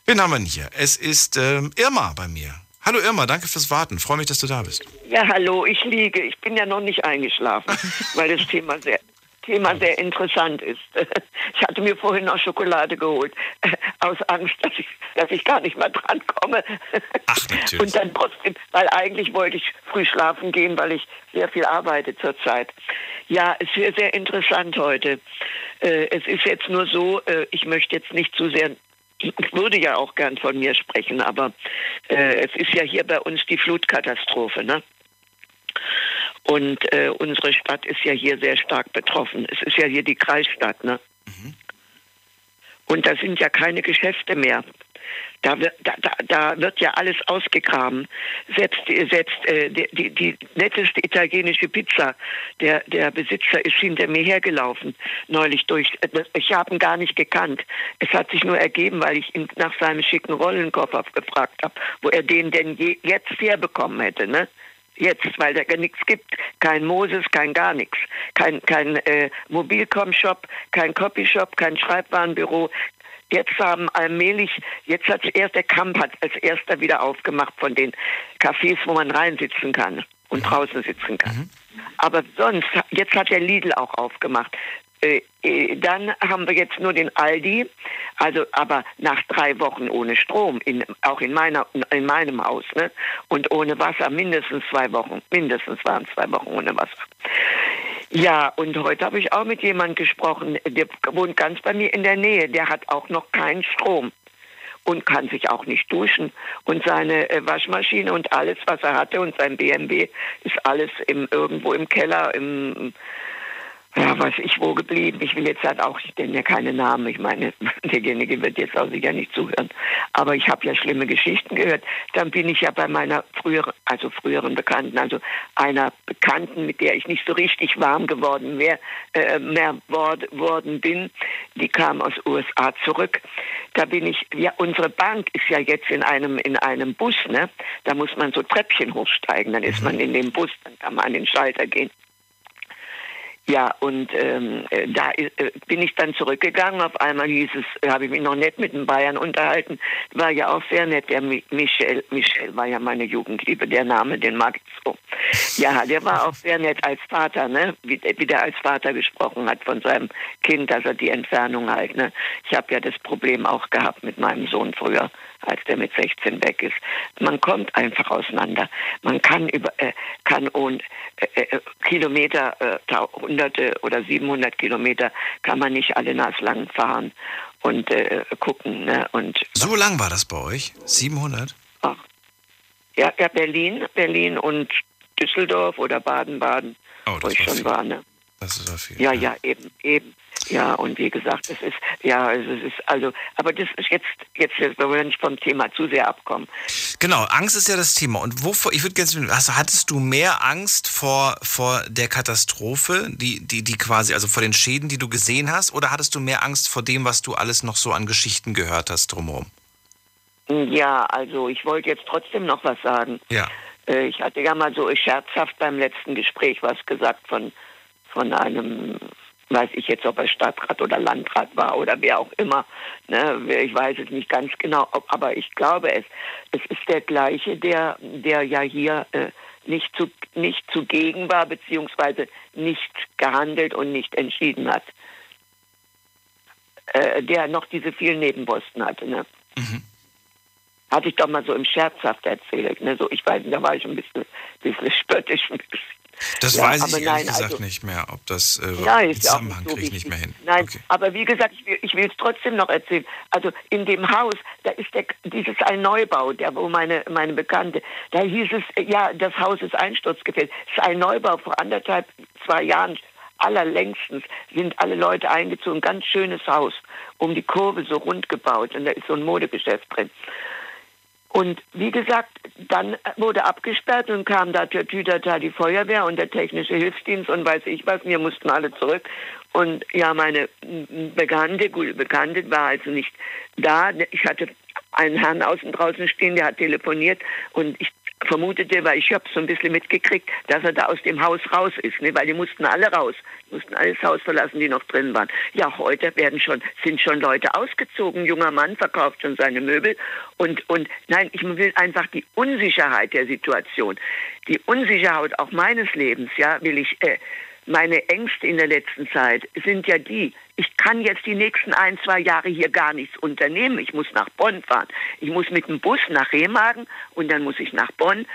wen haben wir denn hier? Es ist ähm, Irma bei mir. Hallo Irma, danke fürs Warten. Freue mich, dass du da bist. Ja, hallo, ich liege. Ich bin ja noch nicht eingeschlafen, weil das Thema sehr... Thema sehr interessant ist. Ich hatte mir vorhin noch Schokolade geholt, aus Angst, dass ich, dass ich gar nicht mal dran komme. Ach, natürlich. Und dann trotzdem, weil eigentlich wollte ich früh schlafen gehen, weil ich sehr viel arbeite zurzeit. Ja, es wäre sehr interessant heute. Es ist jetzt nur so, ich möchte jetzt nicht zu sehr... Ich würde ja auch gern von mir sprechen, aber es ist ja hier bei uns die Flutkatastrophe, ne? Und äh, unsere Stadt ist ja hier sehr stark betroffen. Es ist ja hier die Kreisstadt, ne? Mhm. Und da sind ja keine Geschäfte mehr. Da wird, da, da, da wird ja alles ausgegraben. Selbst, selbst äh, die, die, die netteste italienische Pizza, der, der Besitzer ist hinter mir hergelaufen, neulich durch. Ich habe ihn gar nicht gekannt. Es hat sich nur ergeben, weil ich ihn nach seinem schicken Rollenkoffer gefragt habe, wo er den denn je, jetzt herbekommen hätte, ne? Jetzt, weil da gar nichts gibt. Kein Moses, kein gar nichts. Kein, kein äh, Mobilcom-Shop, kein Copyshop, kein Schreibwarenbüro. Jetzt haben allmählich, jetzt hat erst der Kamp hat als erster wieder aufgemacht von den Cafés, wo man reinsitzen kann und draußen sitzen kann. Mhm. Aber sonst, jetzt hat der Lidl auch aufgemacht. Äh, äh, dann haben wir jetzt nur den Aldi, also aber nach drei Wochen ohne Strom, in, auch in meiner in meinem Haus, ne? Und ohne Wasser, mindestens zwei Wochen, mindestens waren zwei Wochen ohne Wasser. Ja, und heute habe ich auch mit jemandem gesprochen, der wohnt ganz bei mir in der Nähe, der hat auch noch keinen Strom und kann sich auch nicht duschen und seine äh, Waschmaschine und alles, was er hatte und sein B M W ist alles im, irgendwo im Keller, im ja, weiß ich, wo geblieben. Ich will jetzt halt auch, ich nenne ja keine Namen. Ich meine, derjenige wird jetzt auch sicher nicht zuhören. Aber ich habe ja schlimme Geschichten gehört. Dann bin ich ja bei meiner früheren, also früheren Bekannten, also einer Bekannten, mit der ich nicht so richtig warm geworden mehr, äh, mehr worden bin. Die kam aus U S A zurück. Da bin ich, ja, unsere Bank ist ja jetzt in einem, in einem Bus, ne? Da muss man so Treppchen hochsteigen. Dann ist man in dem Bus, dann kann man an den Schalter gehen. Ja, und ähm, da äh, bin ich dann zurückgegangen. Auf einmal hieß es, habe ich mich noch nett mit dem Bayern unterhalten. War ja auch sehr nett. Der Michel, Michel war ja meine Jugendliebe, der Name, den mag ich so. Ja, der war auch sehr nett als Vater, ne? Wie, wie der als Vater gesprochen hat von seinem Kind, dass er die Entfernung halt, ne? Ich habe ja das Problem auch gehabt mit meinem Sohn früher, als der mit sechzehn weg ist. Man kommt einfach auseinander. Man kann über äh, kann und äh, äh, Kilometer, äh, hunderte oder siebenhundert Kilometer kann man nicht alle naslang fahren und äh, gucken. Ne? Und so lang war das bei euch? siebenhundert? Ach. Ja, ja, Berlin, Berlin und Düsseldorf oder Baden-Baden, oh, wo ich schon war. Ne? Das ist ja viel. Ja, ja, eben, eben. Ja, und wie gesagt, es ist, ja, es ist, also, aber das ist jetzt, jetzt, jetzt wollen wir nicht vom Thema zu sehr abkommen. Genau, Angst ist ja das Thema. Und wovor, ich würde gerne, also, hattest du mehr Angst vor, vor der Katastrophe, die, die, die quasi, also vor den Schäden, die du gesehen hast, oder hattest du mehr Angst vor dem, was du alles noch so an Geschichten gehört hast drumherum? Ja, also, ich wollte jetzt trotzdem noch was sagen. Ja. Ich hatte ja mal so scherzhaft beim letzten Gespräch was gesagt von, von einem, weiß ich jetzt, ob er Stadtrat oder Landrat war oder wer auch immer, ne, ich weiß es nicht ganz genau, ob, aber ich glaube es, es ist der gleiche, der, der ja hier äh, nicht, zu, nicht zugegen war, beziehungsweise nicht gehandelt und nicht entschieden hat, äh, der noch diese vielen Nebenposten hatte, ne? Mhm. Hatte ich doch mal so im Scherzhaft erzählt, ne? So, ich weiß nicht, da war ich ein bisschen, bisschen spöttisch. Das ja, weiß ich ehrlich gesagt also, nicht mehr, ob das äh, nein, den Zusammenhang so kriege ich nicht mehr hin. Nein, okay. Aber wie gesagt, ich will, ich will es trotzdem noch erzählen. Also in dem Haus, da ist der, dieses ein Neubau, der, wo meine, meine Bekannte, da hieß es, ja, das Haus ist einsturzgefährdet. Das ist ein Neubau vor anderthalb, zwei Jahren, allerlängstens sind alle Leute eingezogen. Ganz schönes Haus, um die Kurve so rund gebaut und da ist so ein Modegeschäft drin. Und wie gesagt, dann wurde abgesperrt und kam da tütütata die Feuerwehr und der technische Hilfsdienst und weiß ich was, wir mussten alle zurück. Und ja, meine Bekannte, gute Bekannte war also nicht da. Ich hatte einen Herrn außen draußen stehen, der hat telefoniert und ich vermutete, weil ich habe so ein bisschen mitgekriegt, dass er da aus dem Haus raus ist, ne? Weil die mussten alle raus, mussten alles Haus verlassen, die noch drin waren. Ja, heute werden schon, sind schon Leute ausgezogen, junger Mann verkauft schon seine Möbel und, und nein, ich will einfach die Unsicherheit der Situation, die Unsicherheit auch meines Lebens, ja, will ich, äh, meine Ängste in der letzten Zeit sind ja die, ich kann jetzt die nächsten ein, zwei Jahre hier gar nichts unternehmen. Ich muss nach Bonn fahren. Ich muss mit dem Bus nach Remagen und dann muss ich nach Bonn,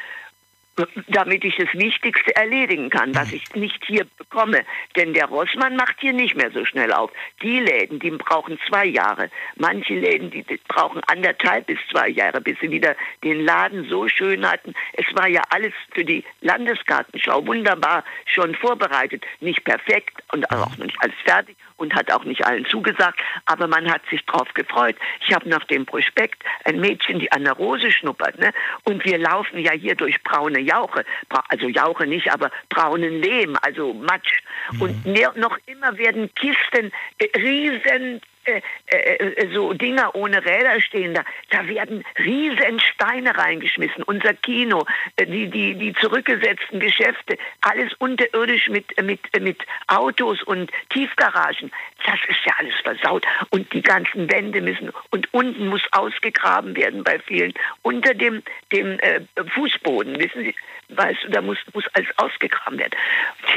damit ich das Wichtigste erledigen kann, was ich nicht hier bekomme. Denn der Rossmann macht hier nicht mehr so schnell auf. Die Läden, die brauchen zwei Jahre. Manche Läden, die brauchen anderthalb bis zwei Jahre, bis sie wieder den Laden so schön hatten. Es war ja alles für die Landesgartenschau wunderbar schon vorbereitet. Nicht perfekt und auch nicht alles fertig und hat auch nicht allen zugesagt, aber man hat sich drauf gefreut. Ich habe nach dem Prospekt ein Mädchen, die an der Rose schnuppert, ne? Und wir laufen ja hier durch braune Jauche, also Jauche nicht, aber braunen Lehm, also Matsch. Mhm. Und noch immer werden Kisten, äh, riesen Äh, äh, so Dinger ohne Räder stehen da, da werden riesen Steine reingeschmissen, unser Kino, äh, die, die, die zurückgesetzten Geschäfte, alles unterirdisch mit, mit, mit Autos und Tiefgaragen, das ist ja alles versaut und die ganzen Wände müssen, und unten muss ausgegraben werden bei vielen, unter dem, dem äh, Fußboden, wissen Sie, weißt du, da muss, muss alles ausgegraben werden.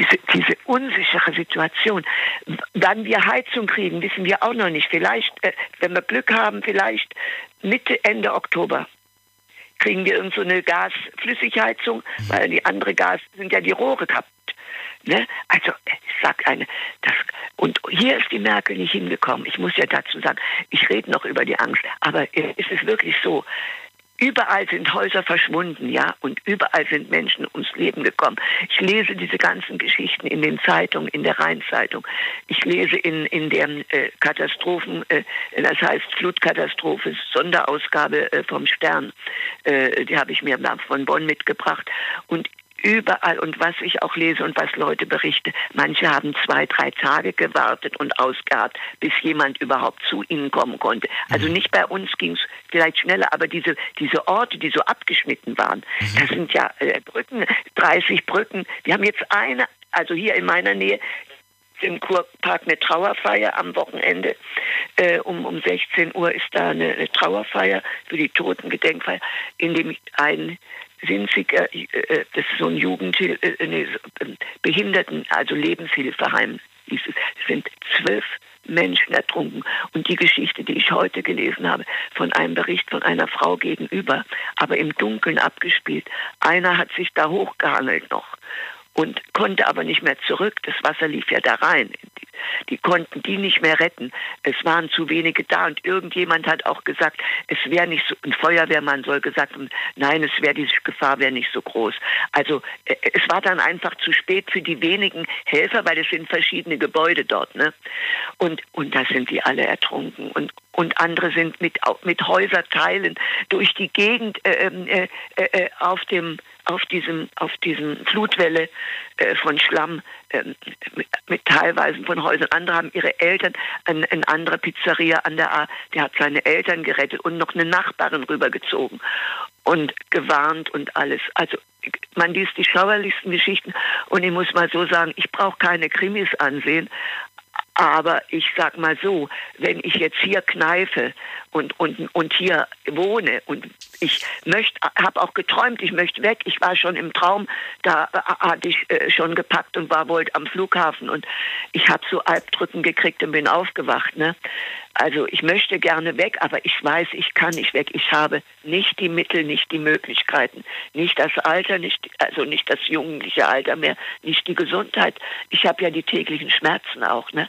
Diese, diese unsichere Situation, wann wir Heizung kriegen, wissen wir auch noch nicht. Vielleicht, äh, wenn wir Glück haben, vielleicht Mitte, Ende Oktober kriegen wir irgend so eine Gasflüssigheizung, weil die andere Gas sind ja die Rohre kaputt. Ne? Also ich sag eine, das, und hier ist die Merkel nicht hingekommen. Ich muss ja dazu sagen, ich rede noch über die Angst, aber äh, ist es wirklich so? Überall sind Häuser verschwunden, ja, und überall sind Menschen ums Leben gekommen. Ich lese diese ganzen Geschichten in den Zeitungen, in der Rheinzeitung. Ich lese in, in der äh, Katastrophen, äh, das heißt Flutkatastrophe, Sonderausgabe äh, vom Stern. Äh, die habe ich mir von Bonn mitgebracht. Und überall, und was ich auch lese und was Leute berichten, manche haben zwei, drei Tage gewartet und ausgeharrt, bis jemand überhaupt zu ihnen kommen konnte. Also nicht bei uns ging es vielleicht schneller, aber diese, diese Orte, die so abgeschnitten waren, das sind ja äh, Brücken, dreißig Brücken. Wir haben jetzt eine, also hier in meiner Nähe, im Kurpark eine Trauerfeier am Wochenende. Äh, um, um sechzehn Uhr ist da eine, eine Trauerfeier für die Toten, Gedenkfeier, in dem ein Sinziger, äh, das ist so ein Jugendhil-, äh, nee, Behinderten, also Lebenshilfeheim, hieß es. Es sind zwölf Menschen ertrunken. Und die Geschichte, die ich heute gelesen habe, von einem Bericht von einer Frau gegenüber, aber im Dunkeln abgespielt. Einer hat sich da hochgehangelt noch. und konnte aber nicht mehr zurück. Das Wasser lief ja da rein. Die, die konnten die nicht mehr retten. Es waren zu wenige da und irgendjemand hat auch gesagt, es wäre nicht so, ein Feuerwehrmann soll gesagt haben, nein, es wäre, diese Gefahr wäre nicht so groß. Also es war dann einfach zu spät für die wenigen Helfer, weil es sind verschiedene Gebäude dort, ne? Und, und da sind die alle ertrunken und Und andere sind mit, mit Häuserteilen durch die Gegend äh, äh, äh, auf, dem, auf, diesem, auf diesem Flutwelle äh, von Schlamm, äh, mit, mit teilweise von Häusern. Andere haben ihre Eltern, ein, ein anderer Pizzeria an der A, der hat seine Eltern gerettet und noch eine Nachbarin rübergezogen und gewarnt und alles. Also man liest die schauerlichsten Geschichten und ich muss mal so sagen, ich brauche keine Krimis ansehen. Aber ich sag mal so, wenn ich jetzt hier kneife und, und, und hier wohne und ich möchte, habe auch geträumt, ich möchte weg, ich war schon im Traum, da hatte ich äh, schon gepackt und war wollte am Flughafen und ich habe so Alpdrücken gekriegt und bin aufgewacht, ne? Also ich möchte gerne weg, aber ich weiß, ich kann nicht weg. Ich habe nicht die Mittel, nicht die Möglichkeiten, nicht das Alter, nicht, also nicht das jugendliche Alter mehr, nicht die Gesundheit. Ich habe ja die täglichen Schmerzen auch, ne?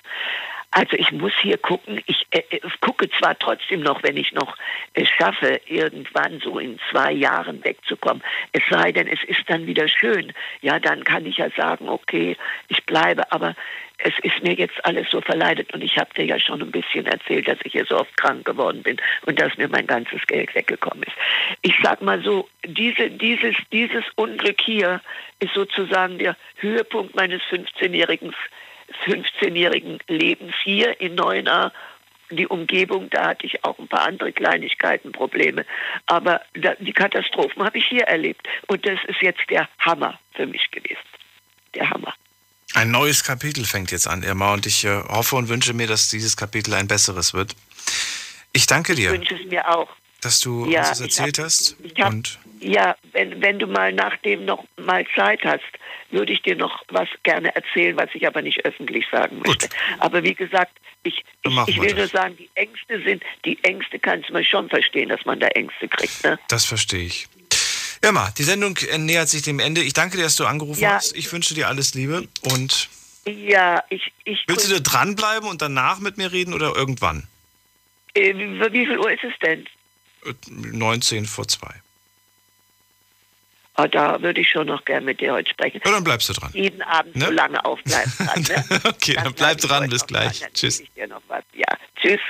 Also ich muss hier gucken, ich äh, gucke zwar trotzdem noch, wenn ich noch es äh, schaffe, irgendwann so in zwei Jahren wegzukommen, es sei denn, es ist dann wieder schön, ja, dann kann ich ja sagen, okay, ich bleibe, aber es ist mir jetzt alles so verleidet und ich habe dir ja schon ein bisschen erzählt, dass ich hier so oft krank geworden bin und dass mir mein ganzes Geld weggekommen ist. Ich sag mal so, diese, dieses, dieses Unglück hier ist sozusagen der Höhepunkt meines fünfzehnjährigen Lebens hier in Neuenahr. Die Umgebung, da hatte ich auch ein paar andere Kleinigkeiten, Probleme. Aber da, die Katastrophen habe ich hier erlebt und das ist jetzt der Hammer für mich gewesen. Der Hammer. Ein neues Kapitel fängt jetzt an, Irma, und ich äh, hoffe und wünsche mir, dass dieses Kapitel ein besseres wird. Ich danke dir. Ich wünsche es mir auch. Dass du ja, uns das erzählt hab, hast. Hab, und ja, wenn, wenn du mal nach dem noch mal Zeit hast, würde ich dir noch was gerne erzählen, was ich aber nicht öffentlich sagen möchte. Gut. Aber wie gesagt, ich, ich, ich will nur sagen, die Ängste sind, die Ängste kannst du mal schon verstehen, dass man da Ängste kriegt, ne? Das verstehe ich. Irma, die Sendung nähert sich dem Ende. Ich danke dir, dass du angerufen ja. hast. Ich wünsche dir alles Liebe und ja, ich, ich willst du da dranbleiben und danach mit mir reden oder irgendwann? Äh, wie viel Uhr ist es denn? neunzehn vor zwei. Oh, da würde ich schon noch gerne mit dir heute sprechen. Ja, dann bleibst du dran. Jeden Abend ne? so lange aufbleiben. Ne? Okay, dann, dann bleib dran, bis gleich. Dran, tschüss. Ich dir noch was. Ja, tschüss.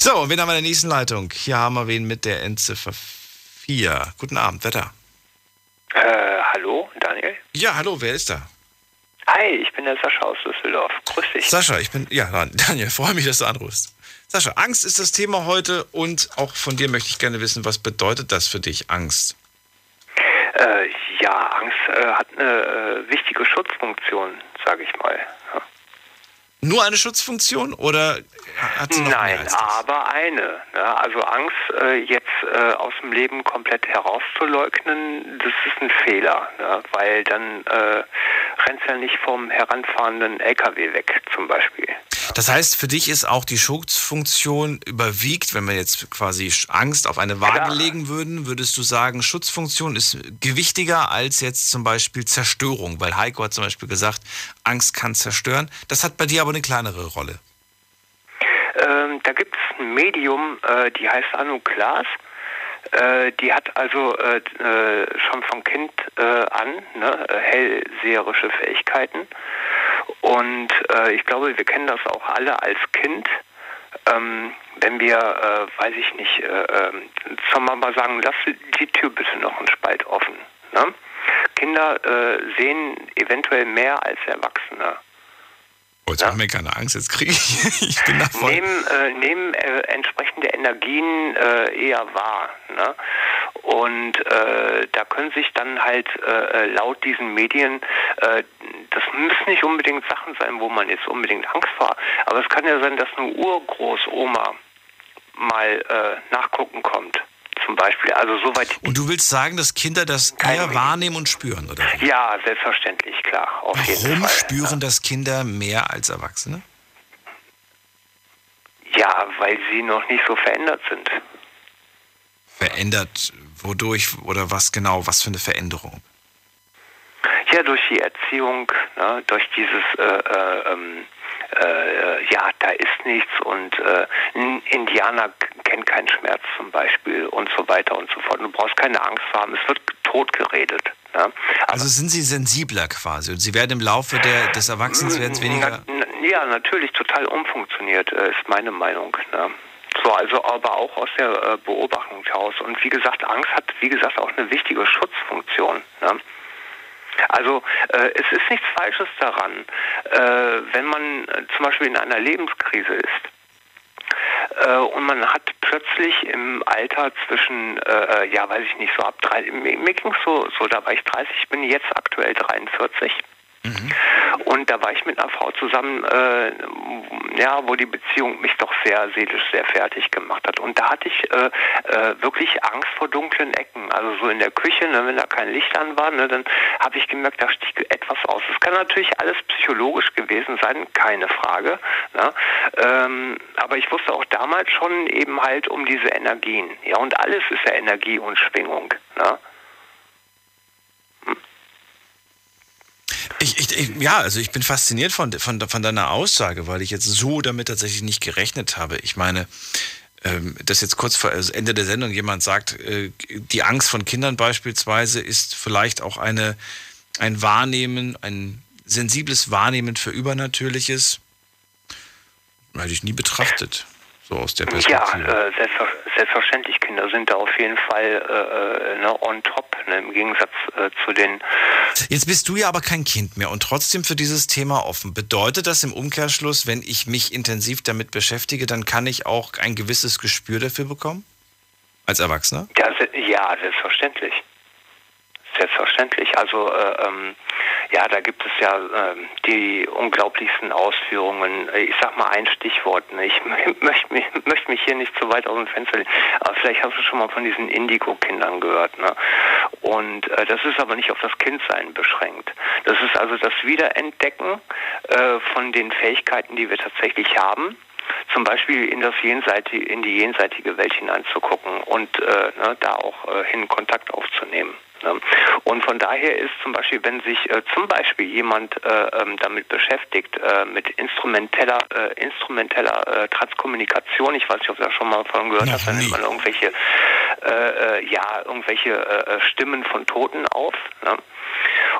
So, wen haben wir in der nächsten Leitung? Hier haben wir wen mit der Endziffer vier. Guten Abend, wer da? Äh, hallo, Daniel? Ja, hallo, wer ist da? Hi, ich bin der Sascha aus Düsseldorf. Grüß dich. Sascha, ich bin, ja, Daniel, freue mich, dass du anrufst. Sascha, Angst ist das Thema heute und auch von dir möchte ich gerne wissen, was bedeutet das für dich, Angst? Äh, ja, Angst äh, hat eine äh, wichtige Schutzfunktion, sage ich mal. Ja. Nur eine Schutzfunktion oder hat sie noch Nein, mehr als das? Aber eine. Ja, also Angst äh, jetzt äh, aus dem Leben komplett herauszuleugnen, das ist ein Fehler, ja, weil dann äh, rennst du ja nicht vom heranfahrenden L K W weg zum Beispiel. Das heißt, für dich ist auch die Schutzfunktion überwiegt, wenn wir jetzt quasi Angst auf eine Waage ja. legen würden, würdest du sagen, Schutzfunktion ist gewichtiger als jetzt zum Beispiel Zerstörung, weil Heiko hat zum Beispiel gesagt, Angst kann zerstören. Das hat bei dir aber eine kleinere Rolle. Ähm, da gibt es ein Medium, äh, die heißt Anu Klaas. Äh, die hat also äh, äh, schon von Kind äh, an ne, hellseherische Fähigkeiten. Und äh, ich glaube, wir kennen das auch alle als Kind. Ähm, wenn wir, äh, weiß ich nicht, äh, zur Mama sagen, lass die Tür bitte noch einen Spalt offen. Ne? Kinder äh, sehen eventuell mehr als Erwachsene. Jetzt ja. mach mir keine Angst, jetzt kriege ich. ich bin davon. Nehmen, äh, nehmen äh, entsprechende Energien äh, eher wahr. Ne? Und äh, da können sich dann halt äh, laut diesen Medien, äh, das müssen nicht unbedingt Sachen sein, wo man jetzt unbedingt Angst vor hat, aber es kann ja sein, dass eine Urgroßoma mal äh, nachgucken kommt. Zum Beispiel, also soweit. Und du willst sagen, dass Kinder das eher wahrnehmen und spüren, oder? Ja, selbstverständlich, klar. Auf Warum jeden Fall, spüren ja. das Kinder mehr als Erwachsene? Ja, weil sie noch nicht so verändert sind. Verändert wodurch oder was genau, was für eine Veränderung? Ja, durch die Erziehung, ne, durch dieses, äh, äh, äh, ja, da ist nichts und äh, ein Indianer kennt keinen Schmerz zum Beispiel und so weiter und so fort. Du brauchst keine Angst haben, es wird tot geredet. Ne? Also sind Sie sensibler quasi und Sie werden im Laufe der, des Erwachsenwerdens weniger... Na, na, ja, natürlich, total umfunktioniert, ist meine Meinung, ne? So, also aber auch aus der Beobachtung heraus. Und wie gesagt, Angst hat, wie gesagt, auch eine wichtige Schutzfunktion, ne? Also äh, es ist nichts Falsches daran, äh, wenn man äh, zum Beispiel in einer Lebenskrise ist äh, und man hat plötzlich im Alter zwischen, äh, ja weiß ich nicht, so ab dreißig, mir, mir ging es so, so, da war ich dreißig, bin jetzt aktuell dreiundvierzig. Mhm. Und da war ich mit einer Frau zusammen, äh, ja, wo die Beziehung mich doch sehr seelisch sehr fertig gemacht hat. Und da hatte ich äh, äh, wirklich Angst vor dunklen Ecken. Also so in der Küche, ne, wenn da kein Licht an war, ne, dann habe ich gemerkt, da stieg etwas aus. Das kann natürlich alles psychologisch gewesen sein, keine Frage, ne? Ähm, aber ich wusste auch damals schon eben halt um diese Energien. Ja, und alles ist ja Energie und Schwingung, ne? Ich, ich, ich, ja, also ich bin fasziniert von, von, von deiner Aussage, weil ich jetzt so damit tatsächlich nicht gerechnet habe. Ich meine, ähm, dass jetzt kurz vor also Ende der Sendung jemand sagt, äh, die Angst von Kindern beispielsweise ist vielleicht auch eine, ein Wahrnehmen, ein sensibles Wahrnehmen für Übernatürliches. Hätte ich nie betrachtet. So aus der Perspektive. Ja, äh, selbstverständlich, Kinder sind da auf jeden Fall äh, ne, on top, ne, im Gegensatz äh, zu den... Jetzt bist du ja aber kein Kind mehr und trotzdem für dieses Thema offen. Bedeutet das im Umkehrschluss, wenn ich mich intensiv damit beschäftige, dann kann ich auch ein gewisses Gespür dafür bekommen? Als Erwachsener? Ja, ja, selbstverständlich. Selbstverständlich. Also äh, ähm, ja, da gibt es ja äh, die unglaublichsten Ausführungen. Ich sag mal ein Stichwort, ne? Ich möchte mich, möchte mich hier nicht so weit aus dem Fenster lehnen, aber vielleicht hast du schon mal von diesen Indigo-Kindern gehört, ne? Und äh, das ist aber nicht auf das Kindsein beschränkt. Das ist also das Wiederentdecken äh, von den Fähigkeiten, die wir tatsächlich haben. Zum Beispiel in das jenseitige, in die jenseitige Welt hineinzugucken und äh, ne, da auch äh, hin Kontakt aufzunehmen. Und von daher ist zum Beispiel, wenn sich äh, zum Beispiel jemand äh, ähm, damit beschäftigt, äh, mit instrumenteller äh, instrumenteller äh, Transkommunikation, ich weiß nicht, ob du da schon mal von gehört hast, dann nimmt man irgendwelche, äh, äh, ja, irgendwelche äh, Stimmen von Toten auf, ne?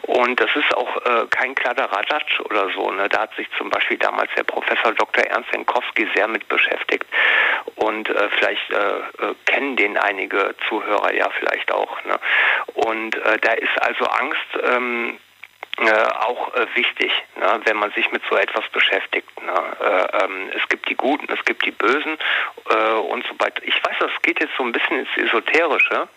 Und das ist auch äh, kein Kladderadatsch oder so, ne? Da hat sich zum Beispiel damals der Professor Doktor Ernst Jankowski sehr mit beschäftigt. Und äh, vielleicht äh, äh, kennen den einige Zuhörer ja vielleicht auch, ne? Und äh, da ist also Angst ähm, äh, auch äh, wichtig, ne? Wenn man sich mit so etwas beschäftigt, ne? Äh, ähm, es gibt die Guten, es gibt die Bösen äh, und so weiter. Ich weiß, das geht jetzt so ein bisschen ins Esoterische.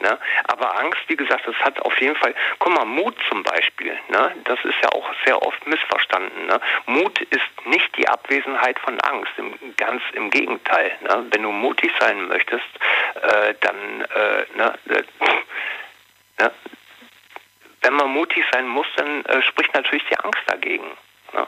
Ne? Aber Angst, wie gesagt, das hat auf jeden Fall, guck mal, Mut zum Beispiel, ne? Das ist ja auch sehr oft missverstanden, ne? Mut ist nicht die Abwesenheit von Angst, im, ganz im Gegenteil, ne? Wenn du mutig sein möchtest, äh, dann, äh, ne, äh, ne? Wenn man mutig sein muss, dann äh, spricht natürlich die Angst dagegen, ne?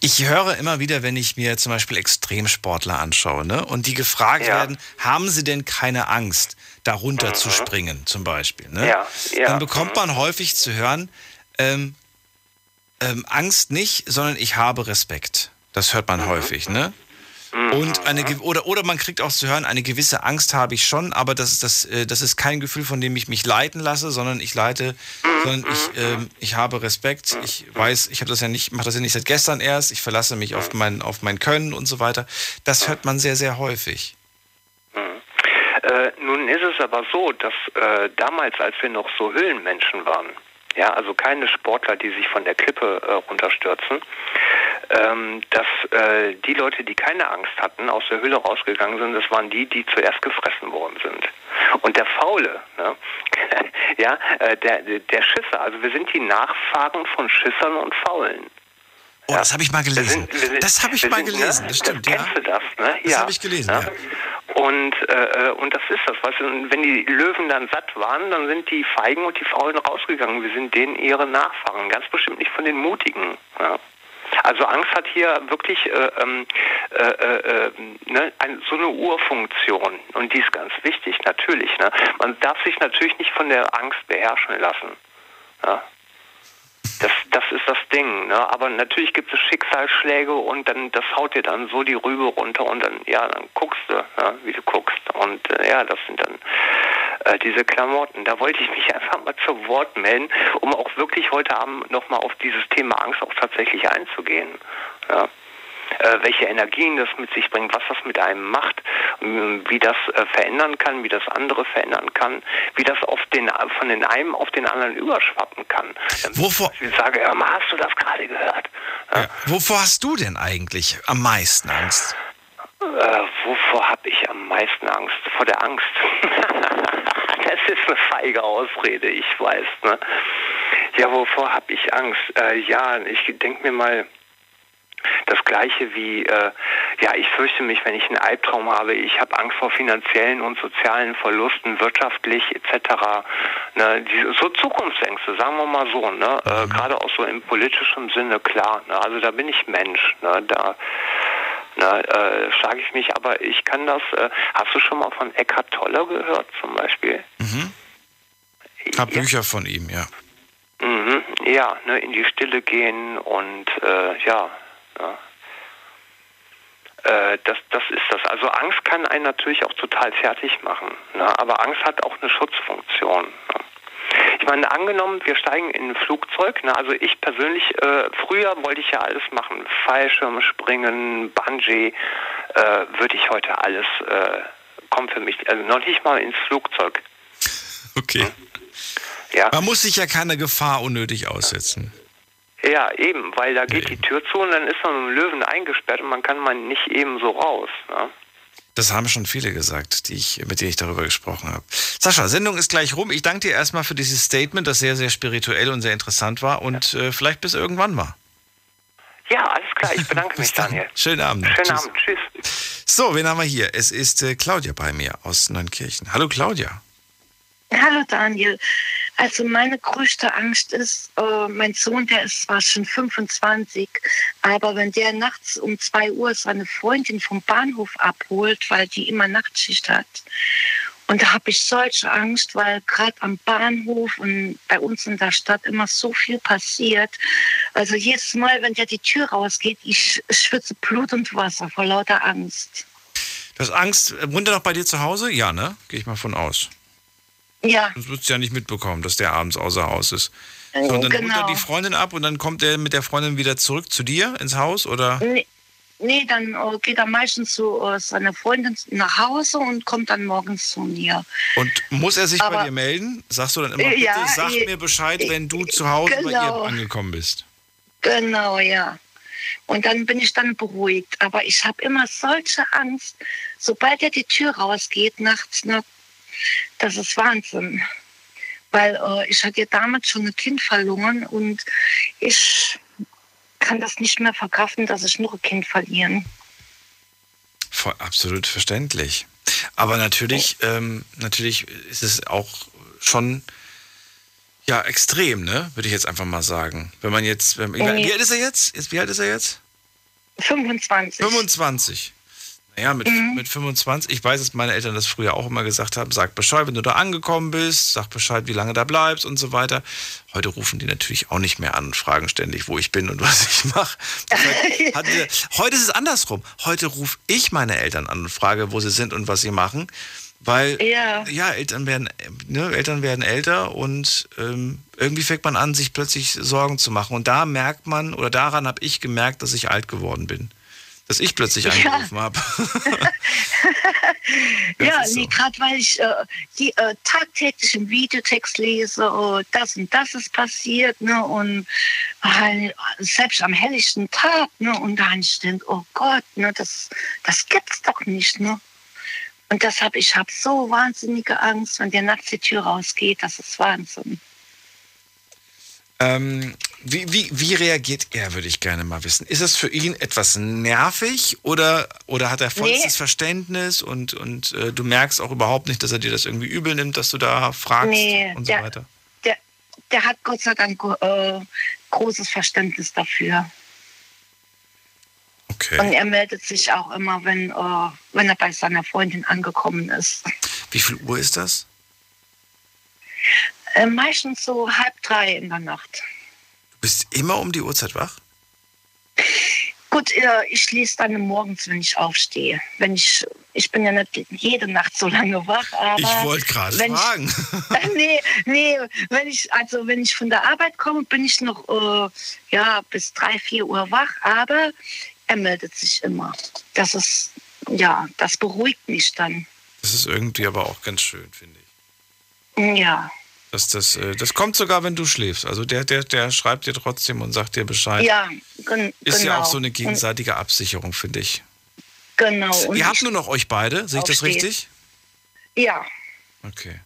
Ich höre immer wieder, wenn ich mir zum Beispiel Extremsportler anschaue, ne? Und die gefragt ja. werden, haben sie denn keine Angst, darunter mhm. zu springen zum Beispiel, ne? Ja. Ja. Dann bekommt man mhm. häufig zu hören, ähm, ähm, Angst nicht, sondern ich habe Respekt. Das hört man mhm. häufig, ne? Mhm. Und eine, oder, oder man kriegt auch zu hören, eine gewisse Angst habe ich schon, aber das, das, das ist kein Gefühl, von dem ich mich leiten lasse, sondern ich leite, sondern ich, ähm, ich habe Respekt, ich weiß, ich habe das ja nicht, mache das ja nicht seit gestern erst, ich verlasse mich auf mein, auf mein Können und so weiter. Das hört man sehr, sehr häufig. Äh, nun ist es aber so, dass äh, damals, als wir noch so Höhlenmenschen waren, ja, also keine Sportler, die sich von der Klippe äh, runterstürzen, ähm, dass äh, die Leute, die keine Angst hatten, aus der Höhle rausgegangen sind, das waren die, die zuerst gefressen worden sind. Und der Faule, ne? Ja, äh, der, der Schisser, also wir sind die Nachfahren von Schissern und Faulen. Oh, das habe ich mal gelesen. Wir sind, wir sind, das habe ich mal sind, gelesen, ne? Das stimmt, das, ja. Kennst du das, ne? Das ja. habe ich gelesen, ja. ja. Und, äh, und das ist das, weißt du, wenn die Löwen dann satt waren, dann sind die Feigen und die Faulen rausgegangen. Wir sind denen ihre Nachfahren, ganz bestimmt nicht von den Mutigen, ja. Also Angst hat hier wirklich äh, äh, äh, ne, ein, so eine Urfunktion und die ist ganz wichtig, natürlich, ne? Man darf sich natürlich nicht von der Angst beherrschen lassen. Ja. Das, das ist das Ding, ne? Aber natürlich gibt es Schicksalsschläge und dann das haut dir dann so die Rübe runter und dann, ja, dann guckst du, ja, wie du guckst. Und äh, ja, das sind dann äh, diese Klamotten. Da wollte ich mich einfach mal zu Wort melden, um auch wirklich heute Abend nochmal auf dieses Thema Angst auch tatsächlich einzugehen. Ja. Äh, welche Energien das mit sich bringt, was das mit einem macht, wie das äh, verändern kann, wie das andere verändern kann, wie das auf den, von den einen auf den anderen überschwappen kann. Wovor? Ich sage, ja, hast du das gerade gehört? Ja. Ja, wovor hast du denn eigentlich am meisten Angst? Äh, wovor habe ich am meisten Angst? Vor der Angst. Das ist eine feige Ausrede, ich weiß. Ne? Ja, wovor habe ich Angst? Äh, ja, ich denke mir mal, das Gleiche wie, äh, ja, ich fürchte mich, wenn ich einen Albtraum habe, ich habe Angst vor finanziellen und sozialen Verlusten, wirtschaftlich et cetera. Ne, diese, so Zukunftsängste, sagen wir mal so, ne, äh, gerade auch so im politischen Sinne, klar, ne, also da bin ich Mensch, ne, da ne, äh, schlage ich mich, aber ich kann das, äh, hast du schon mal von Eckhart Tolle gehört zum Beispiel? Mhm. Ich habe ja. Bücher von ihm, ja. Mhm, ja, ne, in die Stille gehen und äh, ja, ja. Äh, das, das ist das. Also Angst kann einen natürlich auch total fertig machen, ne? Aber Angst hat auch eine Schutzfunktion. Ne? Ich meine, angenommen, wir steigen in ein Flugzeug, ne? Also ich persönlich, äh, früher wollte ich ja alles machen, Fallschirmspringen, Bungee, äh, würde ich heute alles, äh, kommt für mich, also noch nicht mal ins Flugzeug. Okay. Ja. Man muss sich ja keine Gefahr unnötig aussetzen. Ja, eben, weil da geht ja, die Tür zu und dann ist man mit dem Löwen eingesperrt und man kann man nicht eben so raus. Ne? Das haben schon viele gesagt, die ich, mit denen ich darüber gesprochen habe. Sascha, Sendung ist gleich rum. Ich danke dir erstmal für dieses Statement, das sehr, sehr spirituell und sehr interessant war und ja. äh, vielleicht bis irgendwann mal. Ja, alles klar. Ich bedanke mich, Daniel. Schönen Abend. Schönen Tschüss. Abend. Tschüss. So, wen haben wir hier? Es ist äh, Claudia bei mir aus Neunkirchen. Hallo, Claudia. Hallo, Daniel. Also meine größte Angst ist, äh, mein Sohn, der ist zwar schon fünfundzwanzig, aber wenn der nachts um zwei Uhr seine Freundin vom Bahnhof abholt, weil die immer Nachtschicht hat. Und da habe ich solche Angst, weil gerade am Bahnhof und bei uns in der Stadt immer so viel passiert. Also jedes Mal, wenn der die Tür rausgeht, ich schwitze Blut und Wasser vor lauter Angst. Du hast Angst, wohnt er noch bei dir zu Hause? Ja, ne? Gehe ich mal von aus. Ja. Sonst würdest du ja nicht mitbekommen, dass der abends außer Haus ist. So, und dann genau. holt er die Freundin ab und dann kommt er mit der Freundin wieder zurück zu dir ins Haus, oder? Nee, nee dann uh, geht er meistens zu uh, seiner Freundin nach Hause und kommt dann morgens zu mir. Und muss er sich Aber, bei dir melden? Sagst du dann immer, bitte ja, sag ich, mir Bescheid, wenn du zu Hause genau. bei ihr angekommen bist. Genau, ja. Und dann bin ich dann beruhigt. Aber ich habe immer solche Angst, sobald er die Tür rausgeht nachts, ne, das ist Wahnsinn, weil äh, ich hatte ja damals schon ein Kind verloren und ich kann das nicht mehr verkraften, dass ich noch ein Kind verliere. Voll, absolut verständlich. Aber natürlich, ähm, natürlich ist es auch schon ja, extrem, ne? Würde ich jetzt einfach mal sagen. Wenn man jetzt, wenn, wie alt ist er jetzt? Wie alt ist er jetzt? fünfundzwanzig. fünfundzwanzig. Ja, mit, mhm. mit fünfundzwanzig, ich weiß, dass meine Eltern das früher auch immer gesagt haben, sag Bescheid, wenn du da angekommen bist, sag Bescheid, wie lange da bleibst und so weiter. Heute rufen die natürlich auch nicht mehr an und fragen ständig, wo ich bin und was ich mache. Heute ist es andersrum. Heute rufe ich meine Eltern an und frage, wo sie sind und was sie machen, weil ja, ja Eltern, werden, ne, Eltern werden älter und ähm, irgendwie fängt man an, sich plötzlich Sorgen zu machen. Und da merkt man, oder daran habe ich gemerkt, dass ich alt geworden bin. Dass ich plötzlich angerufen ja. habe. Ja, so. Nee, gerade weil ich äh, die äh, tagtäglich im Videotext lese, oh, das und das ist passiert, ne, und halt, selbst am helllichten Tag, ne, und dann stimmt, oh Gott, ne, das, das gibt's doch nicht, ne. Und deshalb, ich habe so wahnsinnige Angst, wenn der nachts die Tür rausgeht, das ist Wahnsinn. Ähm, wie, wie, wie reagiert er, würde ich gerne mal wissen. Ist es für ihn etwas nervig oder, oder hat er vollstes nee. Verständnis und, und äh, du merkst auch überhaupt nicht, dass er dir das irgendwie übel nimmt, dass du da fragst nee, und so der, weiter? Der, der hat Gott sei Dank äh, großes Verständnis dafür. Okay. Und er meldet sich auch immer, wenn, äh, wenn er bei seiner Freundin angekommen ist. Wie viel Uhr ist das? Äh, meistens so halb drei in der Nacht. Du bist immer um die Uhrzeit wach? Gut, ich schließe dann morgens, wenn ich aufstehe. Wenn ich, ich bin ja nicht jede Nacht so lange wach, aber... Ich wollte gerade fragen. Ich, nee, nee, wenn ich, also wenn ich von der Arbeit komme, bin ich noch äh, ja, bis drei, vier Uhr wach, aber er meldet sich immer. Das ist, ja, das beruhigt mich dann. Das ist irgendwie aber auch ganz schön, finde ich. Ja. Das, das, das kommt sogar, wenn du schläfst. Also der, der, der schreibt dir trotzdem und sagt dir Bescheid. Ja, gen- ist genau. Ist ja auch so eine gegenseitige und Absicherung, finde ich. Genau. Und ihr habt nur noch euch beide, sehe ich das richtig? Ja. Okay.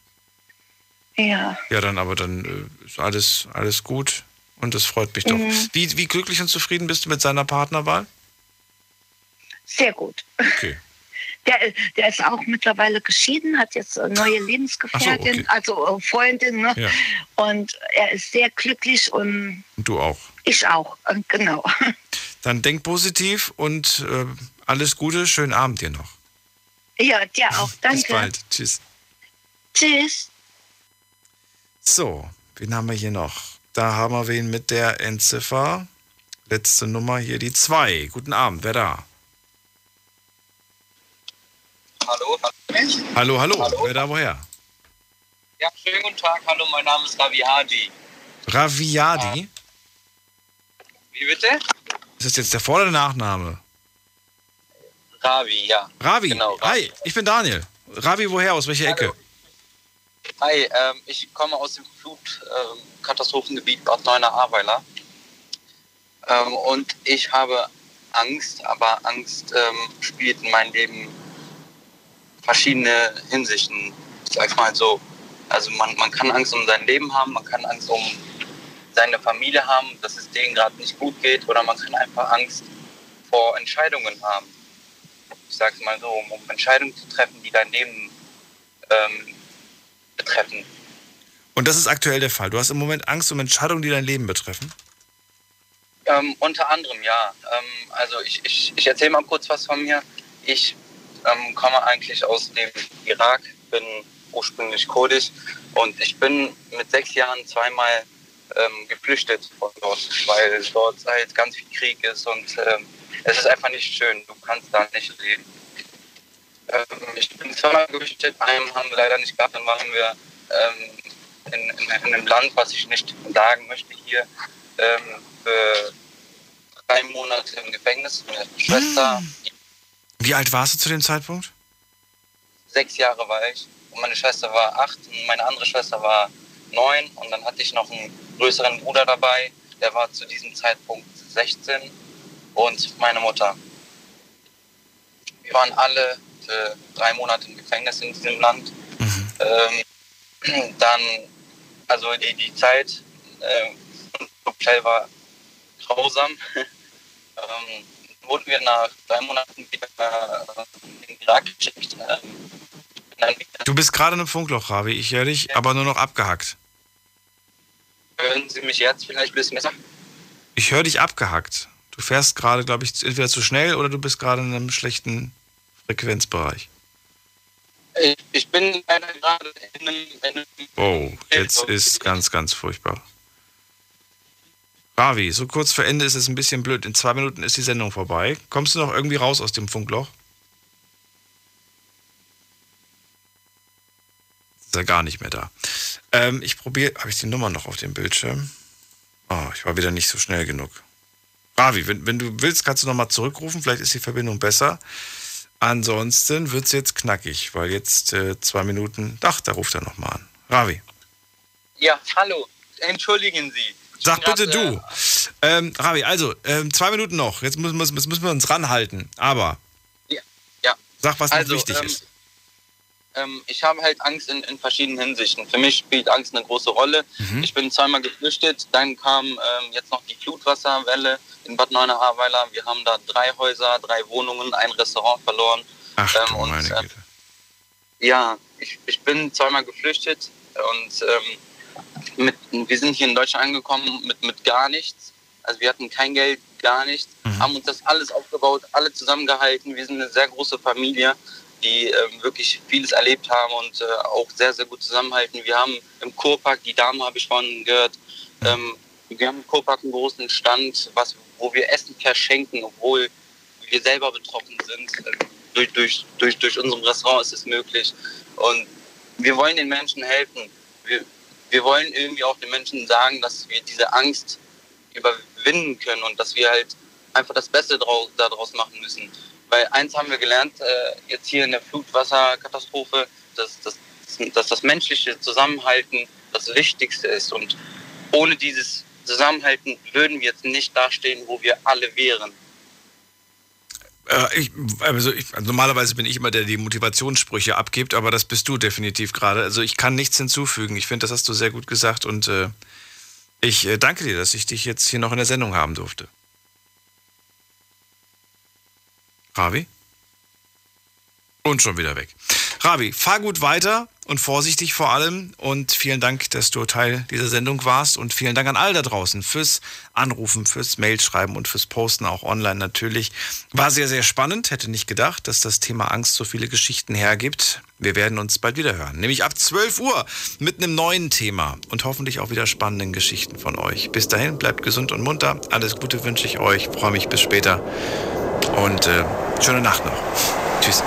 Ja. Ja, dann aber dann ist alles, alles gut und das freut mich doch. Mhm. Wie, wie glücklich und zufrieden bist du mit seiner Partnerwahl? Sehr gut. Okay. Der, der ist auch mittlerweile geschieden, hat jetzt eine neue Lebensgefährtin, ach so, okay, also Freundin, ne? Ja. Und er ist sehr glücklich und... Und du auch. Ich auch, genau. Dann denk positiv und äh, alles Gute, schönen Abend dir noch. Ja, dir auch, danke. Bis bald, tschüss. Tschüss. So, wen haben wir hier noch? Da haben wir wen mit der Endziffer. Letzte Nummer hier, die zwei. Guten Abend, wer da? Hallo, hallo, hallo, hallo, wer da woher? Ja, schönen guten Tag, hallo, mein Name ist Ravi Hadi. Ravi Hadi? Ah. Wie bitte? Ist das jetzt der Vor- oder Nachname? Ravi, ja. Ravi, genau, Ravi. Hi, ich bin Daniel. Ravi, woher, aus welcher hallo. Ecke? Hi, ähm, ich komme aus dem Flutkatastrophengebiet ähm, Bad Neuenahr-Ahrweiler. Ähm, und ich habe Angst, aber Angst ähm, spielt in meinem Leben verschiedene Hinsichten, sag ich mal so. Also man, man kann Angst um sein Leben haben, man kann Angst um seine Familie haben, dass es denen gerade nicht gut geht, oder man kann einfach Angst vor Entscheidungen haben. Ich sag's mal so, um, um Entscheidungen zu treffen, die dein Leben ähm, betreffen. Und das ist aktuell der Fall? Du hast im Moment Angst um Entscheidungen, die dein Leben betreffen? Ähm, unter anderem, ja. Ähm, also ich, ich, ich erzähle mal kurz was von mir. Ich Ähm, komme eigentlich aus dem Irak, bin ursprünglich kurdisch und ich bin mit sechs Jahren zweimal ähm, geflüchtet von dort, weil dort halt ganz viel Krieg ist und ähm, es ist einfach nicht schön, du kannst da nicht leben. Ähm, ich bin zweimal geflüchtet, einen haben wir leider nicht gehabt, dann waren wir ähm, in, in, in einem Land, was ich nicht sagen möchte hier, ähm, für drei Monate im Gefängnis mit meiner Schwester. Wie alt warst du zu dem Zeitpunkt? Sechs Jahre war ich. Und meine Schwester war acht und meine andere Schwester war neun. Und dann hatte ich noch einen größeren Bruder dabei. Der war zu diesem Zeitpunkt sechzehn. Und meine Mutter. Wir waren alle äh, drei Monate im Gefängnis in diesem Land. Mhm. Ähm, dann, also die, die Zeit im Hotel war grausam. ähm, wurden wir nach drei Monaten wieder in den Irak geschickt. Du bist gerade in einem Funkloch, Ravi, ich höre dich, aber nur noch abgehackt. Hören Sie mich jetzt vielleicht ein bisschen besser? Ich höre dich abgehackt. Du fährst gerade, glaube ich, entweder zu schnell oder du bist gerade in einem schlechten Frequenzbereich. Ich, ich bin leider gerade in einem... In einem oh, jetzt ist ganz, ganz furchtbar. Ravi, so kurz vor Ende ist es ein bisschen blöd. In zwei Minuten ist die Sendung vorbei. Kommst du noch irgendwie raus aus dem Funkloch? Ist er gar nicht mehr da. Ähm, ich probiere... Habe ich die Nummer noch auf dem Bildschirm? Oh, ich war wieder nicht so schnell genug. Ravi, wenn, wenn du willst, kannst du nochmal zurückrufen. Vielleicht ist die Verbindung besser. Ansonsten wird es jetzt knackig, weil jetzt äh, zwei Minuten... Ach, da ruft er nochmal an. Ravi. Ja, hallo. Entschuldigen Sie. Sag bitte du. Ähm, Ravi, also, ähm, zwei Minuten noch. Jetzt müssen, jetzt müssen wir uns ranhalten. Aber ja, ja. Sag, was also, nicht wichtig ähm, ist. Ähm, ich habe halt Angst in, in verschiedenen Hinsichten. Für mich spielt Angst eine große Rolle. Mhm. Ich bin zweimal geflüchtet. Dann kam ähm, jetzt noch die Flutwasserwelle in Bad Neuenahr-Ahrweiler. Wir haben da drei Häuser, drei Wohnungen, ein Restaurant verloren. Ach ähm, du meine Güte. Äh, ja, ich, ich bin zweimal geflüchtet und... Ähm, Mit, wir sind hier in Deutschland angekommen mit, mit gar nichts. Also wir hatten kein Geld, gar nichts. Mhm. Haben uns das alles aufgebaut, alle zusammengehalten. Wir sind eine sehr große Familie. die ähm, wirklich vieles erlebt haben und äh, auch sehr, sehr gut zusammenhalten. Wir haben im Kurpark, die Dame habe ich vorhin gehört, ähm, wir haben im Kurpark einen großen Stand, was, wo wir Essen verschenken, obwohl wir selber betroffen sind. Äh, durch, durch, durch, durch unserem Restaurant ist es möglich. Und wir wollen den Menschen helfen. Wir, wir wollen irgendwie auch den Menschen sagen, dass wir diese Angst überwinden können und dass wir halt einfach das Beste draus, daraus machen müssen. Weil eins haben wir gelernt, äh, jetzt hier in der Flutwasserkatastrophe, dass, dass, dass das menschliche Zusammenhalten das Wichtigste ist. Und ohne dieses Zusammenhalten würden wir jetzt nicht dastehen, wo wir alle wären. Äh, ich, also ich, normalerweise bin ich immer der, der die Motivationssprüche abgibt, aber das bist du definitiv gerade. Also ich kann nichts hinzufügen. Ich finde, das hast du sehr gut gesagt und äh, ich äh, danke dir, dass ich dich jetzt hier noch in der Sendung haben durfte. Ravi? Und schon wieder weg. Ravi, fahr gut weiter und vorsichtig vor allem. Und vielen Dank, dass du Teil dieser Sendung warst. Und vielen Dank an all da draußen fürs Anrufen, fürs Mailschreiben und fürs Posten, auch online natürlich. War sehr, sehr spannend. Hätte nicht gedacht, dass das Thema Angst so viele Geschichten hergibt. Wir werden uns bald wieder hören. Nämlich ab zwölf Uhr mit einem neuen Thema und hoffentlich auch wieder spannenden Geschichten von euch. Bis dahin, bleibt gesund und munter. Alles Gute wünsche ich euch. Freue mich bis später. Und äh, schöne Nacht noch. Tschüss.